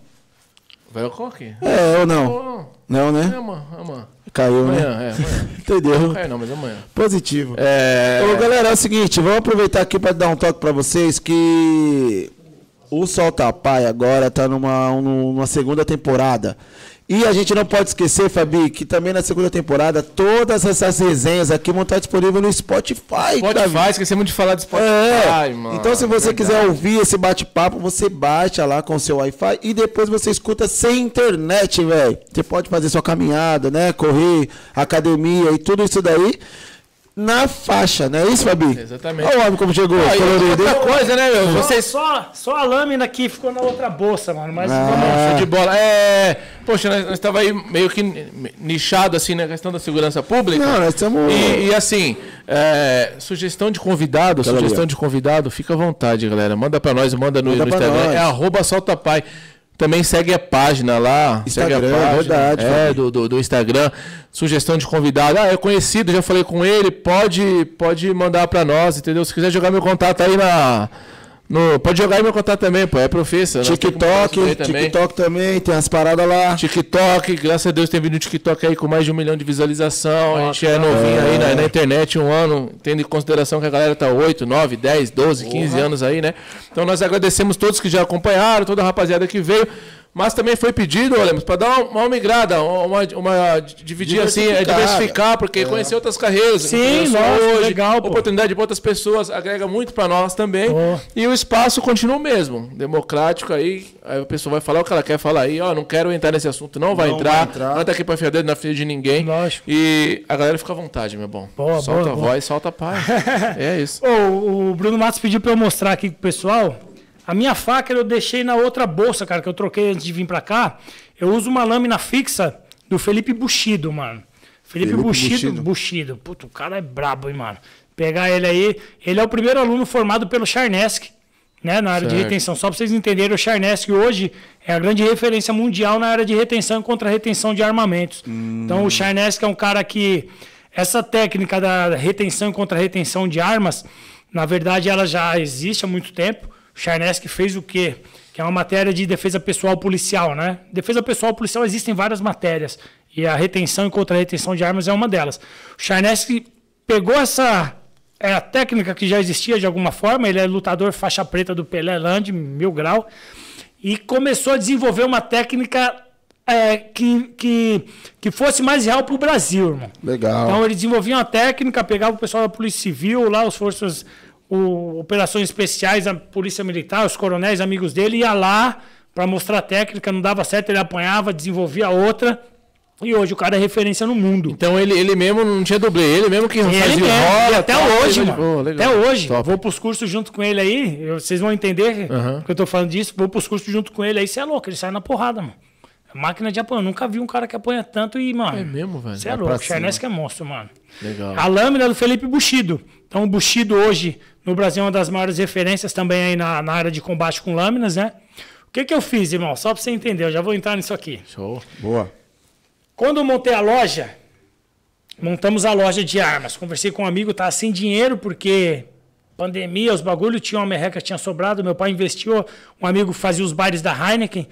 Vai o coque? É, ou não? Ou não. Não, né? É, amanhã, amanhã. Caiu, amanhã, né? É, amanhã. Entendeu? Não caiu não, mas amanhã. Positivo. É... Ô, galera, é o seguinte, vamos aproveitar aqui pra dar um toque pra vocês que... O Solta Pai agora tá numa, numa segunda temporada. E a gente não pode esquecer, Fabi, que também na segunda temporada todas essas resenhas aqui vão estar disponíveis no Spotify. Spotify, esquecemos de falar do Spotify, é. mano. Então, se você Verdade. quiser ouvir esse bate-papo, você baixa lá com o seu Wi-Fi e depois você escuta sem internet, velho. Você pode fazer sua caminhada, né? Correr, academia e tudo isso daí. Na faixa, não é isso, Fabi? Exatamente. Olha o homem como chegou. Ah, outra coisa, né, meu? Só, Vocês... só, só a lâmina aqui ficou na outra bolsa, mano. Mas ah. de bola. É... Poxa, nós, nós tava aí meio que nichado, assim, na questão da segurança pública. Não, nós estamos... E, e assim, é... sugestão de convidado, Cala sugestão ali. de convidado, fica à vontade, galera. Manda pra nós, manda no, manda no Instagram. Nós. É arroba soltapai. Também segue a página lá, Instagram, segue a página, verdade, é, do, do, do Instagram, sugestão de convidado, ah, é conhecido, já falei com ele, pode, pode mandar para nós, entendeu? Se quiser jogar meu contato aí na... No, pode jogar aí meu contato também, pô, é professor. TikTok, também. TikTok também, tem as paradas lá. TikTok, graças a Deus tem vídeo no TikTok aí com mais de um milhão de visualização. Ah, a gente é novinho é. aí na, na internet, um ano, tendo em consideração que a galera tá oito, nove, dez, doze, uhum. quinze anos aí, né? Então nós agradecemos todos que já acompanharam, toda a rapaziada que veio. Mas também foi pedido, olha, para dar uma, uma migrada, uma, uma dividir assim, é diversificar, porque é. conhecer outras carreiras. Sim, nossa, hoje, legal, oportunidade para outras pessoas, agrega muito para nós também. Oh. E o espaço continua o mesmo, democrático aí, aí a pessoa vai falar o que ela quer falar aí, ó, não quero entrar nesse assunto, não vai não entrar, vai entrar, não tá aqui para enfiar dedo na frente de ninguém. Lógico. E a galera fica à vontade, meu bom. Boa, solta boa, a boa. voz, solta a paz. É isso. Oh, o Bruno Matos pediu para eu mostrar aqui pro pessoal. A minha faca eu deixei na outra bolsa, cara, que eu troquei antes de vir pra cá. Eu uso uma lâmina fixa do Felipe Buxido, mano. Felipe, Felipe Buxido, Buxido. Buxido. Puta, o cara é brabo, hein, mano. Pegar ele aí. Ele é o primeiro aluno formado pelo Charneski, né, na área certo. de retenção. Só pra vocês entenderem, o Charneski hoje é a grande referência mundial na área de retenção e contra-retenção de armamentos. Hum. Então, o Charneski é um cara que... Essa técnica da retenção e contra-retenção de armas, na verdade, ela já existe há muito tempo. Charneski fez o quê? Que é uma matéria de defesa pessoal policial, né? Defesa pessoal policial existem várias matérias. E a retenção e contra-retenção de armas é uma delas. O Charneski pegou essa é, a técnica que já existia de alguma forma. Ele é lutador faixa preta do Pelé Land, mil grau. E começou a desenvolver uma técnica é, que, que, que fosse mais real para o Brasil, irmão. Legal. Então ele desenvolvia uma técnica, pegava o pessoal da Polícia Civil, lá os forças... O, operações especiais, a polícia militar, os coronéis, amigos dele, ia lá para mostrar a técnica, não dava certo, ele apanhava, desenvolvia outra, e hoje o cara é referência no mundo. Então ele, ele mesmo não tinha dublê, ele mesmo que fazia mesmo. Rola, e até, top, hoje, mano, pô, legal, até hoje, até hoje, vou para os cursos junto com ele aí, eu, vocês vão entender uhum. que eu tô falando disso, vou para os cursos junto com ele aí, você é louco, ele sai na porrada, mano. Máquina de apanhar. Eu nunca vi um cara que apanha tanto e, mano... É mesmo, velho. Você é louco. O Charneski é monstro, mano. Legal. A lâmina é do Felipe Buxido. Então, o Buxido hoje, no Brasil, é uma das maiores referências também aí na, na área de combate com lâminas, né? O que que eu fiz, irmão? Só pra você entender. Eu já vou entrar nisso aqui. Show. Boa. Quando eu montei a loja, montamos a loja de armas. Conversei com um amigo, tava sem dinheiro, porque... Pandemia, os bagulhos, tinha uma merreca, tinha sobrado. Meu pai investiu. Um amigo fazia os bailes da Heineken.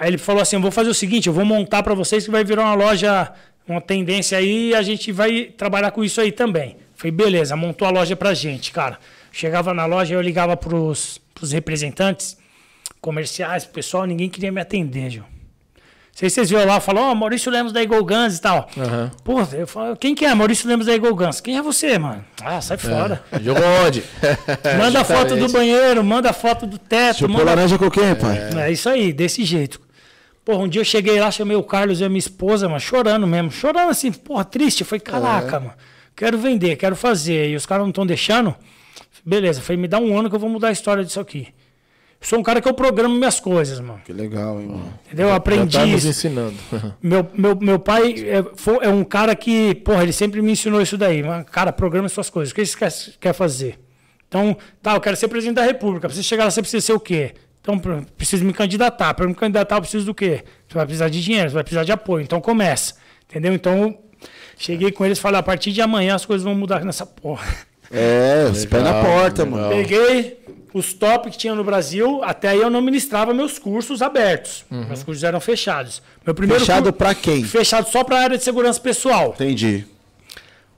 Aí ele falou assim, eu vou fazer o seguinte, eu vou montar para vocês que vai virar uma loja, uma tendência aí, a gente vai trabalhar com isso aí também. Falei, beleza, montou a loja pra gente, cara. Chegava na loja, eu ligava pros, pros representantes comerciais, pro pessoal, ninguém queria me atender, Ju. Não sei se vocês viram lá, falou, ó, oh, Maurício Lemos da Eagle Guns e tal. Uhum. Pô, eu falo, quem que é Maurício Lemos da Eagle Guns? Quem é você, mano? Ah, sai fora. É. Jogou onde? Manda foto do banheiro, manda foto do teto. Chupou manda... laranja com quem, pai? É. É isso aí, desse jeito. Porra, um dia eu cheguei lá, chamei o Carlos e a minha esposa, mano, chorando mesmo. Chorando assim, porra, triste. Eu falei, caraca, é. mano, quero vender, quero fazer. E os caras não estão deixando. Beleza, falei, me dá um ano que eu vou mudar a história disso aqui. Sou um cara que eu programo minhas coisas, mano. Que legal, hein, mano. Entendeu? Eu aprendi já tá nos ensinando. Meu, meu, meu pai é, foi, é um cara que, porra, ele sempre me ensinou isso daí. Cara, programa suas coisas. O que você quer, quer fazer? Então, tá, eu quero ser presidente da república. Pra você chegar lá, você precisa ser o quê? Então, preciso me candidatar. Pra eu me candidatar, eu preciso do quê? Você vai precisar de dinheiro, você vai precisar de apoio. Então, começa. Entendeu? Então, cheguei com eles e falei, a partir de amanhã as coisas vão mudar nessa porra. É, os pés na porta, legal. Mano. Peguei os top que tinha no Brasil, até aí eu não ministrava meus cursos abertos. Uhum. Meus cursos eram fechados. Meu primeiro fechado para quem? Fechado só para a área de segurança pessoal. Entendi.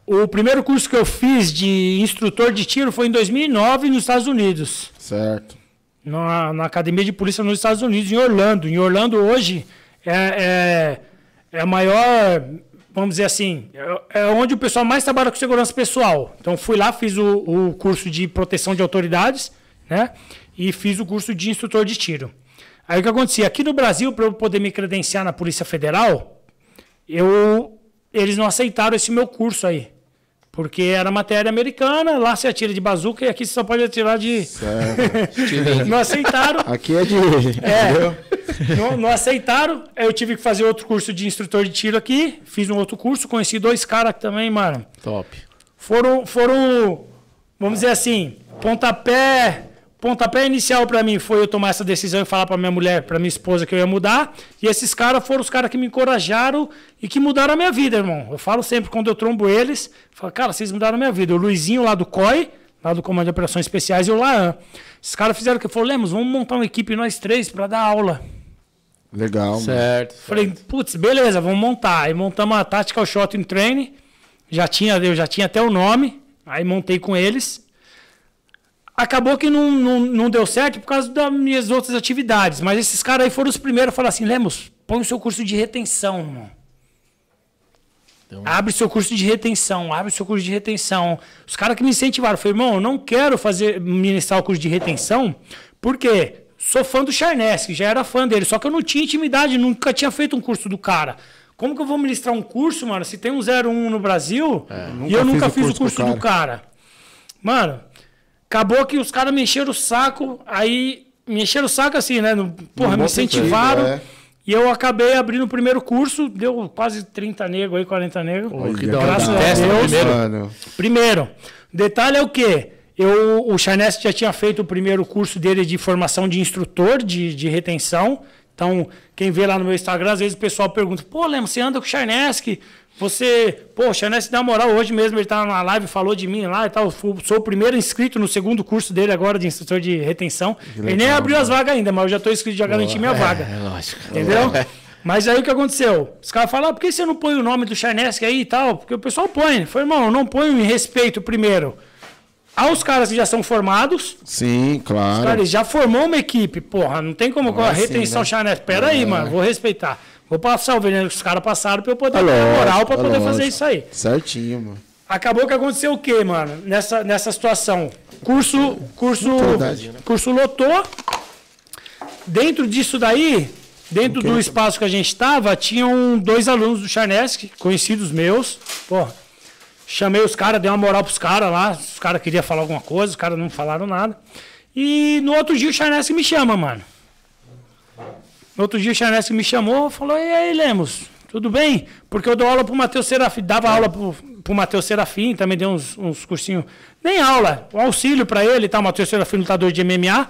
O primeiro curso que eu fiz de instrutor de tiro foi em dois mil e nove, nos Estados Unidos. Certo. Na, na Academia de Polícia nos Estados Unidos, em Orlando. Em Orlando, hoje, é, é, é a maior... Vamos dizer assim, é onde o pessoal mais trabalha com segurança pessoal. Então, fui lá, fiz o, o curso de proteção de autoridades, né? E fiz o curso de instrutor de tiro. Aí, o que acontecia? Aqui no Brasil, para eu poder me credenciar na Polícia Federal, eu, eles não aceitaram esse meu curso aí. Porque era matéria americana, lá se atira de bazuca e aqui você só pode atirar de... Não aceitaram. Aqui é de hoje. É, não, não aceitaram. Eu tive que fazer outro curso de instrutor de tiro aqui. Fiz um outro curso, conheci dois caras também, mano. Top. Foram, foram vamos dizer assim, pontapé, pontapé inicial pra mim foi eu tomar essa decisão e falar pra minha mulher, pra minha esposa que eu ia mudar. E esses caras foram os caras que me encorajaram e que mudaram a minha vida, irmão. Eu falo sempre, quando eu trombo eles, falo, cara, vocês mudaram a minha vida. O Luizinho lá do C O I, lá do Comando de Operações Especiais, e o Laan. Esses caras fizeram o que? Falou, Lemos, vamos montar uma equipe nós três pra dar aula. Legal, certo, mano. Certo. Falei, putz, beleza, vamos montar. Aí montamos a Tactical Shot and Training. Já tinha, eu já tinha até o nome. Aí montei com eles. Acabou que não, não, não deu certo por causa das minhas outras atividades. Mas esses caras aí foram os primeiros a falar assim, Lemos, põe o seu curso de retenção, irmão. Então... Abre o seu curso de retenção, abre o seu curso de retenção. Os caras que me incentivaram, eu falei, irmão, eu não quero fazer, ministrar o curso de retenção, porque sou fã do Charneski, já era fã dele, só que eu não tinha intimidade, nunca tinha feito um curso do cara. Como que eu vou ministrar um curso, mano, se tem um zero um no Brasil é, e eu nunca fiz o curso, fiz o curso do cara? Mano... Acabou que os caras me encheram o saco, aí me encheram o saco assim, né? Porra, me incentivaram. Feito, é. E eu acabei abrindo o primeiro curso, deu quase trinta negros aí, quarenta negros. Oh, que graças a Deus. Primeiro. primeiro, detalhe é o quê? Eu, o Charneski já tinha feito o primeiro curso dele de formação de instrutor de, de retenção. Então, quem vê lá no meu Instagram, às vezes o pessoal pergunta, pô, Lemos, você anda com o Charneski? Você, pô, o Charneski dá moral hoje mesmo, ele tá na live, falou de mim lá e tal. Sou o primeiro inscrito no segundo curso dele agora de instrutor de retenção. Legal, ele nem abriu mano. as vagas ainda, mas eu já tô inscrito, já garanti minha é, vaga. É, lógico. Entendeu? É. Mas aí o que aconteceu? Os caras falaram, ah, por que você não põe o nome do Charneski aí e tal? Porque o pessoal põe. Foi, irmão, eu não ponho em respeito primeiro aos caras que já são formados. Sim, claro. Os caras já formou uma equipe, porra, não tem como não é retenção assim, né? Charneski. Pera é. aí, mano, vou respeitar. Vou passar o veneno que os caras passaram pra eu poder ter a moral pra poder fazer isso aí. Certinho, mano. Acabou que aconteceu o quê, mano? Nessa, nessa situação. Curso, curso, curso lotou. Dentro disso daí, dentro do espaço que a gente tava, tinham dois alunos do Charneski, conhecidos meus. Pô, chamei os caras, dei uma moral pros caras lá. Os caras queriam falar alguma coisa, os caras não falaram nada. E no outro dia o Charneski me chama, mano. No outro dia o Charneski me chamou e falou, e aí, Lemos, tudo bem? Porque eu dou aula pro Matheus Serafim, dava é. aula pro, pro Matheus Serafim, também deu uns, uns cursinhos, nem aula, um auxílio para ele, tá? O Matheus Serafim, lutador de M M A,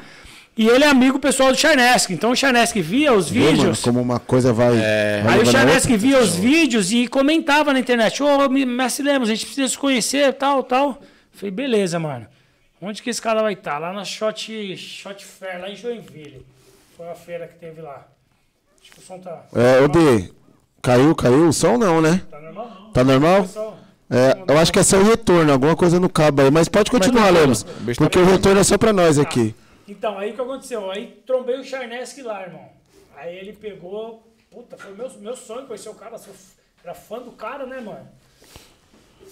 e ele é amigo pessoal do Charneski, então o Charneski via os Vê, vídeos... Mano, como uma coisa vai... É... Aí o Charneski via os vídeos e comentava na internet, ô, oh, mestre Lemos, a gente precisa se conhecer, tal, tal. Falei, beleza, mano, onde que esse cara vai estar? Tá? Lá na Shot, Shot Fair, lá em Joinville. Foi a feira que teve lá. Acho que o som tá... É, eu dei. Caiu, caiu o som não, né? Tá normal não. Tá normal? É, eu acho que é só o retorno, alguma coisa no cabo aí. Mas pode continuar, Lemos, porque o retorno é só pra nós aqui. Então, aí o que aconteceu? Aí trombei o Charneski lá, irmão. Aí ele pegou... Puta, foi meu, meu sonho conhecer o cara. Sou, era fã do cara, né, mano?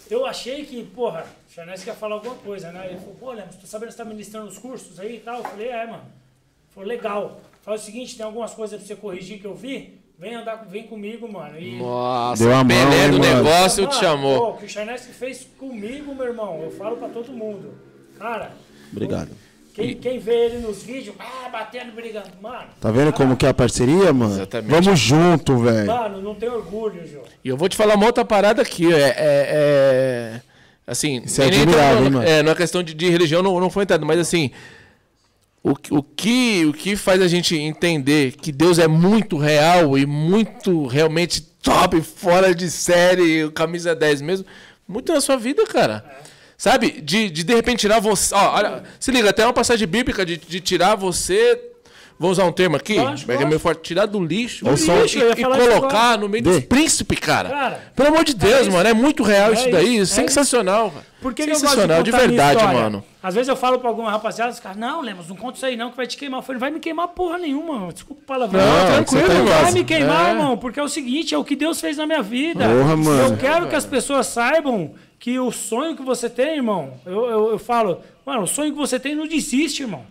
Eu achei que, porra, o Charneski ia falar alguma coisa, né? Ele falou, pô, Lemos, tô sabendo que você tá ministrando os cursos aí e tal. Eu falei, é, mano. Ele falou, legal. Faz o seguinte, tem algumas coisas pra você corrigir que eu vi. Vem andar, vem comigo, mano. E... Nossa, deu a beleza do negócio, eu te chamou. Pô, o que o Charneski fez comigo, meu irmão, eu falo pra todo mundo. Cara... Obrigado. Eu... Quem, quem vê ele nos vídeos, ah, batendo, brigando, mano. Tá vendo cara, como que é a parceria, mano? Exatamente. Vamos junto, velho. Mano, não tem orgulho, João. E eu vou te falar uma outra parada aqui, é... é, é assim... Isso é admirável, hein, mano? É, não é questão de, de religião, não, não foi entrado, mas assim... O, o, que, o que faz a gente entender que Deus é muito real e muito realmente top, fora de série, camisa dez mesmo, muito na sua vida, cara. É. Sabe? De, de de repente tirar você... Ó, olha, se liga, até uma passagem bíblica de, de tirar você... Vou usar um termo aqui, que é meio forte. Tirar do lixo, do lixo, lixo e, e colocar no meio dos príncipes, cara. cara. Pelo amor de Deus, é mano. É muito real é isso daí. É sensacional, velho. Porque sensacional, de, de verdade, mano. Às vezes eu falo pra alguma rapaziada, os caras, não, Lemos, não conta isso aí não, que vai te queimar. Eu falei, não vai me queimar porra nenhuma, mano. Desculpa o palavrão. Não, tranquilo, não vai me queimar, irmão, é. porque é o seguinte, é o que Deus fez na minha vida. Porra, mano. Eu quero é, que as pessoas saibam que o sonho que você tem, irmão, eu, eu, eu falo, mano, o sonho que você tem não desiste, irmão.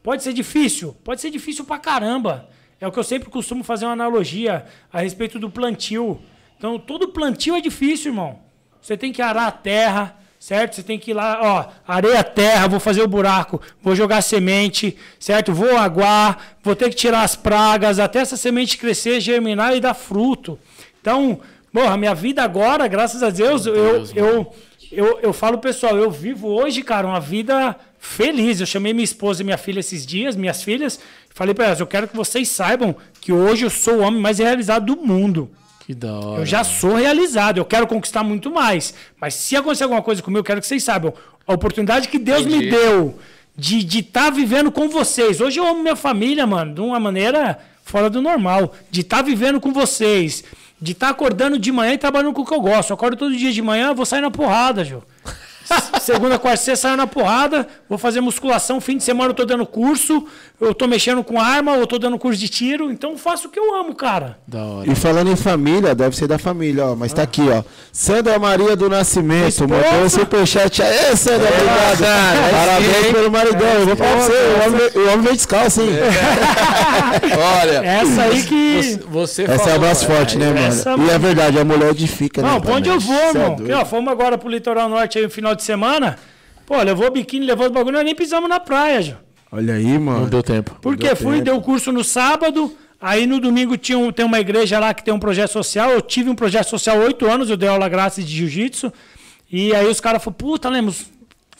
Pode ser difícil? Pode ser difícil pra caramba. É o que eu sempre costumo fazer uma analogia a respeito do plantio. Então, todo plantio é difícil, irmão. Você tem que arar a terra, certo? Você tem que ir lá, ó, arei a terra, vou fazer o buraco, vou jogar semente, certo? Vou aguar, vou ter que tirar as pragas, até essa semente crescer, germinar e dar fruto. Então, porra, minha vida agora, graças a Deus, Deus eu, eu, eu, eu falo, pessoal, eu vivo hoje, cara, uma vida... feliz. Eu chamei minha esposa e minha filha esses dias, minhas filhas, falei para elas, eu quero que vocês saibam que hoje eu sou o homem mais realizado do mundo. Que da hora. Eu já sou realizado, eu quero conquistar muito mais, mas se acontecer alguma coisa comigo, eu quero que vocês saibam a oportunidade que Deus Entendi. me deu de de estar vivendo com vocês. Hoje eu amo minha família, mano, de uma maneira fora do normal, de estar vivendo com vocês, de estar acordando de manhã e trabalhando com o que eu gosto. Eu acordo todo dia de manhã, eu vou sair na porrada, Jô. Segunda, quarta, sexta, saio na porrada, vou fazer musculação, fim de semana eu tô dando curso, eu tô mexendo com arma, eu tô dando curso de tiro, então eu faço o que eu amo, cara. Da hora. E falando em família, deve ser da família, ó, mas ah. tá aqui, ó. Sandra Maria do Nascimento, mandou o superchat. Aê, Sandra, obrigado. É, parabéns é, pelo maridão, é, eu vou falar pra você, o homem veio descalço, hein? É. Olha. Essa aí que... Você, você essa falou, é um abraço forte, é, né, mano? Essa... E é verdade, a mulher edifica, né? Não, pra onde eu vou, irmão? É ó, fomos agora pro litoral norte aí no final de semana, pô, levou o biquíni, levou os bagulho, nós nem pisamos na praia, Jô. Olha aí, mano. Não deu tempo. Porque fui, dei o curso no sábado, aí no domingo tinha um, tem uma igreja lá que tem um projeto social, eu tive um projeto social há oito anos, eu dei aula grátis de jiu-jitsu, e aí os caras falaram, puta, Lemos,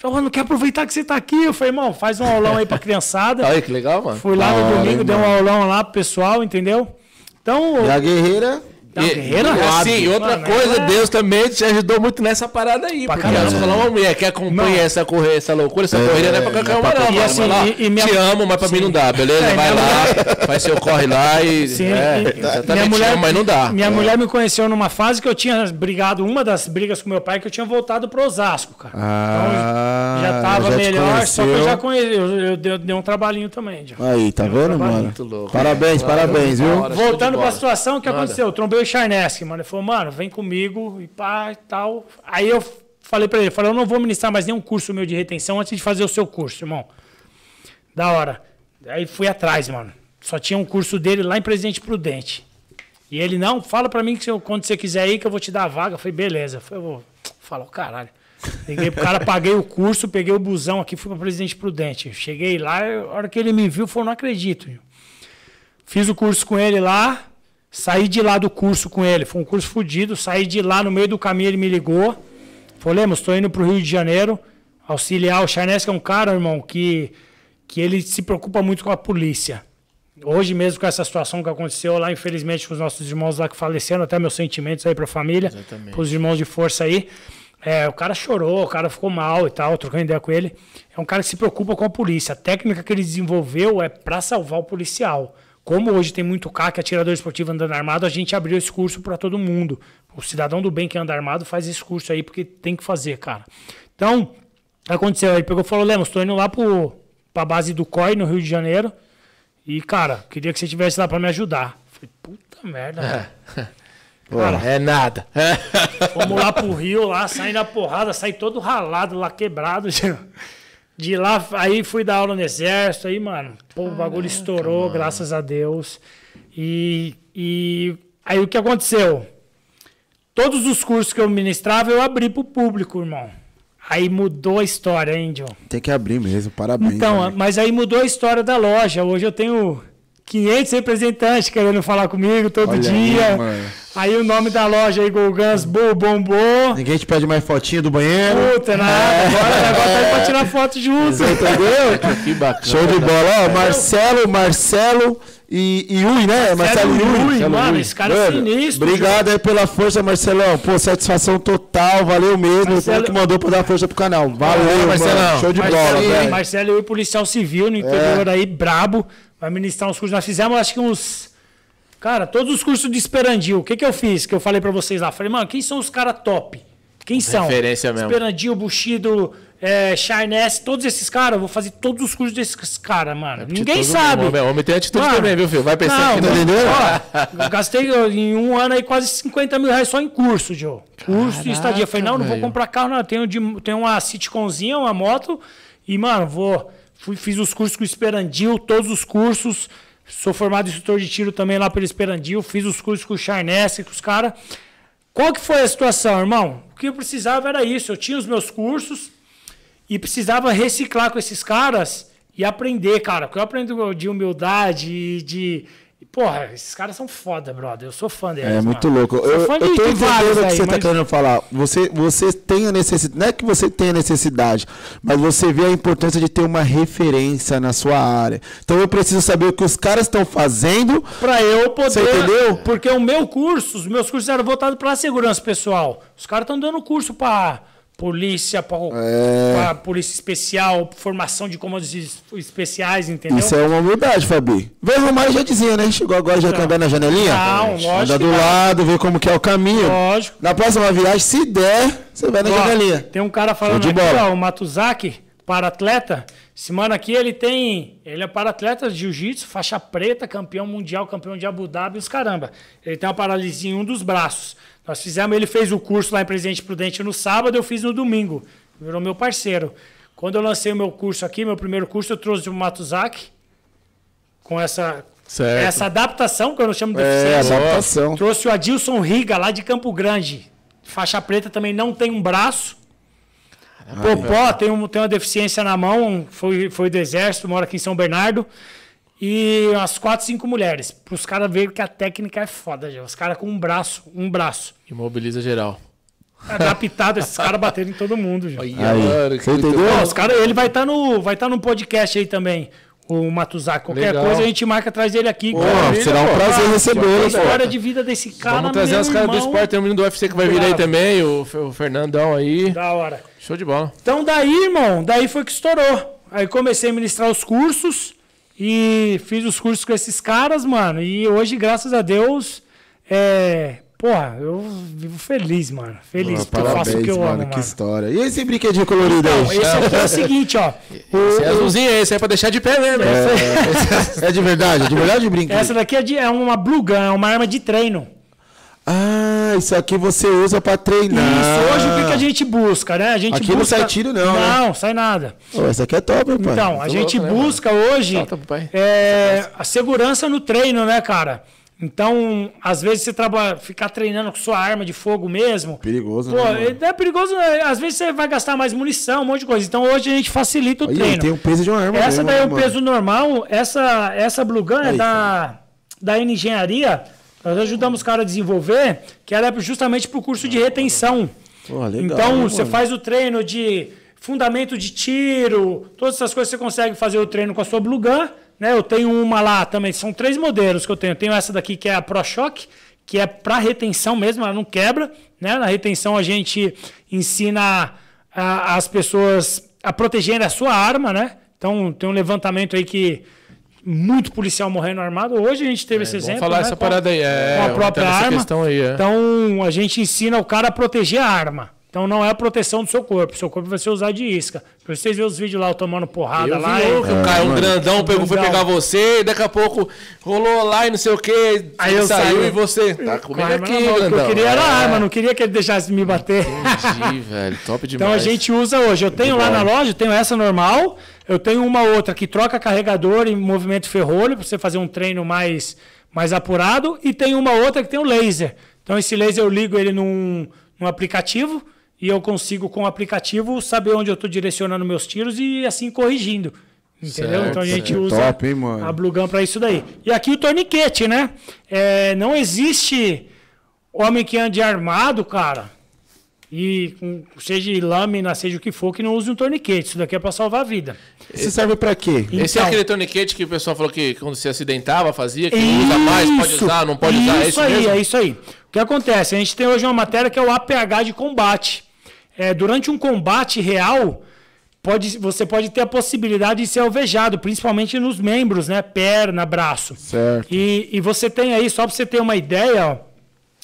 eu não quero aproveitar que você tá aqui. Eu falei, irmão, faz um aulão aí pra criançada. Olha que legal, mano. Fui lá no domingo, dei um aulão lá pro pessoal, entendeu? Então... E a guerreira... E, sim, e outra mano, coisa, é... Deus também te ajudou muito nessa parada aí. Pra porque caramba, falar uma mulher que acompanha essa, correr, essa loucura, essa é, correria não é pra qualquer uma, não. E assim, lá, e, e minha... Te amo, mas pra sim. mim não dá, beleza? É, vai lá, mulher... faz seu corre lá e. Sim, é, e... exatamente. Minha mulher, te amo, mas não dá. Minha é. mulher me conheceu numa fase que eu tinha brigado, uma das brigas com meu pai, que eu tinha voltado pro Osasco, cara. Ah, então já tava já melhor, só que eu já conheci. Eu, eu, eu, eu dei um trabalhinho também. Já. Aí, tá vendo, um mano? Louco, parabéns, cara. parabéns, viu? Voltando pra situação, o que aconteceu? Eu trombei o Charneski, mano, ele falou, mano, vem comigo e pá e tal. Aí eu falei pra ele, falei, eu não vou ministrar mais nenhum curso meu de retenção antes de fazer o seu curso, irmão. Da hora. Aí fui atrás, mano. Só tinha um curso dele lá em Presidente Prudente. E ele, não, fala pra mim que eu, quando você quiser aí que eu vou te dar a vaga. Eu falei, beleza. Eu falei, eu vou. Falou, caralho. Liguei pro cara, paguei o curso, peguei o busão aqui, fui pra Presidente Prudente. Cheguei lá, a hora que ele me viu, falou, não acredito. Fiz o curso com ele lá. Saí de lá do curso com ele, foi um curso fodido, saí de lá, no meio do caminho ele me ligou, falei, Lemos, estou indo para o Rio de Janeiro, auxiliar, o Charneski é um cara, irmão, que, que ele se preocupa muito com a polícia. Hoje mesmo com essa situação que aconteceu lá, infelizmente, com os nossos irmãos lá que faleceram, até meus sentimentos aí para a família, para os irmãos de força aí, é, o cara chorou, o cara ficou mal e tal, trocando ideia com ele, é um cara que se preocupa com a polícia, a técnica que ele desenvolveu é para salvar o policial. Como hoje tem muito C A C, atirador esportivo andando armado, a gente abriu esse curso para todo mundo. O cidadão do bem que anda armado faz esse curso aí, porque tem que fazer, cara. Então, aconteceu. Ele pegou e falou, Lemos, estou indo lá para a base do C O I, no Rio de Janeiro. E, cara, queria que você estivesse lá para me ajudar. Falei, puta merda. É, cara, é nada. Fomos lá pro Rio, lá, saindo a porrada, saí todo ralado lá, quebrado, de lá, aí fui dar aula no exército, aí, mano, pô, o bagulho estourou, mano. Graças a Deus. E, e aí o que aconteceu? Todos os cursos que eu ministrava, eu abri pro público, irmão. Aí mudou a história, hein, John? Tem que abrir mesmo, parabéns. Então, cara. Mas aí mudou a história da loja. Hoje eu tenho quinhentos representantes querendo falar comigo todo Olha dia. Aí, mano. Aí o nome da loja Eagle Guns, Bo, bombou. Ninguém te pede mais fotinho do banheiro. Puta, nada. É. Agora o negócio é pra tirar foto junto. Entendeu? Que bacana. Show de bola. Ó, Marcelo, Marcelo e Yui, né? Marcelo, Marcelo Yui. Yui. Marcelo mano, Yui. Esse cara mano, é sinistro. Obrigado Ju. Aí pela força, Marcelão. Pô, satisfação total. Valeu mesmo. Marcelo... O que mandou pra dar força pro canal. Valeu, é, Marcelão. Show de Marcelo bola, velho. Marcelo Yui, policial civil no interior é. Aí, brabo. Vai ministrar uns cursos. Nós fizemos, acho que uns... Cara, todos os cursos de Esperandil, o que, que eu fiz? Que eu falei pra vocês lá. Falei, mano, quem são os caras top? Quem são? Referência mesmo. Esperandil, Buxido, é, Charneski, todos esses caras. Eu vou fazer todos os cursos desses caras, mano. É Ninguém sabe. Mundo, homem, homem tem atitude mano, também, viu, filho? Vai pensar que não entendeu. Eu gastei em um ano aí quase cinquenta mil reais só em curso, Joe. Curso Caraca, e estadia. Eu falei, não, não vou comprar carro, não. Eu tenho, de, tenho uma sitcomzinha, uma moto. E, mano, vou... Fui, fiz os cursos com o Esperandil, todos os cursos... Sou formado instrutor de tiro também lá pelo Esperandil. Fiz os cursos com o Charneski, com os caras. Qual que foi a situação, irmão? O que eu precisava era isso. Eu tinha os meus cursos e precisava reciclar com esses caras e aprender, cara. Porque eu aprendo de humildade, de... Porra, esses caras são foda, brother. Eu sou fã deles. É muito mano. Louco. Eu, fã de eu tô entendendo o que você mas... tá querendo falar. Você, você tem a necessidade... Não é que você tenha necessidade, mas você vê a importância de ter uma referência na sua área. Então eu preciso saber o que os caras estão fazendo... Pra eu poder... Você entendeu? Porque o meu curso, os meus cursos eram voltados pra segurança pessoal. Os caras estão dando curso pra... Polícia, pra, é. pra polícia especial, formação de comandos especiais, entendeu? Isso é uma humildade, Fabi. Veio arrumar e já dizia, né? Chegou agora, já tá andando na janelinha? Não, lógico. Anda do lado, vê como que é o caminho. Lógico. Na próxima viagem, se der, você vai na Ó, janelinha. Tem um cara falando aqui, ó, o Matuzaki, para-atleta. Esse mano aqui, ele tem... Ele é para-atleta de jiu-jitsu, faixa preta, campeão mundial, campeão de Abu Dhabi, os caramba. Ele tem uma paralisia em um dos braços. Nós fizemos, ele fez o curso lá em Presidente Prudente no sábado, eu fiz no domingo. Virou meu parceiro. Quando eu lancei o meu curso aqui, meu primeiro curso, eu trouxe o Matuzaki com essa, essa adaptação, que eu não chamo de deficiência. É, adaptação. Trouxe o Adilson Riga, lá de Campo Grande. Faixa preta também não tem um braço. Caramba. Popó tem, um, tem uma deficiência na mão, foi, foi do exército, mora aqui em São Bernardo. E umas quatro, cinco mulheres. Para os caras verem que a técnica é foda, já. Os caras com um braço, um braço. Imobiliza geral. Adaptado, esses caras bateram em todo mundo, já. Aí, aí. Você entendeu? Bom, os cara, ele vai estar tá no, tá no podcast aí também, o Matuzaki. Qualquer Legal. Coisa a gente marca atrás dele aqui. Pô, será um prazer receber. A história de vida desse cara, Vamos trazer os caras do esporte, tem um menino do U F C que vai vir aí também, o, o Fernandão aí. Da hora. Show de bola. Então daí, irmão, daí foi que estourou. Aí comecei a ministrar os cursos. E fiz os cursos com esses caras, mano. E hoje, graças a Deus, é... porra, eu vivo feliz, mano. Feliz, porque eu faço o que eu mano, amo, que mano. História. E esse brinquedinho colorido aí? Não, esse aqui é o seguinte, ó. Esse é azulzinho, esse é pra deixar de pé mesmo. É, é de verdade, é de verdade de brinquedo. Essa daqui é, de, é uma Blue Gun, é uma arma de treino. Ah, isso aqui você usa pra treinar. Isso, hoje o que, que a gente busca, né? A gente aqui busca... não sai tiro não, Não, né? sai nada. Pô, essa aqui é top, hein, pai? Então, a gente louco, busca né, hoje Solta, é... a segurança no treino, né, cara? Então, às vezes você trabalha, ficar treinando com sua arma de fogo mesmo. Perigoso, pô, né? Pô, é perigoso, né? Às vezes você vai gastar mais munição, um monte de coisa. Então, hoje a gente facilita o Olha, treino. Tem o peso de uma arma. Essa daí é o peso normal. Essa, essa Blue Gun é, é da, da Engenharia... Nós ajudamos o cara a desenvolver, que ela é justamente para o curso de retenção. Pô, legal, então, né, você faz o treino de fundamento de tiro, todas essas coisas você consegue fazer o treino com a sua Blue Gun, né? Eu tenho uma lá também, são três modelos que eu tenho. Eu tenho essa daqui que é a Pro Shock, que é para retenção mesmo, ela não quebra, né? Na retenção a gente ensina a, as pessoas a protegerem a sua arma, né? Então, tem um levantamento aí que... muito policial morrendo armado. Hoje a gente teve é, esse exemplo. Vamos falar né? essa parada aí. É, com a própria arma. Aí, é. Então a gente ensina o cara a proteger a arma. Então não é a proteção do seu corpo. Seu corpo vai ser usado de isca. Pra vocês verem os vídeos lá, eu tomando porrada eu lá. Eu vi, o cara, um grandão, pegou, foi pegar você, e daqui a pouco rolou lá e não sei o quê. Aí eu saiu e você... Tá comigo aqui, grandão. Eu queria era a arma, não queria que ele deixasse me bater. Entendi, velho. Top demais. Então a gente usa hoje. Eu tenho lá na loja, eu tenho essa normal, eu tenho uma outra que troca carregador em movimento ferrolho, pra você fazer um treino mais, mais apurado, e tem uma outra que tem um laser. Então esse laser eu ligo ele num, num aplicativo, e eu consigo, com o aplicativo, saber onde eu estou direcionando meus tiros e assim corrigindo. Entendeu? Certo, então a gente certo. usa Top, hein, mano? a Blue Gun para isso daí. E aqui o torniquete, né? É, não existe homem que ande armado, cara, e com, seja lâmina, seja o que for, que não use um torniquete. Isso daqui é para salvar a vida. Esse serve para quê? Então, esse é aquele torniquete que o pessoal falou que quando se acidentava, fazia, que isso, não usa mais, pode usar, não pode isso usar. É isso aí, mesmo? É isso aí. O que acontece? A gente tem hoje uma matéria que é o A P H de combate. É, durante um combate real, pode, você pode ter a possibilidade de ser alvejado, principalmente nos membros, né? Perna, braço. Certo. E, e você tem aí, só para você ter uma ideia, ó,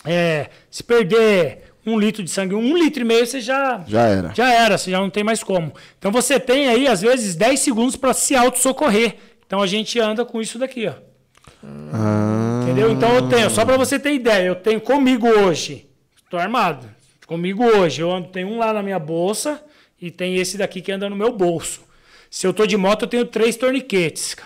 é, se perder um litro de sangue, um litro e meio, você já... Já era. Já era, você já não tem mais como. Então você tem aí, às vezes, dez segundos para se autossocorrer. Então a gente anda com isso daqui, ó. Ah. Entendeu? Então eu tenho, só para você ter ideia, eu tenho comigo hoje, estou armado. Comigo hoje, eu ando, tenho um lá na minha bolsa e tem esse daqui que anda no meu bolso. Se eu tô de moto, eu tenho três torniquetes.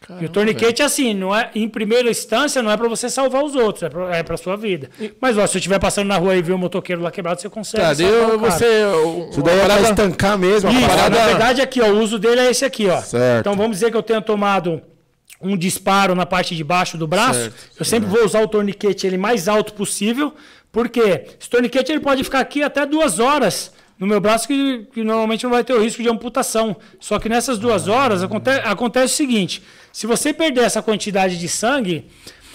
Caramba, e o torniquete é assim, não é, em primeira instância, não é para você salvar os outros, é para é pra sua vida. E... Mas ó, se eu estiver passando na rua e ver um motoqueiro lá quebrado, você consegue. Tá, eu, você, eu, Isso daí é parada... pra estancar mesmo. Isso, parada... Na verdade, aqui, ó, o uso dele é esse aqui, ó. Certo. Então vamos dizer que eu tenha tomado um disparo na parte de baixo do braço, certo, eu sempre certo. vou usar o torniquete ele mais alto possível. Por quê? Esse torniquete ele pode ficar aqui até duas horas no meu braço, que, que normalmente não vai ter o risco de amputação. Só que nessas duas horas aconte, acontece o seguinte, se você perder essa quantidade de sangue,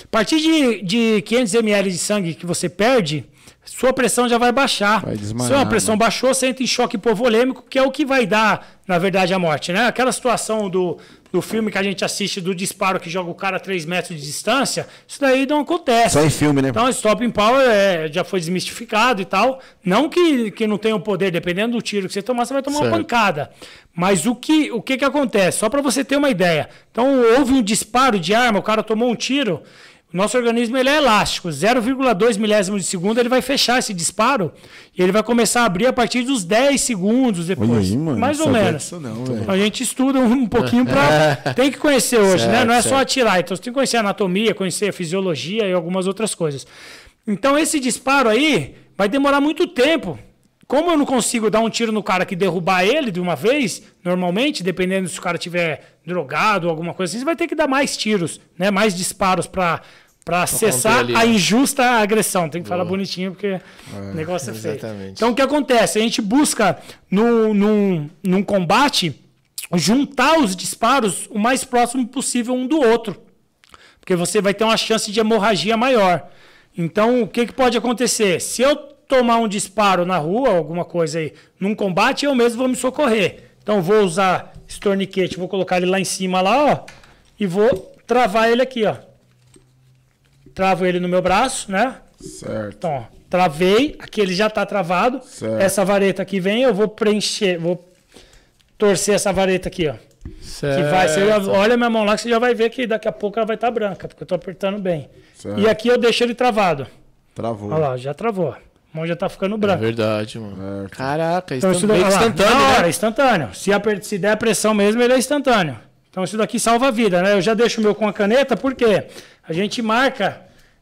a partir de, de quinhentos mililitros de sangue que você perde, sua pressão já vai baixar. Vai desmaiar, se a pressão mano. baixou, você entra em choque hipovolêmico, que é o que vai dar, na verdade, a morte, né? Aquela situação do, do filme que a gente assiste do disparo que joga o cara a três metros de distância, isso daí não acontece. Só em filme, né? Então, Stop Power é, já foi desmistificado e tal. Não que, que não tenha o poder, dependendo do tiro que você tomar, você vai tomar certo. uma pancada. Mas o que, o que, que acontece? Só para você ter uma ideia. Então, houve um disparo de arma, o cara tomou um tiro... Nosso organismo ele é elástico, zero vírgula dois milésimos de segundo ele vai fechar esse disparo e ele vai começar a abrir a partir dos dez segundos depois, aí, mano, mais ou menos. Não, a gente estuda um pouquinho para... É. Tem que conhecer hoje, certo, né? Não é certo. só atirar, então você tem que conhecer a anatomia, conhecer a fisiologia e algumas outras coisas. Então esse disparo aí vai demorar muito tempo. Como eu não consigo dar um tiro no cara que derrubar ele de uma vez, normalmente, dependendo se o cara tiver drogado ou alguma coisa assim, você vai ter que dar mais tiros, né? Mais disparos para... Para cessar a injusta agressão. Tem que Boa. falar bonitinho, porque é, o negócio é feio. Então, o que acontece? A gente busca, no, no, num combate, juntar os disparos o mais próximo possível um do outro. Porque você vai ter uma chance de hemorragia maior. Então, o que, que pode acontecer? Se eu tomar um disparo na rua, alguma coisa aí, num combate, eu mesmo vou me socorrer. Então, vou usar esse torniquete, vou colocar ele lá em cima, lá, ó, e vou travar ele aqui, ó. Travo ele no meu braço, né? Certo. Então, ó, travei. Aqui ele já tá travado. Certo. Essa vareta aqui vem, eu vou preencher, vou torcer essa vareta aqui, ó. Certo. Que vai, você já, olha minha mão lá que você já vai ver que daqui a pouco ela vai estar tá branca, porque eu tô apertando bem. Certo. E aqui eu deixo ele travado. Travou. Olha lá, já travou. A mão já tá ficando branca. É verdade, mano. Certo. Caraca, então, isso daqui é instantâneo. Na hora, né? instantâneo. Se, aper... Se der a pressão mesmo, ele é instantâneo. Então isso daqui salva a vida, né? Eu já deixo o meu com a caneta, por quê? A gente marca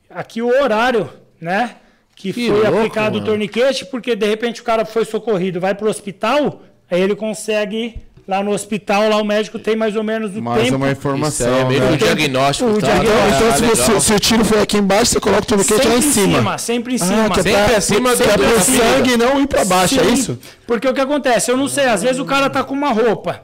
aqui o horário, né? Que, que foi louco, aplicado mano. o torniquete, porque de repente o cara foi socorrido, vai para o hospital, aí ele consegue lá no hospital, lá o médico tem mais ou menos o mais tempo. Mais uma informação. É meio né? o diagnóstico. O tá, diagnóstico. Tá, então, tá, então se, se o tiro foi aqui embaixo, você coloca o torniquete lá em cima. cima. Sempre em cima. Ah, sempre pra, acima do o sangue não ir para baixo, Sim, é isso? Porque o que acontece? Eu não sei, às vezes o cara tá com uma roupa.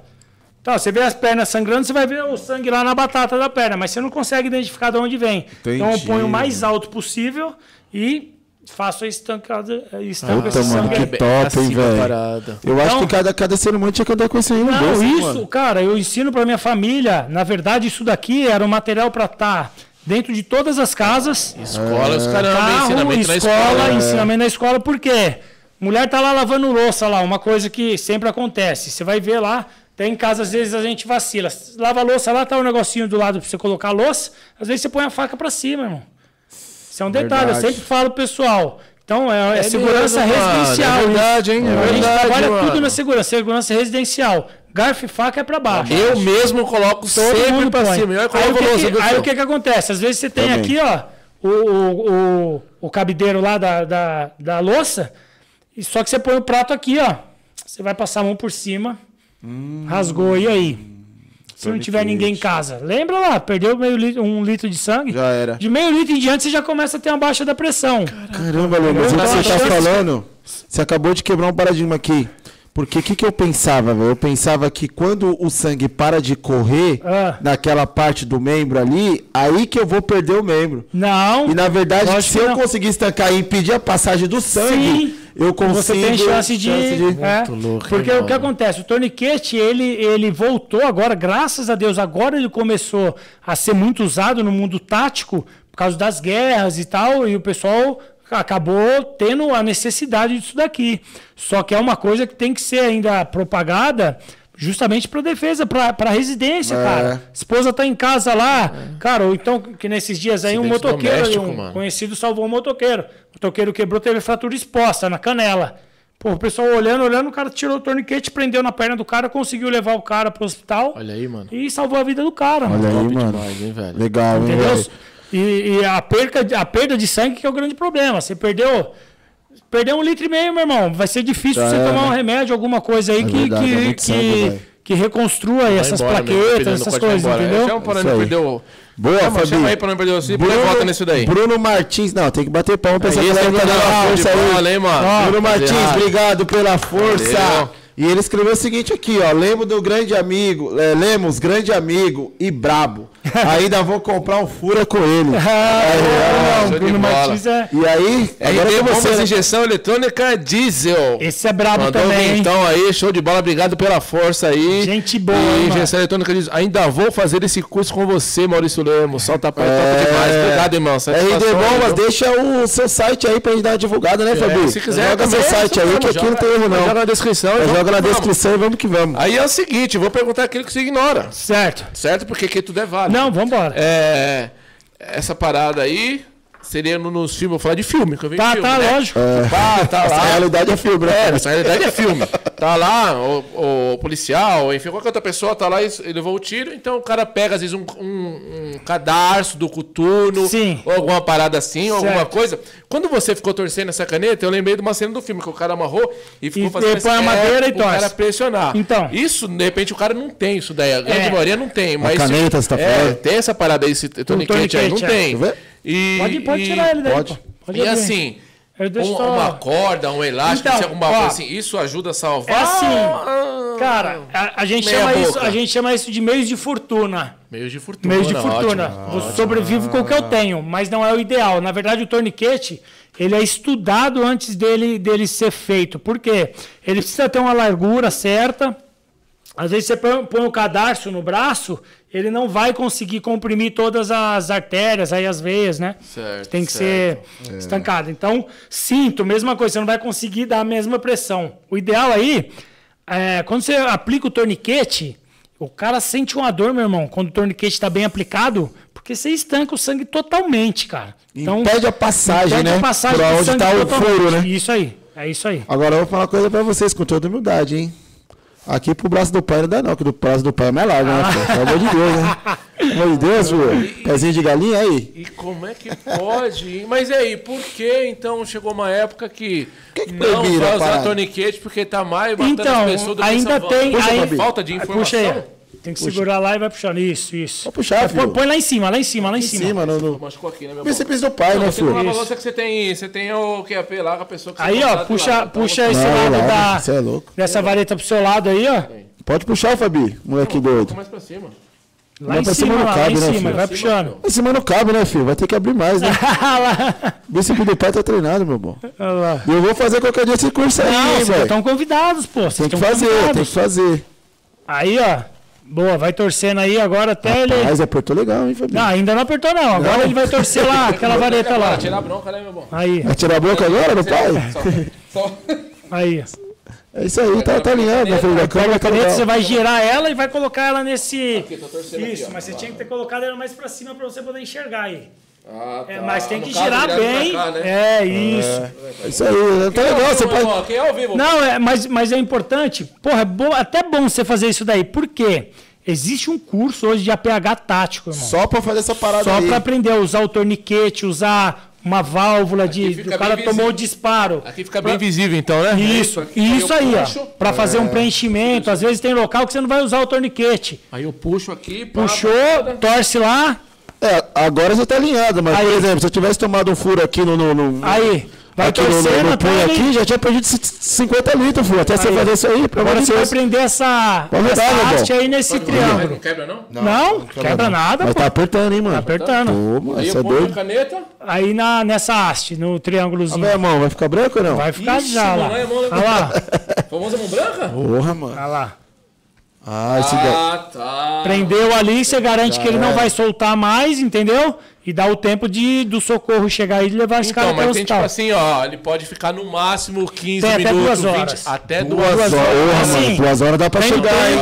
Então, você vê as pernas sangrando, você vai ver o sangue lá na batata da perna, mas você não consegue identificar de onde vem. Entendi. Então eu ponho o mais alto possível e faço a estancada. A estancada Puta, mano, que top, hein, velho. Eu então, acho que cada, cada ser humano tinha que andar com isso aí no Não, bolso, isso, mano. Cara, eu ensino pra minha família. Na verdade, isso daqui era um material pra estar dentro de todas as casas. Escola, é. os caras andam ensinamento na escola. escola é. Ensinamento na escola, por quê? Mulher tá lá lavando louça lá, uma coisa que sempre acontece. Você vai ver lá, até em casa às vezes a gente vacila. Lava a louça, lá tá um negocinho do lado pra você colocar a louça. Às vezes você põe a faca pra cima, irmão. Isso é um detalhe, verdade. eu sempre falo pro pessoal. Então é, é, é segurança mesmo, residencial. É verdade, hein? É verdade, a gente trabalha mano. tudo na segurança, segurança residencial. Garfo e faca é pra baixo. Eu acho. mesmo coloco Todo sempre pra põe. cima. Eu aí o que, louça, que, aí o que que acontece? Às vezes você tem Também. aqui, ó, o, o, o, o cabideiro lá da, da, da louça. Só que você põe o prato aqui, ó. Você vai passar a mão por cima. Hum, rasgou, e aí? Se não tiver ninguém em casa. Lembra lá, perdeu meio litro, um litro de sangue? Já era. De meio litro em diante, você já começa a ter uma baixa da pressão. Caramba, Lemos, o que você tá falando? Você acabou de quebrar um paradigma aqui. Porque o que, que eu pensava, velho? Eu pensava que quando o sangue para de correr ah. naquela parte do membro ali, aí que eu vou perder o membro. Não. E na verdade, se eu não. conseguir estancar e impedir a passagem do sangue, Sim. eu consigo... Você tem chance de... Chance de... É, Muito louco, porque irmão. o que acontece? O torniquete, ele, ele voltou agora, graças a Deus, agora ele começou a ser muito usado no mundo tático, por causa das guerras e tal, e o pessoal... acabou tendo a necessidade disso daqui. Só que é uma coisa que tem que ser ainda propagada justamente para defesa, para residência, é. cara. Esposa tá em casa lá, é. cara, ou então que nesses dias aí um motoqueiro, um conhecido salvou um motoqueiro. O motoqueiro quebrou, teve fratura exposta na canela. Pô, o pessoal olhando, olhando, o cara tirou o torniquete, prendeu na perna do cara, conseguiu levar o cara pro hospital. Olha aí, mano. E salvou a vida do cara. Olha mano. aí, mano. Demais, hein, velho? Legal, hein, velho? E, e a, perca, a perda de sangue que é o grande problema. Você perdeu, perdeu um litro e meio, meu irmão. Vai ser difícil é, você tomar um remédio, alguma coisa aí é que, verdade, que, é que, sangue, que reconstrua vai essas embora, plaquetas, meu, essas coisas, entendeu? Chama pra não perder o... Boa, é, Fabi. Chama aí pra não perder o ciclo e volta nisso daí. Bruno Martins, não, tem que bater palma pra essa galera que tá dando força aí. Ó, Bruno Martins, obrigado pela força. Valeu. E ele escreveu o seguinte aqui, ó. Lemos do grande amigo, é, Lemos, grande amigo e brabo. Ainda vou comprar um fura com ele. Ah, é, é, Bruno Martins é... E aí, é, agora tem você né? injeção eletrônica diesel. Esse é brabo Mandou também. Então aí, show de bola. Obrigado pela força aí. Gente boa. E injeção eletrônica diesel. Ainda vou fazer esse curso com você, Maurício Lemos. Solta pra é, top demais. Obrigado, irmão. R D Bombas, deixa o seu site aí pra gente dar uma divulgada, né, Fabi? É, se quiser, joga seu site aí, que aqui não tem erro, não. Joga na descrição. Na descrição e vamos que vamos. Aí é o seguinte, vou perguntar aquilo que você ignora. Certo. Certo, porque aqui tudo é válido. Não, vamos embora. É, essa parada aí seria nos filmes, vou falar de filme, que eu vi Tá, filme, tá, né? lógico. É. Tá, tá essa lá. realidade é filme, né? É, essa realidade é filme. Tá lá, o, o policial, enfim, qualquer outra pessoa tá lá e levou o tiro, então o cara pega, às vezes, um, um, um cadarço do coturno, Sim. ou alguma parada assim, certo. alguma coisa. Quando você ficou torcendo essa caneta, eu lembrei de uma cena do filme, que o cara amarrou e ficou e fazendo essa caneta. E põe a madeira e torce. O cara pressionar. Então. Isso, de repente, o cara não tem isso daí. A grande é. maioria não tem. Mas a caneta está é, fora. Tem essa parada aí, esse torniquete aí, não é. tem. E, pode, pode tirar ele daí. Pode. pode e abrir. assim, um, só... uma corda, um elástico, então, alguma ó, coisa assim, isso ajuda a salvar? É assim, ah, cara, a, a, gente chama isso, a gente chama isso de meios de fortuna. Meios de fortuna. Meios de fortuna. Ótimo, eu ótimo. sobrevivo com o que eu tenho, mas não é o ideal. Na verdade, o torniquete, ele é estudado antes dele, dele ser feito. Por quê? Ele precisa ter uma largura certa. Às vezes você põe o cadarço no braço, ele não vai conseguir comprimir todas as artérias, aí as veias, né? Certo, tem que certo. ser é. estancado. Então, cinto, mesma coisa, você não vai conseguir dar a mesma pressão. O ideal aí, é, quando você aplica o torniquete, o cara sente uma dor, meu irmão, quando o torniquete está bem aplicado, porque você estanca o sangue totalmente, cara. Então, impede a passagem, impede né? a passagem Por do onde sangue tá o furo, né? Isso aí, é isso aí. Agora eu vou falar uma coisa para vocês, com toda humildade, hein? Aqui pro braço do pai não dá não, que do braço do pai é mais largo, né? Ah. Pelo amor de Deus, né? Pelo amor de Deus, viu? Pezinho de galinha aí. E como é que pode? Mas e aí, por que então chegou uma época que, que, que não vai usar torniquete porque tá mais matando então, as pessoas do que ainda tem Puxa, aí, falta de informação? Puxa aí. Tem que Puxa. segurar lá e vai puxando. Isso, isso. Vou puxar, filho. Põe, põe lá em cima, lá em cima, lá em, em cima. cima no, no... Machucou aqui, né, meu Você pisa do pai, não, né, filho? Você tem que você tem, você tem o Q A P lá com a pessoa que você Aí, ó, lá, puxa, lá, puxa tá esse lado lá, da... Você é louco. Dessa vareta pro seu lado aí, ó. Pode puxar, Fabi, moleque não, doido. Mais pra cima. Lá não, em cima, não lá, cabe, lá em né, cima, filho? Vai puxando. Em cima não cabe, né, filho? Vai ter que abrir mais, né? Bispo do pai tá treinado, meu bom. Eu vou fazer qualquer dia esse curso aí, velho. Vocês estão convidados, pô. Vocês tem que fazer, convidados. tem que fazer. Aí, ó. Boa, vai torcendo aí agora até Rapaz, ele... Mas apertou legal, hein, Fabinho? Não, ainda não apertou, não. Agora não. Ele vai torcer lá, aquela vareta lá. Vai tirar a bronca, né, meu bom? Aí. Vai tirar a bronca agora, meu pai? Só. Aí, ó. É isso aí, tá, tá alinhado, meu filho da câmera, tá legal. Você vai girar ela e vai colocar ela nesse... Aqui, tô torcendo isso, aqui, mas você tinha que ter colocado ela mais pra cima pra você poder enxergar aí. Ah, tá. É, mas tem no que girar bem. Cá, né? É, isso. É, isso aí, tá legal. Você pode... Quem é ao vivo? Não, é, mas, mas é importante, porra, é bo... até bom você fazer isso daí, por quê? Existe um curso hoje de A P H tático, irmão. Só pra fazer essa parada Só aí. Só pra aprender a usar o torniquete, usar... Uma válvula de. O cara tomou o disparo. Aqui fica bem pra... visível, então, né? Isso, isso aí, ó. Pra fazer é. um preenchimento. Às vezes tem local que você não vai usar o torniquete. Aí eu puxo aqui. Pá, Puxou, pá, torce lá. É, agora você tá alinhado, mas, aí. por exemplo, se eu tivesse tomado um furo aqui no. no, no aí, vai aqui torcendo, no, no punho aqui, já tinha perdido cinquenta litros, furo. Até aí. você fazer isso aí. Pra agora você vai prender essa, essa haste aí nesse Pode triângulo. Não quebra, não? Não, não, não quebra, quebra nada. Mas pô. tá apertando, hein, mano? Tá apertando. Pô, mano, aí eu puxo a caneta. Aí na, nessa haste, no triângulozinho. Ah, mão, vai ficar branca ou não? Vai ficar Ixi, já, mano, lá. Olha ah, lá. Famosa mão branca? Porra, mano. Olha ah, lá. Ah, esse ah, tá. Prendeu ali, você garante tá, que ele é. não vai soltar mais, entendeu? E dá o tempo de, do socorro chegar aí e levar esse então, cara até o hospital. Então, mas tem tipo assim, ó, ele pode ficar no máximo quinze minutos, vinte, até duas horas. Até duas horas dá pra chegar, hein?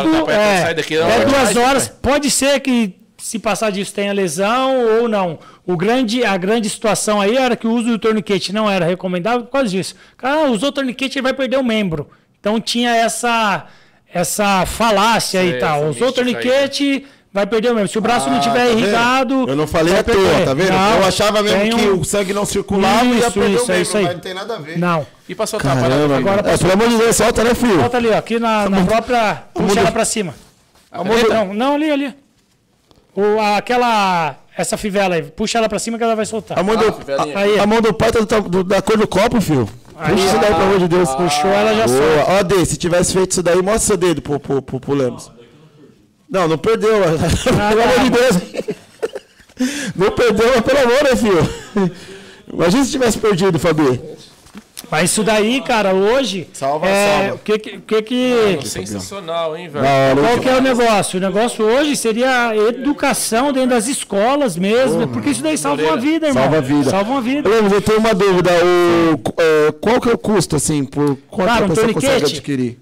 Até duas horas, pode ser que se passar disso tenha lesão ou não. O grande, a grande situação aí era que o uso do torniquete não era recomendável por causa disso. O cara usou o torniquete, ele vai perder o membro. Então tinha essa, essa falácia aí e tal. Usou o torniquete, vai perder o membro. Se o braço ah, não tiver tá irrigado... Eu não falei à toa, tá vendo? Não, eu achava mesmo um... que o sangue não circulava isso, e ia perder isso, o membro, isso aí. Mas não tem nada a ver. Não. E passou a tapar. É, pelo amor de Deus, solta, né, filho? Solta ali, ó, aqui na, na própria... Puxa de... ela pra cima. Então, não, ali, ali. Ou aquela... Essa fivela aí, puxa ela pra cima que ela vai soltar. A mão do, ah, a, a mão do pai tá do, do, da cor do copo, filho. Aí, puxa isso daí, pelo amor de Deus. Puxou, ela já solta. Ó, Dê, se tivesse feito isso daí, mostra seu dedo pro, pro, pro, pro Lemos. Não, não perdeu. Ah, pelo amor de Deus. Não perdeu, pelo amor, né, filho? Imagina se tivesse perdido, Fabi. Mas isso daí, cara, hoje... Salva, é, salva. O que que... que, que... Mano, sensacional, hein, velho? Qual que é o negócio? O negócio hoje seria a educação dentro das escolas mesmo, oh, porque isso daí salva uma vida, irmão. Salva a vida. Salva uma vida. Eu, eu tenho uma dúvida. O, qual que é o custo, assim, por quanto cara, um a pessoa consegue adquirir?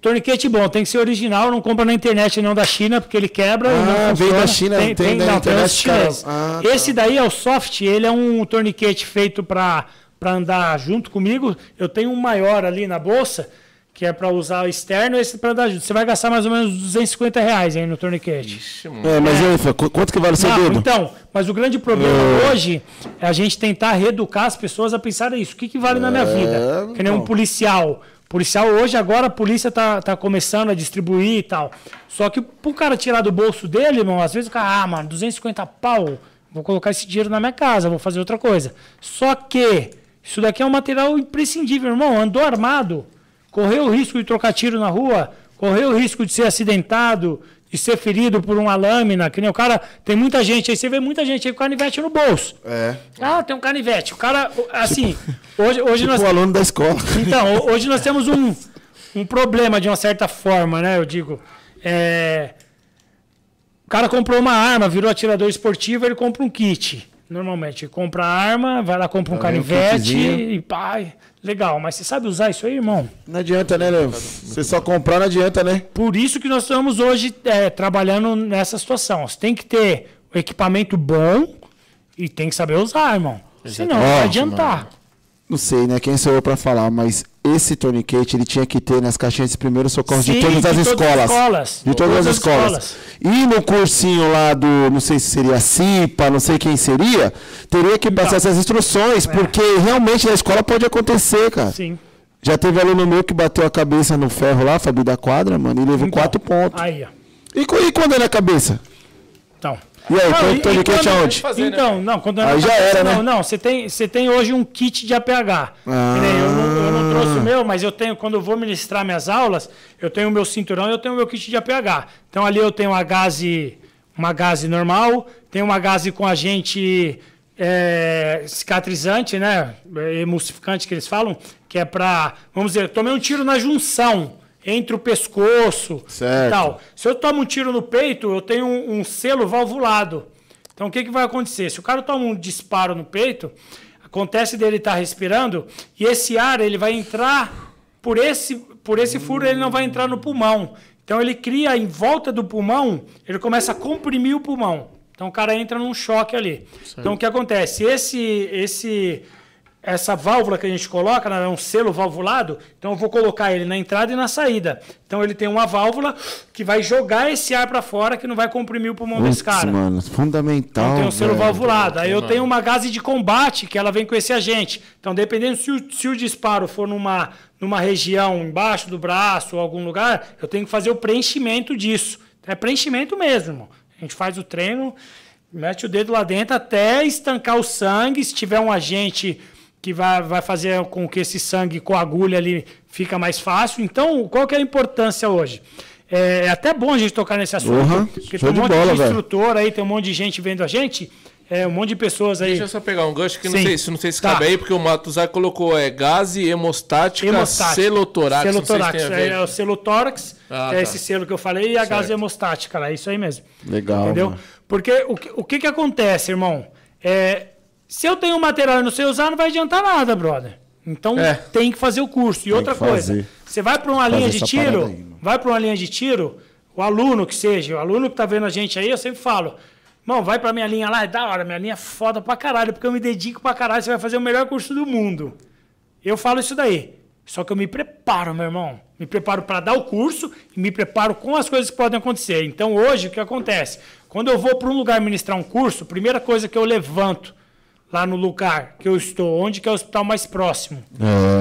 Torniquete bom, tem que ser original, não compra na internet não da China, porque ele quebra. Ah, vem da China, tem, tem, tem da não, internet. Tem ah, tá. Esse daí é o soft, ele é um torniquete feito para... para andar junto comigo, eu tenho um maior ali na bolsa, que é para usar o externo, esse para andar junto. Você vai gastar mais ou menos duzentos e cinquenta reais aí no torniquete. Ixi, é, mas é. Aí, quanto que vale o seu Não, dedo? Então, mas o grande problema é. hoje é a gente tentar reeducar as pessoas a pensar isso. O que, que vale é. na minha vida? Que nem um policial. Policial hoje, agora a polícia tá, tá começando a distribuir e tal. Só que para o cara tirar do bolso dele, irmão, às vezes o cara, ah, mano, duzentos e cinquenta pau, vou colocar esse dinheiro na minha casa, vou fazer outra coisa. Só que... Isso daqui é um material imprescindível, irmão. Andou armado, correu o risco de trocar tiro na rua, correu o risco de ser acidentado, de ser ferido por uma lâmina, que nem o cara... Tem muita gente aí, você vê muita gente aí com canivete no bolso. É. Ah, tem um canivete. O cara, assim... Tipo, hoje, hoje tipo nós... o aluno da escola. Então, hoje nós temos um, um problema, de uma certa forma, né? Eu digo... É... O cara comprou uma arma, virou atirador esportivo, ele compra um kit... Normalmente, compra arma, vai lá, compra um canivete e pai, legal, mas você sabe usar isso aí, irmão? Não adianta, né, Léo? Você só comprar não adianta, né? Por isso que nós estamos hoje é, trabalhando nessa situação. Você tem que ter o equipamento bom e tem que saber usar, irmão. Senão, não vai adiantar. Mano. Não sei, né, quem sou eu pra falar, mas... Esse torniquete ele tinha que ter nas caixinhas de primeiros socorros de todas as escolas. De todas as escolas. E no cursinho lá do, não sei se seria CIPA, não sei quem seria, teria que passar essas instruções, porque realmente na escola pode acontecer, cara. Sim. Já teve aluno meu que bateu a cabeça no ferro lá, Fabio da Quadra, mano, e levou quatro pontos. Aí, ó. E quando é na cabeça? Então. E aí, ah, o torniquete aonde? Então, não, quando eu não aí já era, não, né? Não, você tem, você tem hoje um kit de A P H. Ah. Eu, não, eu não trouxe o meu, mas eu tenho, quando eu vou ministrar minhas aulas, eu tenho o meu cinturão e eu tenho o meu kit de A P H. Então ali eu tenho a gase uma gaze normal, tem uma gaze com agente é, cicatrizante, né? Emulsificante que eles falam, que é para, vamos dizer, tomei um tiro na junção, entre o pescoço certo. E tal. Se eu tomo um tiro no peito, eu tenho um, um selo valvulado. Então, o que, que vai acontecer? Se o cara toma um disparo no peito, acontece dele estar tá respirando, e esse ar ele vai entrar por esse, por esse furo, ele não vai entrar no pulmão. Então, ele cria em volta do pulmão, ele começa a comprimir o pulmão. Então, o cara entra num choque ali. Certo. Então, o que acontece? Esse... esse Essa válvula que a gente coloca é um selo valvulado, então eu vou colocar ele na entrada e na saída. Então ele tem uma válvula que vai jogar esse ar para fora, que não vai comprimir o pulmão desse cara. Mano, fundamental. Então tem um selo valvulado. Aí eu tenho uma gase de combate que ela vem com esse agente. Então dependendo se o, se o disparo for numa, numa região embaixo do braço ou algum lugar, eu tenho que fazer o preenchimento disso. É preenchimento mesmo, irmão. A gente faz o treino, mete o dedo lá dentro até estancar o sangue. Se tiver um agente que vai, vai fazer com que esse sangue coagule ali, fica mais fácil. Então, qual que é a importância hoje? É, é até bom a gente tocar nesse assunto, uhum, porque tem um monte bola, de instrutor véio. Aí, tem um monte de gente vendo a gente, é, um monte de pessoas aí. Deixa eu só pegar um gancho que não sei, não sei se tá. cabe aí, porque o Matuzaki colocou é, gase hemostática, hemostática celotórax. Celotórax, é, é o celotórax, ah, é tá. esse selo que eu falei, e a certo. Gase hemostática, é isso aí mesmo. Legal. Entendeu? Mano. Porque o, que, o que, que acontece, irmão? É... Se eu tenho um material e não sei usar, não vai adiantar nada, brother. Então, é. tem que fazer o curso. E tem outra coisa, você vai para uma linha de tiro, aí, vai para uma linha de tiro, o aluno que seja, o aluno que tá vendo a gente aí, eu sempre falo, mano, vai para minha linha lá, é da hora, minha linha é foda pra caralho, porque eu me dedico pra caralho, você vai fazer o melhor curso do mundo. Eu falo isso daí. Só que eu me preparo, meu irmão. Me preparo para dar o curso e me preparo com as coisas que podem acontecer. Então, hoje, o que acontece? Quando eu vou para um lugar ministrar um curso, a primeira coisa que eu levanto, lá no lugar que eu estou, onde que é o hospital mais próximo.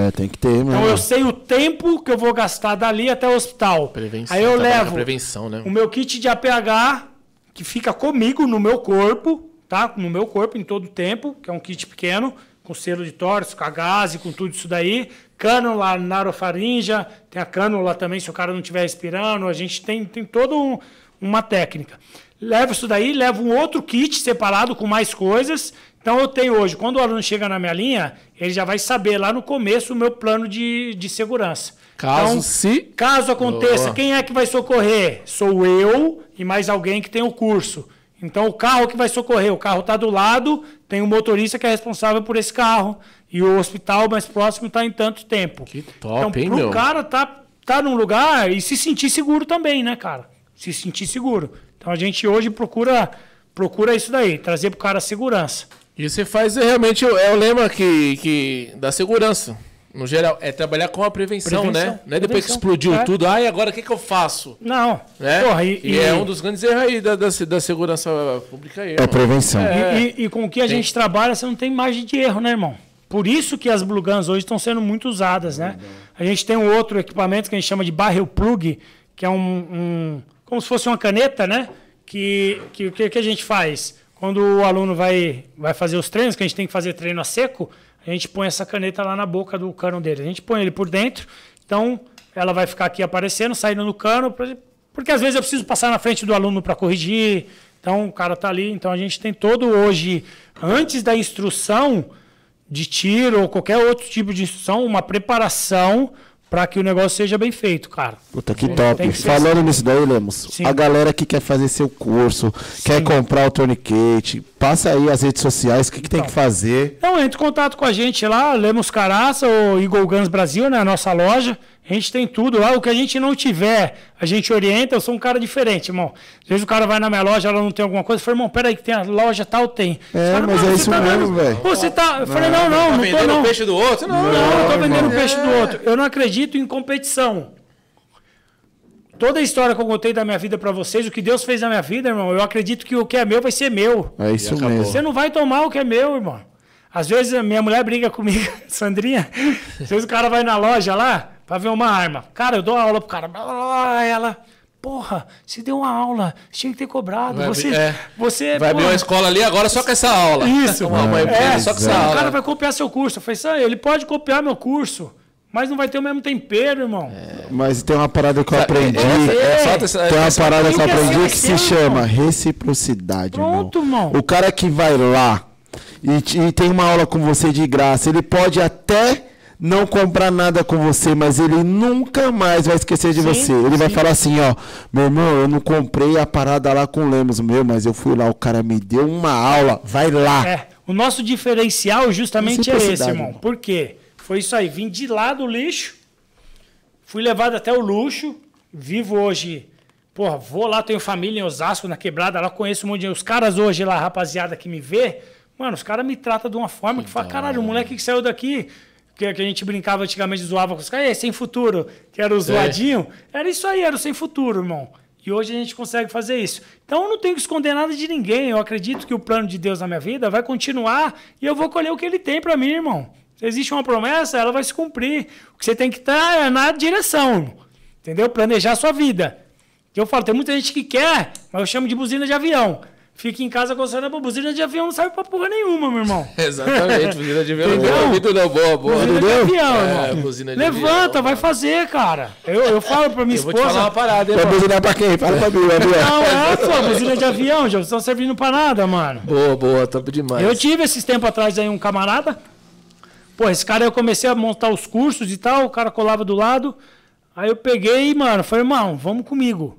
É, tem que ter, mano. Então eu sei o tempo que eu vou gastar dali até o hospital. Prevenção, aí eu levo prevenção, né? O meu kit de A P H, que fica comigo no meu corpo, tá? No meu corpo em todo o tempo, que é um kit pequeno, com selo de tórax, com a gase, com tudo isso daí. Cânula na narofaringe, tem a cânula também, se o cara não estiver respirando, a gente tem, tem toda um, uma técnica. Levo isso daí, levo um outro kit separado com mais coisas. Então, eu tenho hoje, quando o aluno chega na minha linha, ele já vai saber lá no começo o meu plano de, de segurança. Caso então, se... Caso aconteça, oh. quem é que vai socorrer? Sou eu e mais alguém que tem o curso. Então, o carro que vai socorrer, o carro está do lado, tem um motorista que é responsável por esse carro. E o hospital mais próximo está em tanto tempo. Que top, hein, meu? Então, o cara tá, tá num lugar e se sentir seguro também, né, cara? Se sentir seguro. Então, a gente hoje procura, procura isso daí, trazer para o cara a segurança. E você faz realmente, é o lema que, que da segurança, no geral, é trabalhar com a prevenção, prevenção né? Não é depois que explodiu é. tudo, ah, e agora o que, que eu faço? Não. Né? Porra, e, e é e... um dos grandes erros aí da, da, da segurança pública. Aí, é prevenção. É. E, e, e com o que a tem. gente trabalha, você não tem margem de erro, né, irmão? Por isso que as Blue Guns hoje estão sendo muito usadas, né? Uhum. A gente tem um outro equipamento que a gente chama de barrel plug, que é um, um como se fosse uma caneta, né? Que o que, que, que a gente faz? Quando o aluno vai, vai fazer os treinos, que a gente tem que fazer treino a seco, a gente põe essa caneta lá na boca do cano dele. A gente põe ele por dentro, então ela vai ficar aqui aparecendo, saindo no cano, porque às vezes eu preciso passar na frente do aluno para corrigir, então o cara tá ali. Então a gente tem todo hoje, antes da instrução de tiro ou qualquer outro tipo de instrução, uma preparação para que o negócio seja bem feito, cara. Puta, que top. Que Falando assim. nisso daí, Lemos, Sim. a galera que quer fazer seu curso, Sim. quer comprar o tourniquet, passa aí as redes sociais, o que, que então, tem que fazer? Então, entra em contato com a gente lá, Lemos Caraça ou Eagle Guns Brasil, né, a nossa loja. A gente tem tudo lá. O que a gente não tiver, a gente orienta. Eu sou um cara diferente, irmão. Às vezes o cara vai na minha loja, ela não tem alguma coisa. Eu falei, irmão, peraí, que tem a loja tal, tem. É, cara, mas é isso tá mesmo, velho. Você tá... Eu falei, não, não, não, não tô, não. Tá vendendo o peixe do outro? Não, não, não, não tô vendendo o peixe do outro. Eu não acredito em competição. Toda a história que eu contei da minha vida pra vocês, o que Deus fez na minha vida, irmão, eu acredito que o que é meu vai ser meu. É isso mesmo. Você não vai tomar o que é meu, irmão. Às vezes minha mulher briga comigo, Sandrinha. Às vezes o cara vai na loja lá, pra ver uma arma. Cara, eu dou aula pro cara. Ela, porra, você deu uma aula, você tinha que ter cobrado. Vai, você, é, você, vai abrir uma escola ali agora só com essa aula. Isso. Uma é, mãe, é, só com é, essa o aula. O cara vai copiar seu curso. Eu falei, ele pode copiar meu curso. Mas não vai ter o mesmo tempero, irmão. É, mas tem uma parada que eu aprendi. É, é, é, é, tem uma parada que eu aprendi que se chama reciprocidade. Pronto, irmão. O cara que vai lá e, e tem uma aula com você de graça, ele pode até não comprar nada com você, mas ele nunca mais vai esquecer de sim, você. Ele sim. vai falar assim, ó, meu irmão, eu não comprei a parada lá com o Lemos, meu, mas eu fui lá, o cara me deu uma aula, vai lá. É, o nosso diferencial justamente é esse, irmão. Por quê? Foi isso aí, vim de lá do lixo, fui levado até o luxo, vivo hoje, porra, vou lá, tenho família em Osasco, na quebrada, lá conheço um monte de... Os caras hoje lá, rapaziada que me vê, mano, os caras me tratam de uma forma que, que fala, caralho, o moleque que saiu daqui, que, que a gente brincava antigamente, zoava com os caras, sem futuro, que era o zoadinho, é. era isso aí, era o sem futuro, irmão. E hoje a gente consegue fazer isso. Então eu não tenho que esconder nada de ninguém, eu acredito que o plano de Deus na minha vida vai continuar e eu vou colher o que ele tem pra mim, irmão. Se existe uma promessa, ela vai se cumprir. O que você tem que estar é na direção, entendeu? Planejar a sua vida. Eu falo, tem muita gente que quer, mas eu chamo de buzina de avião. Fica em casa coçando a buzina de avião, não serve pra porra nenhuma, meu irmão. Exatamente, buzina de avião. Entendeu? Não, boa, boa. Buzina de avião, é, irmão. Buzina de Levanta, avião, vai fazer, cara. Eu, eu falo pra minha eu esposa... Eu vou te falar uma parada, hein, pra buzinar pra quem? Fala pra mim, não, é, pô, buzina de avião, já não estão servindo pra nada, mano. Boa, boa, top demais. Eu tive esses tempos atrás aí um camarada... Pô, esse cara, eu comecei a montar os cursos e tal, o cara colava do lado. Aí eu peguei e, mano, falei, irmão, vamos comigo.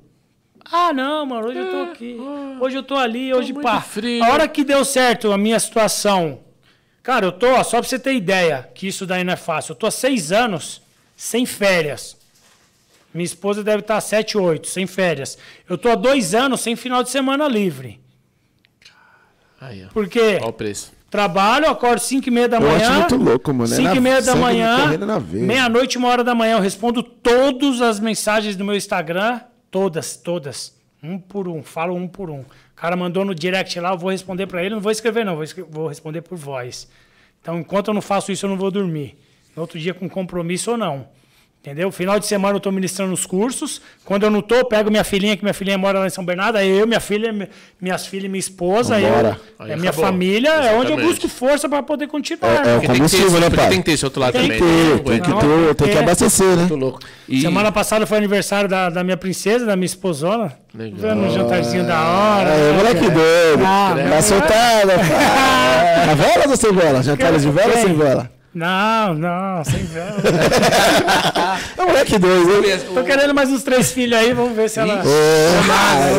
Ah, não, mano, hoje é, eu tô aqui, ó, hoje eu tô ali, hoje tô pá. Frio. A hora que deu certo a minha situação... Cara, eu tô, ó, só pra você ter ideia, que isso daí não é fácil. Eu tô há seis anos sem férias. Minha esposa deve estar há sete, oito, sem férias. Eu tô há dois anos sem final de semana livre. Aí, ó. Por quê? Olha o preço. Trabalho, acordo cinco e meia da manhã. Eu acho muito louco, mano. cinco e meia da manhã, meia-noite, uma hora da manhã. Eu respondo todas as mensagens do meu Instagram. Todas, todas. Um por um. Falo um por um. O cara mandou no direct lá, eu vou responder pra ele. Não vou escrever, não. Vou, escrever, vou responder por voz. Então, enquanto eu não faço isso, eu não vou dormir. No outro dia, com compromisso ou não. Entendeu? Final de semana eu tô ministrando os cursos. Quando eu não tô, eu pego minha filhinha, que minha filhinha mora lá em São Bernardo. Aí eu, minha filha, minhas filhas e minha esposa. Eu, aí é minha acabou. família. Exatamente. É onde eu busco força para poder continuar. É, é o combustível, né, pai? Tem que ter esse outro lado tem também. Ter, né? Tem que ter, tem que, ter, que abastecer, né? Muito louco. E... Semana passada foi aniversário da, da minha princesa, da minha esposona. Legal. Um jantarzinho ah, da hora. É, moleque doido. Tá soltada. A vela ou sem vela? Jantar de vela ou sem vela? Não, não, sem vela. É um moleque dois, hein? Tô querendo mais uns três filhos aí, vamos ver se ela... É,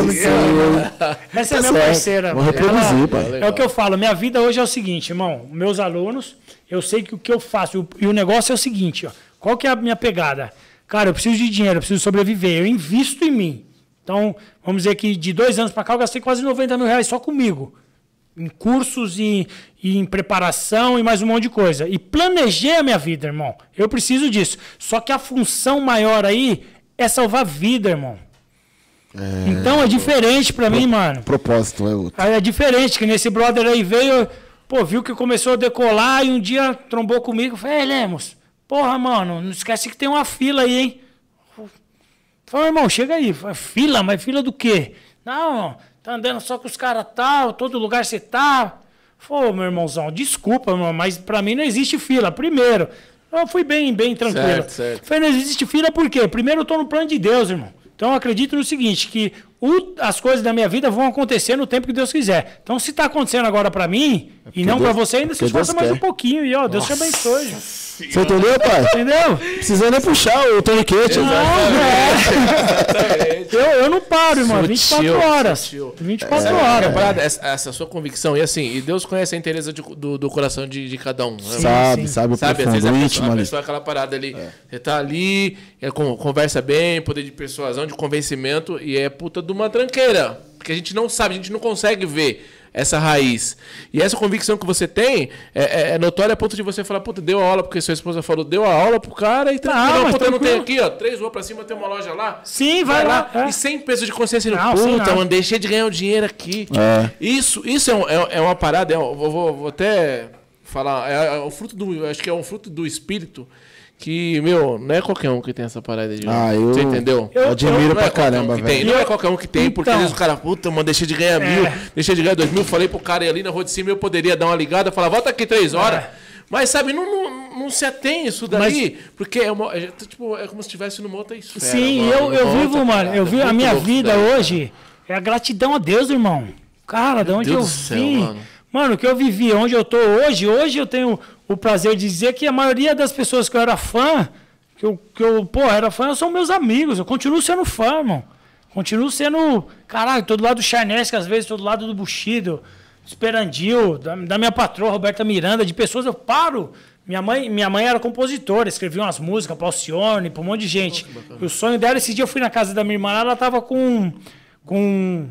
Essa é a minha parceira. Vou reproduzir, pai. É o que eu falo, minha vida hoje é o seguinte, irmão. Meus alunos, eu sei que o que eu faço, e o negócio é o seguinte, ó. Qual que é a minha pegada? Cara, eu preciso de dinheiro, eu preciso sobreviver, eu invisto em mim. Então, vamos dizer que de dois anos pra cá eu gastei quase noventa mil reais só comigo. Em cursos e, e em preparação e mais um monte de coisa. E planejei a minha vida, irmão. Eu preciso disso. Só que a função maior aí é salvar a vida, irmão. É... Então é diferente pra Pro... mim, mano. Propósito é outro. É diferente, que nesse brother aí veio, pô, viu que começou a decolar e um dia trombou comigo e falou, ei, Lemos, porra, mano, não esquece que tem uma fila aí, hein? Falei, irmão, chega aí. Falei, fila? Mas fila do quê? Não, irmão. Tá andando só com os caras tal, todo lugar você tá. Pô, meu irmãozão, desculpa, irmão, mas pra mim não existe fila. Primeiro, eu fui bem, bem tranquilo. Certo, certo. Falei, não existe fila por quê? Primeiro eu tô no plano de Deus, irmão. Então eu acredito no seguinte, que o, as coisas da minha vida vão acontecer no tempo que Deus quiser. Então se tá acontecendo agora pra mim, é e não Deus, pra você, ainda se esforça mais um pouquinho. E ó, Deus Nossa. te abençoe. Você entendeu, pai? Entendeu? Precisando nem puxar o tourniquete. Não, velho. Eu, eu não paro, irmão. vinte e quatro horas. Sutil. vinte e quatro horas. Parada, essa, essa sua convicção. E assim, e Deus conhece a inteireza de, do, do coração de, de cada um. Sim, sabe, sim. sabe o sabe, profundo, às vezes a pessoa, íntimo, a pessoa aquela parada ali. É. Você tá ali, é, conversa bem, poder de persuasão, de convencimento, e é puta de uma tranqueira. Porque a gente não sabe, a gente não consegue ver essa raiz. E essa convicção que você tem é, é, é notória a ponto de você falar, puta, deu a aula porque sua esposa falou, deu a aula pro cara e tranquilo. Não, puta, eu não tenho aqui, ó, três ruas pra cima, tem uma loja lá. Sim, vai, vai lá. lá. É. E sem peso de consciência. Não, puta, mano, deixei de ganhar o um dinheiro aqui. É. Isso, isso é, um, é, é uma parada, é um, vou, vou, vou até falar, é, é um fruto do, acho que é um fruto do espírito. Que, meu, não é qualquer um que tem essa parada de... Ah, eu... Você entendeu? Eu admiro pra caramba, velho. Não é qualquer um que tem, porque às vezes o cara, puta, mano, deixei de ganhar mil, deixei de ganhar dois mil, falei pro cara ali na rua de cima, eu poderia dar uma ligada, falar, volta aqui três horas. Mas, sabe, não... não se atém isso daí, mas... porque é, uma, é, tipo, é como se estivesse numa outra esfera. Sim, uma, eu, uma eu vivo, mano, eu vivo a minha vida daí. Hoje, é a gratidão a Deus, irmão. Cara, de onde eu vim, mano. mano, o que eu vivi, onde eu tô hoje, hoje eu tenho o prazer de dizer que a maioria das pessoas que eu era fã, que eu, que eu pô, era fã, são meus amigos, eu continuo sendo fã, irmão. Continuo sendo, caralho, todo lado do Charneski, às vezes, todo lado do Buxido, do Esperandil, da, da minha patroa, Roberta Miranda, de pessoas, eu paro. Minha mãe, minha mãe era compositora, escrevia umas músicas para Alcione, para um monte de gente. Oh, o sonho dela, esse dia eu fui na casa da minha irmã, ela tava com... com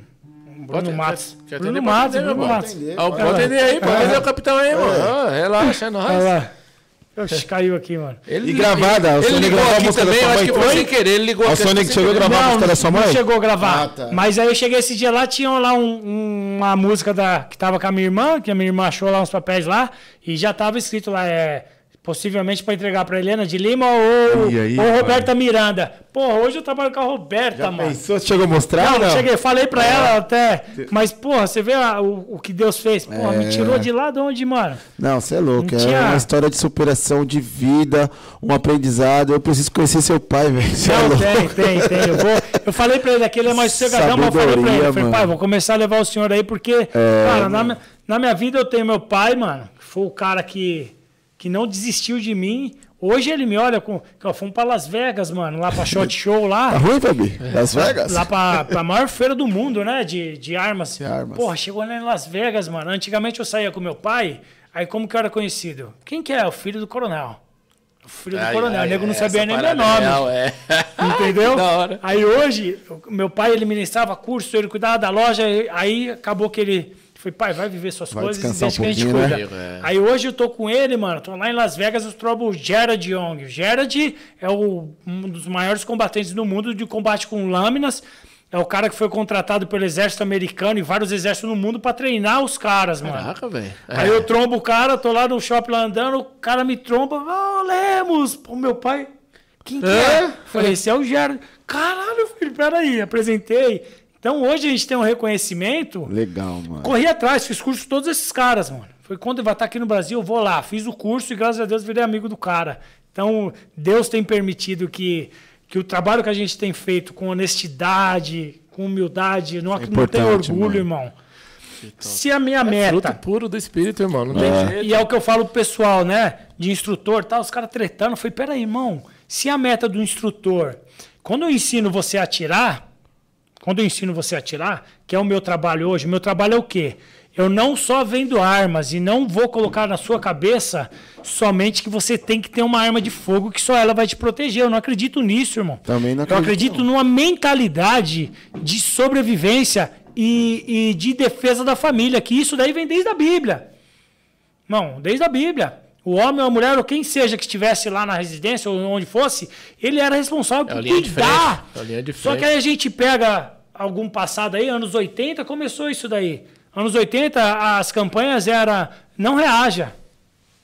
Bruno Matos. Bruno Matos, Bruno Matos. Pode atender aí, pode atender o capitão aí, mano. Relaxa, é nóis. Oxi, caiu aqui, mano. Ele, e gravada, ele, o Sonic ligou aqui também, eu acho que foi sem querer, ele ligou. O Sonic chegou a gravar a música da sua mãe? Não chegou a gravar, ah, tá. Mas aí eu cheguei esse dia lá, tinha lá um, uma música da, que tava com a minha irmã, que a minha irmã achou lá uns papéis lá, e já tava escrito lá, é, possivelmente para entregar para Helena de Lima ou, aí, ou Roberta Miranda. Pô, hoje eu trabalho com a Roberta, já mano. Pensou, você chegou a mostrar? Não, não? cheguei, falei para é. ela até, mas porra, você vê a, o, o que Deus fez? Porra, é. me tirou de lá de onde, mano? Não, você é louco, não é tinha... uma história de superação de vida, um aprendizado, eu preciso conhecer seu pai, velho. Não, é tem, tem, tem, eu, vou, eu falei para ele, aquele é mais sossegadão, mas eu falei para ele, eu falei, pai, vou começar a levar o senhor aí, porque, é, cara, na, na minha vida eu tenho meu pai, mano, que foi o cara que... que não desistiu de mim. Hoje ele me olha com... Fomos para Las Vegas, mano. Lá para Shot Show, lá. Tá ruim, Fabi? Las Vegas? Lá para a maior feira do mundo, né? De, de armas. De armas. Porra, chegou lá em Las Vegas, mano. Antigamente eu saía com meu pai. Aí como que eu era conhecido? Quem que é? O filho do coronel. O filho ai, do coronel. Ai, o nego é, não sabia nem meu nome. Real, é. Entendeu? Aí hoje, meu pai, ele ministrava curso, ele cuidava da loja. Aí acabou que ele... Falei, pai, vai viver suas vai coisas e deixa um que a gente cuida. Né? Aí hoje eu tô com ele, mano. Tô lá em Las Vegas, eu trobo o Gerard Young. O Gerard é o, um dos maiores combatentes do mundo de combate com lâminas. É o cara que foi contratado pelo exército americano e vários exércitos no mundo para treinar os caras, mano. Caraca, velho. É. Aí eu trombo o cara, tô lá no shopping lá andando, o cara me tromba. Ô, oh, Lemos! Pô, meu pai, quem que é? é? Falei, esse é o Gerard. Caralho, filho, peraí, apresentei. Então, hoje a gente tem um reconhecimento. Legal, mano. Corri atrás, fiz curso com todos esses caras, mano. Foi quando eu vou estar aqui no Brasil, eu vou lá. Fiz o curso e, graças a Deus, virei amigo do cara. Então, Deus tem permitido que, que o trabalho que a gente tem feito com honestidade, com humildade, não, é não tem orgulho, mano. Irmão. Se a minha é meta... fruto puro do espírito, irmão. Não tem é. jeito. E é o que eu falo pro pessoal, né? De instrutor e tal, os caras tretando. Eu falei, peraí, irmão. Se a meta do instrutor... Quando eu ensino você a atirar... Quando eu ensino você a atirar, que é o meu trabalho hoje, o meu trabalho é o quê? Eu não só vendo armas e não vou colocar na sua cabeça somente que você tem que ter uma arma de fogo que só ela vai te proteger. Eu não acredito nisso, irmão. Também não acredito. Eu acredito numa mentalidade de sobrevivência e, e de defesa da família, que isso daí vem desde a Bíblia. Não, desde a Bíblia. O homem ou a mulher, ou quem seja que estivesse lá na residência, ou onde fosse, ele era responsável por cuidar. Só que aí a gente pega... algum passado aí, anos oitenta, começou isso daí. Anos oitenta, as campanhas eram não reaja.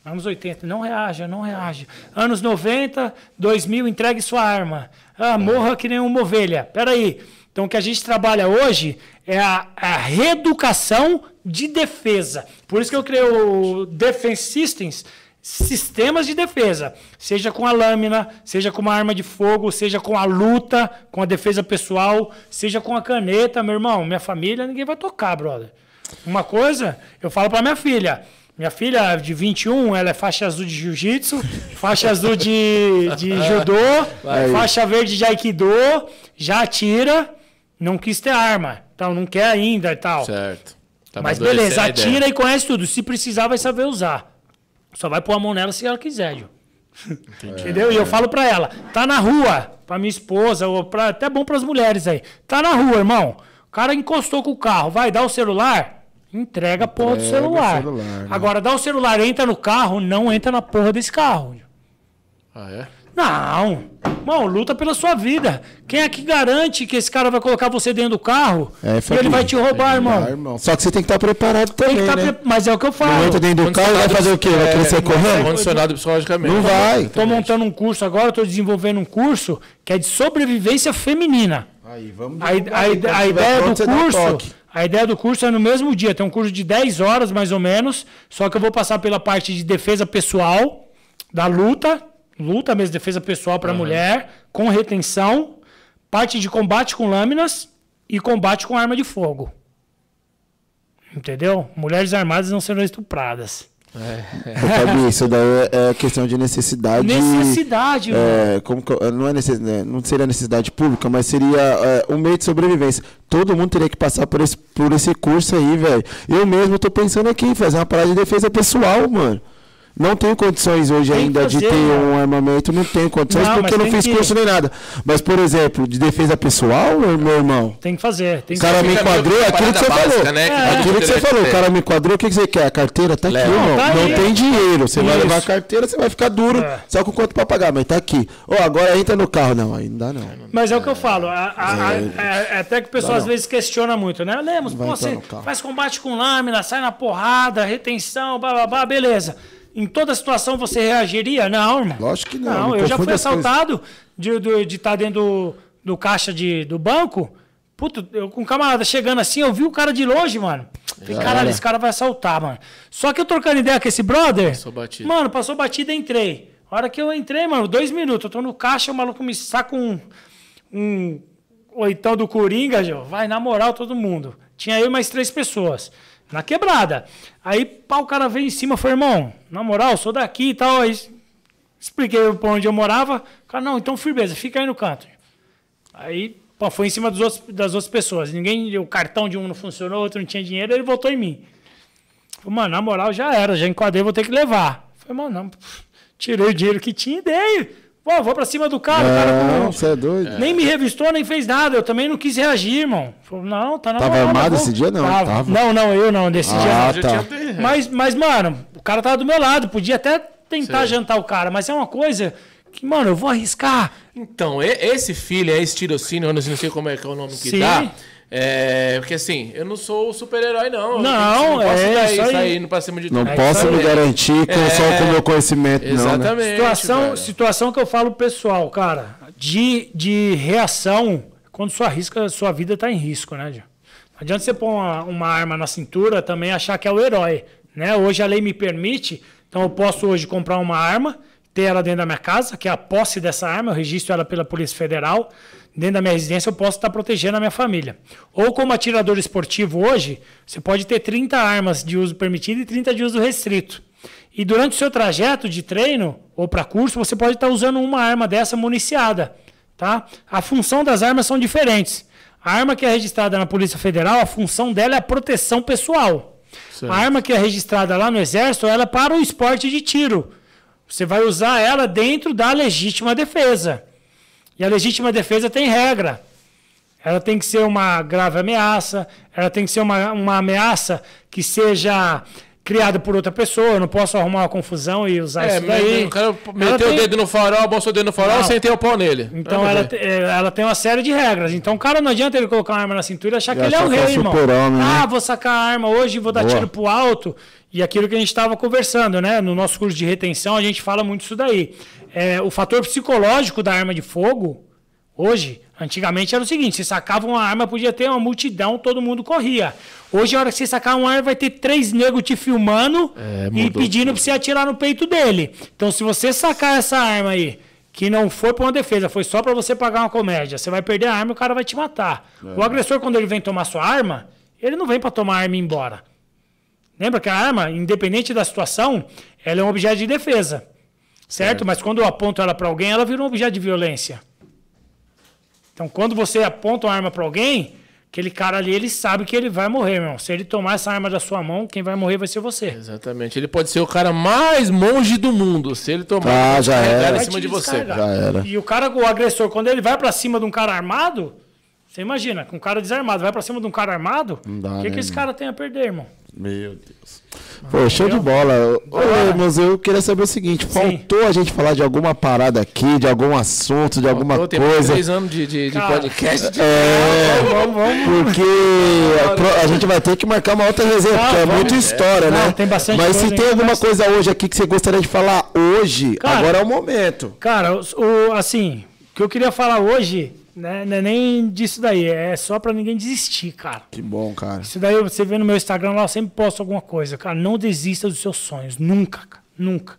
Anos oitenta, não reaja, não reaja. Anos noventa, dois mil, entregue sua arma. Ah, morra que nem uma ovelha. Peraí. Então, o que a gente trabalha hoje é a, a reeducação de defesa. Por isso que eu criei o Defense Systems, sistemas de defesa, seja com a lâmina, seja com uma arma de fogo, seja com a luta, com a defesa pessoal, seja com a caneta, meu irmão, minha família, ninguém vai tocar, brother. Uma coisa, eu falo pra minha filha, minha filha de vinte e um, ela é faixa azul de jiu-jitsu, faixa azul de, de judô, vai. Faixa verde de aikido, já atira, não quis ter arma, então não quer ainda e tal. Certo. Tá. Mas beleza, atira e conhece tudo, se precisar vai saber usar. Só vai pôr a mão nela se ela quiser, Gil. Entendeu? É, e eu é. falo pra ela, tá na rua, pra minha esposa, ou pra, até bom pras mulheres aí. Tá na rua, irmão. O cara encostou com o carro, vai dar o celular, entrega a porra entrega do celular. celular né? Agora, dá o celular, entra no carro, não entra na porra desse carro. Ah, é? Não. Irmão, luta pela sua vida. Quem é que garante que esse cara vai colocar você dentro do carro é, e ele vai te roubar, é, irmão? irmão? Só que você tem que estar preparado também, tem que tá né? pre... Mas é o que eu falo. Não entra dentro do carro, vai fazer o quê? Vai crescer é, correndo? Condicionado psicologicamente. Não vai. Estou montando um curso agora, estou desenvolvendo um curso que é de sobrevivência feminina. Aí, vamos a, um a, ide a ideia do curso... A ideia do curso é no mesmo dia. Tem um curso de dez horas, mais ou menos. Só que eu vou passar pela parte de defesa pessoal... da luta, luta mesmo, defesa pessoal para uhum. mulher, com retenção, parte de combate com lâminas e combate com arma de fogo. Entendeu? Mulheres armadas não serão estupradas. É. Fabinho, isso daí é questão de necessidade. Necessidade, é, como, não, é necess, não seria necessidade pública, mas seria é, um meio de sobrevivência. Todo mundo teria que passar por esse, por esse curso aí, velho. Eu mesmo tô pensando aqui em fazer uma parada de defesa pessoal, mano. Não tenho condições hoje tem ainda fazer, de ter um armamento, não tenho condições não, porque eu não fiz que... curso nem nada. Mas, por exemplo, de defesa pessoal, meu irmão... Tem que fazer. Tem que o cara fazer. Me enquadrou, é aquilo que você básica, falou. Né? É. Aquilo que você falou, o cara me enquadrou, o que você quer? A carteira tá Leva. Aqui, irmão. Tá não aí. Tem dinheiro. Você Isso. vai levar a carteira, você vai ficar duro. É. Só com quanto pra pagar, mas tá aqui. Ó, oh, agora entra no carro. Não, aí não dá não. Mas é, é o que eu falo. A, a, é. a, até que o pessoal dá às não. vezes questiona muito, né? Lemos, pô, você faz combate com lâmina, sai na porrada, retenção, blá, blá, blá, beleza. Em toda situação você reagiria? Não, irmão. Lógico que não. Não, eu já fui assaltado de estar de tá dentro do, do caixa de, do banco. Puto, eu com um camarada chegando assim, eu vi o cara de longe, mano. Falei, caralho, esse cara vai assaltar, mano. Só que eu trocando ideia com esse brother... Passou batida. Mano, passou batida e entrei. A hora que eu entrei, mano, dois minutos. Eu tô no caixa, o maluco me saca um... um oitão do Coringa, João. Vai, na moral, todo mundo. Tinha eu e mais três pessoas. Na quebrada. Aí, pá, o cara veio em cima, falou, irmão, na moral, sou daqui e tal. Aí expliquei pra onde eu morava. O cara, não, então firmeza, fica aí no canto. Aí, pá, foi em cima dos outros, das outras pessoas. Ninguém, o cartão de um não funcionou, o outro não tinha dinheiro, ele voltou em mim. Falei, mano, na moral, já era, já enquadrei, vou ter que levar. Falei, mano, não, tirei o dinheiro que tinha e dei. Pô, vou pra cima do cara, não, o cara não, você é doido. Nem me revistou, nem fez nada. Eu também não quis reagir, irmão. Falei, não, tá na Tava moral, armado esse dia, não? Tava. Tava. Não, não, eu não, desse ah, dia não. Tá. Mas, mas, mano, o cara tava do meu lado. Podia até tentar Sei. Jantar o cara, mas é uma coisa que, mano, eu vou arriscar. Então, esse filho, esse tirocínio, eu não sei como é que é o nome que Sim. dá. É, porque assim, eu não sou super-herói, não. Não, não posso é isso aí, não posso de Não posso me garantir que eu sou com o meu conhecimento, exatamente, não, né? Situação, situação que eu falo pessoal, cara, de, de reação, quando sua, risca, sua vida tá em risco, né? Não adianta você pôr uma, uma arma na cintura também achar que é o herói, né? Hoje a lei me permite, então eu posso hoje comprar uma arma, ter ela dentro da minha casa, que é a posse dessa arma, eu registro ela pela Polícia Federal. Dentro da minha residência eu posso estar protegendo a minha família. Ou como atirador esportivo hoje, você pode ter trinta armas de uso permitido e trinta de uso restrito. E durante o seu trajeto de treino ou para curso, você pode estar usando uma arma dessa municiada. Tá? A função das armas são diferentes. A arma que é registrada na Polícia Federal, a função dela é a proteção pessoal. Certo. A arma que é registrada lá no Exército, ela é para o esporte de tiro. Você vai usar ela dentro da legítima defesa. E a legítima defesa tem regra. Ela tem que ser uma grave ameaça, ela tem que ser uma, uma ameaça que seja criada por outra pessoa. Eu não posso arrumar uma confusão e usar é, isso daí. O cara meteu tem... o dedo no farol, bolsou o dedo no farol, sentei o pau nele. Então ela, ela tem uma série de regras. Então o cara não adianta ele colocar uma arma na cintura e achar e que ele é o rei, irmão. Homem, né? Ah, vou sacar a arma hoje, vou dar Boa. Tiro pro alto. E aquilo que a gente estava conversando, né? No nosso curso de retenção, a gente fala muito isso daí. É, o fator psicológico da arma de fogo, hoje, antigamente era o seguinte, se sacava uma arma, podia ter uma multidão, todo mundo corria. Hoje, a hora que você sacar uma arma, vai ter três negros te filmando é, e pedindo para você atirar no peito dele. Então, se você sacar essa arma aí, que não foi para uma defesa, foi só para você pagar uma comédia, você vai perder a arma e o cara vai te matar. É. O agressor, quando ele vem tomar sua arma, ele não vem para tomar a arma e ir embora. Lembra que a arma, independente da situação, ela é um objeto de defesa. Certo? É. Mas quando eu aponto ela para alguém, ela vira um objeto de violência. Então, quando você aponta uma arma para alguém, aquele cara ali, ele sabe que ele vai morrer, meu irmão. Se ele tomar essa arma da sua mão, quem vai morrer vai ser você. Exatamente. Ele pode ser o cara mais monge do mundo. Se ele tomar, ah, já era. Em cima de você. Já era. E o cara, o agressor, quando ele vai para cima de um cara armado, você imagina, com um cara desarmado, vai para cima de um cara armado, o que, que esse cara tem a perder, irmão? Meu Deus. Pô, show de bola. Ô, mas eu queria saber o seguinte, Sim. faltou a gente falar de alguma parada aqui, de algum assunto, de alguma faltou, coisa. Três anos de, de, de podcast. De... É, vamos, vamos. Porque a, a gente vai ter que marcar uma outra resenha, porque é muita história, é. né? Não, tem bastante mas coisa, se tem alguma coisa hoje aqui que você gostaria de falar hoje, cara, agora é o momento. Cara, o, assim, o que eu queria falar hoje... Não é nem disso daí, é só pra ninguém desistir, cara. Que bom, cara. Isso daí você vê no meu Instagram lá, eu sempre posto alguma coisa. Cara, não desista dos seus sonhos, nunca, cara, nunca.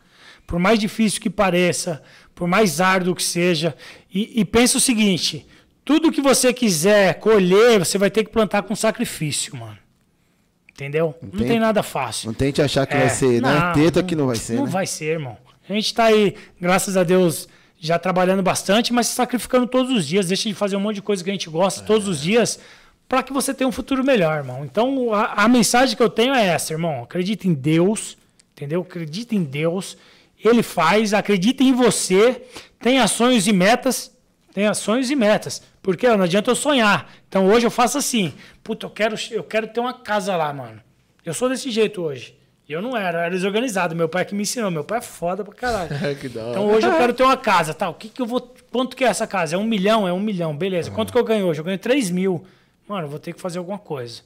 por mais difícil que pareça, por mais árduo que seja. E, e pensa o seguinte, tudo que você quiser colher, você vai ter que plantar com sacrifício, mano. Entendeu? Não tem, não tem nada fácil. Não tente achar que é, vai ser, não, né? Tenta não, que não vai ser, Não né? vai ser, irmão. A gente tá aí, graças a Deus, já trabalhando bastante, mas se sacrificando todos os dias. Deixa de fazer um monte de coisa que a gente gosta é. todos os dias para que você tenha um futuro melhor, irmão. Então, a, a mensagem que eu tenho é essa, irmão. Acredita em Deus, entendeu? Acredita em Deus. Ele faz, acredita em você. Tem ações e metas. Tem ações e metas. Porque não adianta eu sonhar. Então hoje eu faço assim. Puta, eu quero, eu quero ter uma casa lá, mano. Eu sou desse jeito hoje. Eu não era, eu era desorganizado. Meu pai que me ensinou. Meu pai é foda pra caralho. Que da hora. Então hoje eu quero ter uma casa. Tá, o que que eu vou... Quanto que é essa casa? É um milhão? É um milhão. Beleza. Quanto que eu ganho hoje? Eu ganho três mil. Mano, eu vou ter que fazer alguma coisa.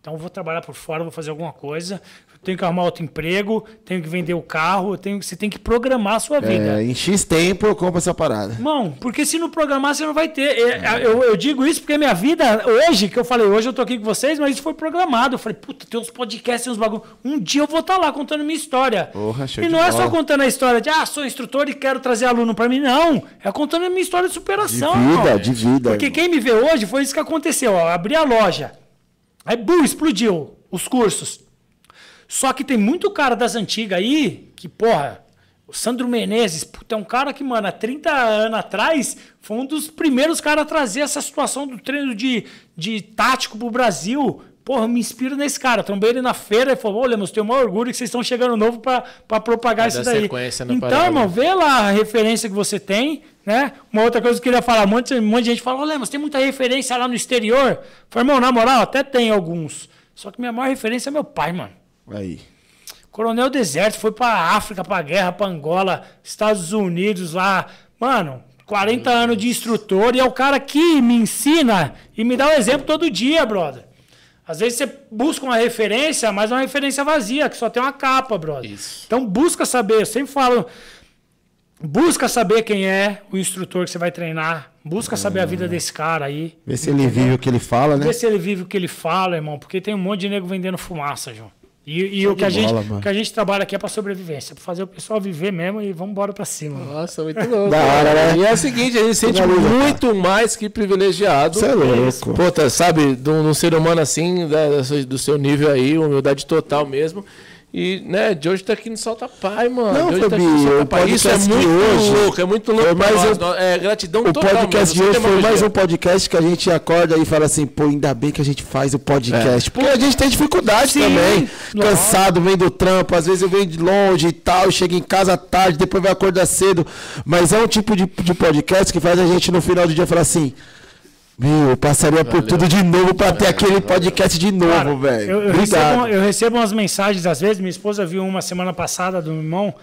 Então eu vou trabalhar por fora, vou fazer alguma coisa. Eu tenho que arrumar outro emprego, tenho que vender o carro, eu tenho, você tem que programar a sua vida. É, em X tempo eu compro essa parada. Irmão, porque se não programar, você não vai ter. Eu, eu, eu digo isso porque minha vida, hoje, que eu falei, hoje eu tô aqui com vocês, mas isso foi programado. Eu falei, puta, tem uns podcasts, tem uns bagulho. Um dia eu vou estar tá lá contando minha história. Porra, show e não de é bola. Só contando a história de, ah, sou instrutor e quero trazer aluno pra mim. Não, é contando a minha história de superação. De vida, irmão. De vida. Porque irmão. Quem me vê hoje foi isso que aconteceu. Ó, abri a loja. Aí, bum, explodiu os cursos. Só que tem muito cara das antigas aí, que, porra, o Sandro Menezes, puta, é um cara que, mano, há trinta anos atrás, foi um dos primeiros caras a trazer essa situação do treino de, de tático pro Brasil. Porra, eu me inspiro nesse cara. Trombei ele na feira e falou, olha, mas eu tenho o maior orgulho que vocês estão chegando novo para propagar isso daí. Então, irmão, vê lá a referência que você tem, né? Uma outra coisa que eu queria falar, um monte, um monte de gente fala, olha, mas tem muita referência lá no exterior. Falei, irmão, na moral, até tem alguns. Só que minha maior referência é meu pai, mano. Aí. Coronel Deserto, foi para África, para guerra, para Angola, Estados Unidos lá. Mano... quarenta anos de instrutor e é o cara que me ensina e me dá o exemplo todo dia, brother. Às vezes você busca uma referência, mas é uma referência vazia, que só tem uma capa, brother. Isso. Então busca saber, eu sempre falo, busca saber quem é o instrutor que você vai treinar, busca é. saber a vida desse cara aí. Vê se ele vive o que ele fala, né? Vê se ele vive o que ele fala, irmão, porque tem um monte de nego vendendo fumaça, João. E, e o que a, bola, gente, que a gente trabalha aqui é para sobrevivência, para fazer o pessoal viver mesmo e vamos embora para cima. Nossa, muito louco. Da hora, né? E é o seguinte, a gente se sente muito mais que privilegiado. Você é louco. Pô, tá, sabe, de um ser humano assim, da, do seu nível aí, humildade total mesmo. E, né, de hoje tá aqui no Solta Pai, mano. Não, Fabi, tá isso é muito hoje, louco, é muito louco. É, mais um, é gratidão o total. O podcast mesmo, de hoje foi mais um podcast que a gente acorda e fala assim, pô, ainda bem que a gente faz o podcast. É. Porque a gente tem dificuldade Sim, também. Claro. Cansado, vem do trampo, às vezes eu venho de longe e tal, chego em casa à tarde, depois vai acordar cedo. Mas é um tipo de, de podcast que faz a gente no final do dia falar assim... Meu, eu passaria valeu. por tudo de novo para ter aquele valeu. podcast de novo, velho. Eu, eu, recebo, eu recebo umas mensagens, às vezes, minha esposa viu uma semana passada do meu irmão,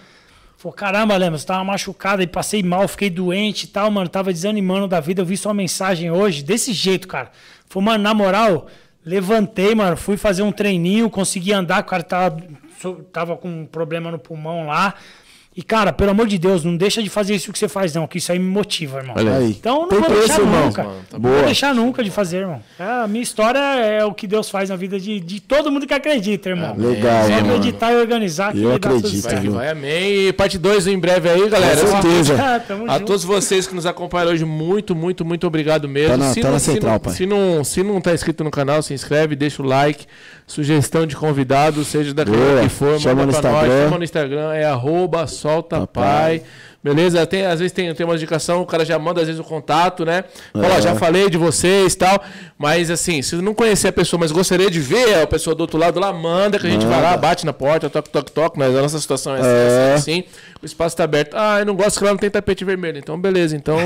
falou, caramba, Lemos, eu tava machucada e passei mal, fiquei doente e tal, mano, tava desanimando da vida, eu vi sua mensagem hoje, desse jeito, cara. Falei, mano, na moral, levantei, mano, fui fazer um treininho, consegui andar, o cara tava, tava com um problema no pulmão lá. E, cara, pelo amor de Deus, não deixa de fazer isso que você faz, não, que isso aí me motiva, irmão. Olha aí. Então, não Tem vou preço, deixar irmão. nunca. Mano, tá não boa. vou deixar nunca de fazer, irmão. A minha história é o que Deus faz na vida de, de todo mundo que acredita, irmão. É, legal, Só acreditar e organizar. Que eu acredito. Vai, vai, amém. E parte dois em breve aí, galera. Com certeza. A todos vocês que nos acompanharam hoje, muito, muito, muito obrigado mesmo. Tá na, se, tá não, na se, central, não, pai. se não se não tá inscrito no canal, se inscreve, deixa o like. Sugestão de convidado, seja da que for, chama no Instagram. Chama no Instagram, é arroba Solta Pai. Beleza? Tem, às vezes tem, tem uma indicação, o cara já manda às vezes o contato, né? Fala, é. já falei de vocês e tal. Mas assim, se não conhecer a pessoa, mas gostaria de ver a pessoa do outro lado lá, manda que a gente manda. vai lá, bate na porta, toque, toque, toque. Mas a nossa situação é, é. Assim, assim. O espaço tá aberto. Ah, eu não gosto que lá não tem tapete vermelho. Então, beleza. Então,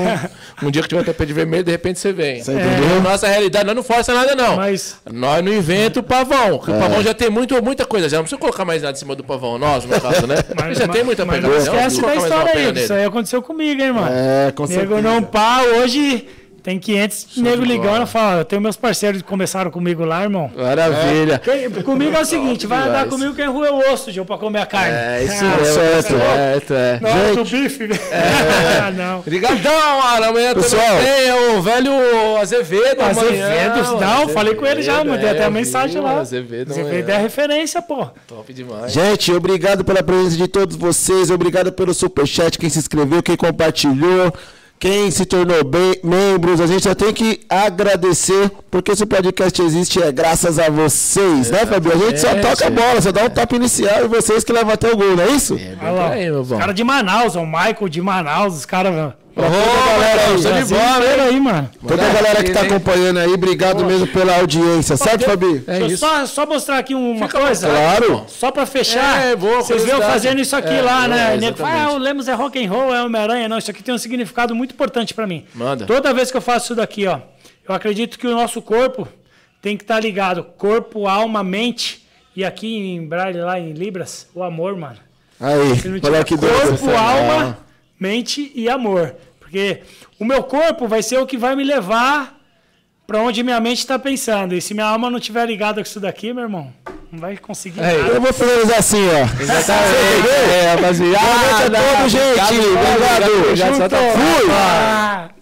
um dia que tiver tapete vermelho, de repente você vem. Você entendeu? É. Nossa realidade, nós não força nada, não. Mas... Nós não inventa o pavão. Porque é. o pavão já tem muito, muita coisa. Já não precisa colocar mais nada em cima do pavão. Nós, no caso, né? Mas, já mas, tem muita coisa. Esquece da história aí. Isso aí aconteceu comigo, hein, mano? É, com certeza. Nego não pá, hoje Tem quinhentos nego ligando e falando, eu tenho meus parceiros que começaram comigo lá, irmão. Maravilha. É. Quem, comigo é o seguinte, vai andar comigo quem rua é o osso, João, pra comer a carne. É, isso ah, é, é, é. Não, do bife. É. Ah, não. Obrigadão, mano. Amanhã pessoal, também tem o velho Azevedo. Azevedo, não, Azevedo, falei com ele já, mandei é, até a mensagem vi, lá. Azevedo, Azevedo é a referência, pô. Top demais. Gente, obrigado pela presença de todos vocês, obrigado pelo superchat, quem se inscreveu, quem compartilhou. Quem se tornou bem, membros, a gente só tem que agradecer, porque esse podcast existe é graças a vocês, é, né, Fabio? A gente só toca a bola, só dá um tapa inicial e vocês que levam até o gol, não é isso? É, olha lá, aí, meu bom. Os caras de Manaus, o Michael de Manaus, os caras... Ô, galera, show de bola, aí, mano. Toda a galera que tá acompanhando aí, obrigado mesmo pela audiência, certo, Fabi? É isso. Só, só mostrar aqui uma coisa. Claro. Só pra fechar, é, boa, vocês viram fazendo isso aqui é, lá, é, né? Ele fala, ah, o Lemos é rock and roll, é Homem-Aranha. Não, isso aqui tem um significado muito importante pra mim. Manda. Toda vez que eu faço isso daqui, ó, eu acredito que o nosso corpo tem que estar ligado. Corpo, alma, mente. E aqui em Braille, lá em Libras, o amor, mano. Aí, olha que doido. Corpo, alma, mente e amor. Porque o meu corpo vai ser o que vai me levar para onde minha mente está pensando. E se minha alma não estiver ligada com isso daqui, meu irmão, não vai conseguir é, nada. Eu vou finalizar assim, ó. Exatamente. É, rapaziada. Boa noite a todos, gente. Obrigado. Obrigado. Fui.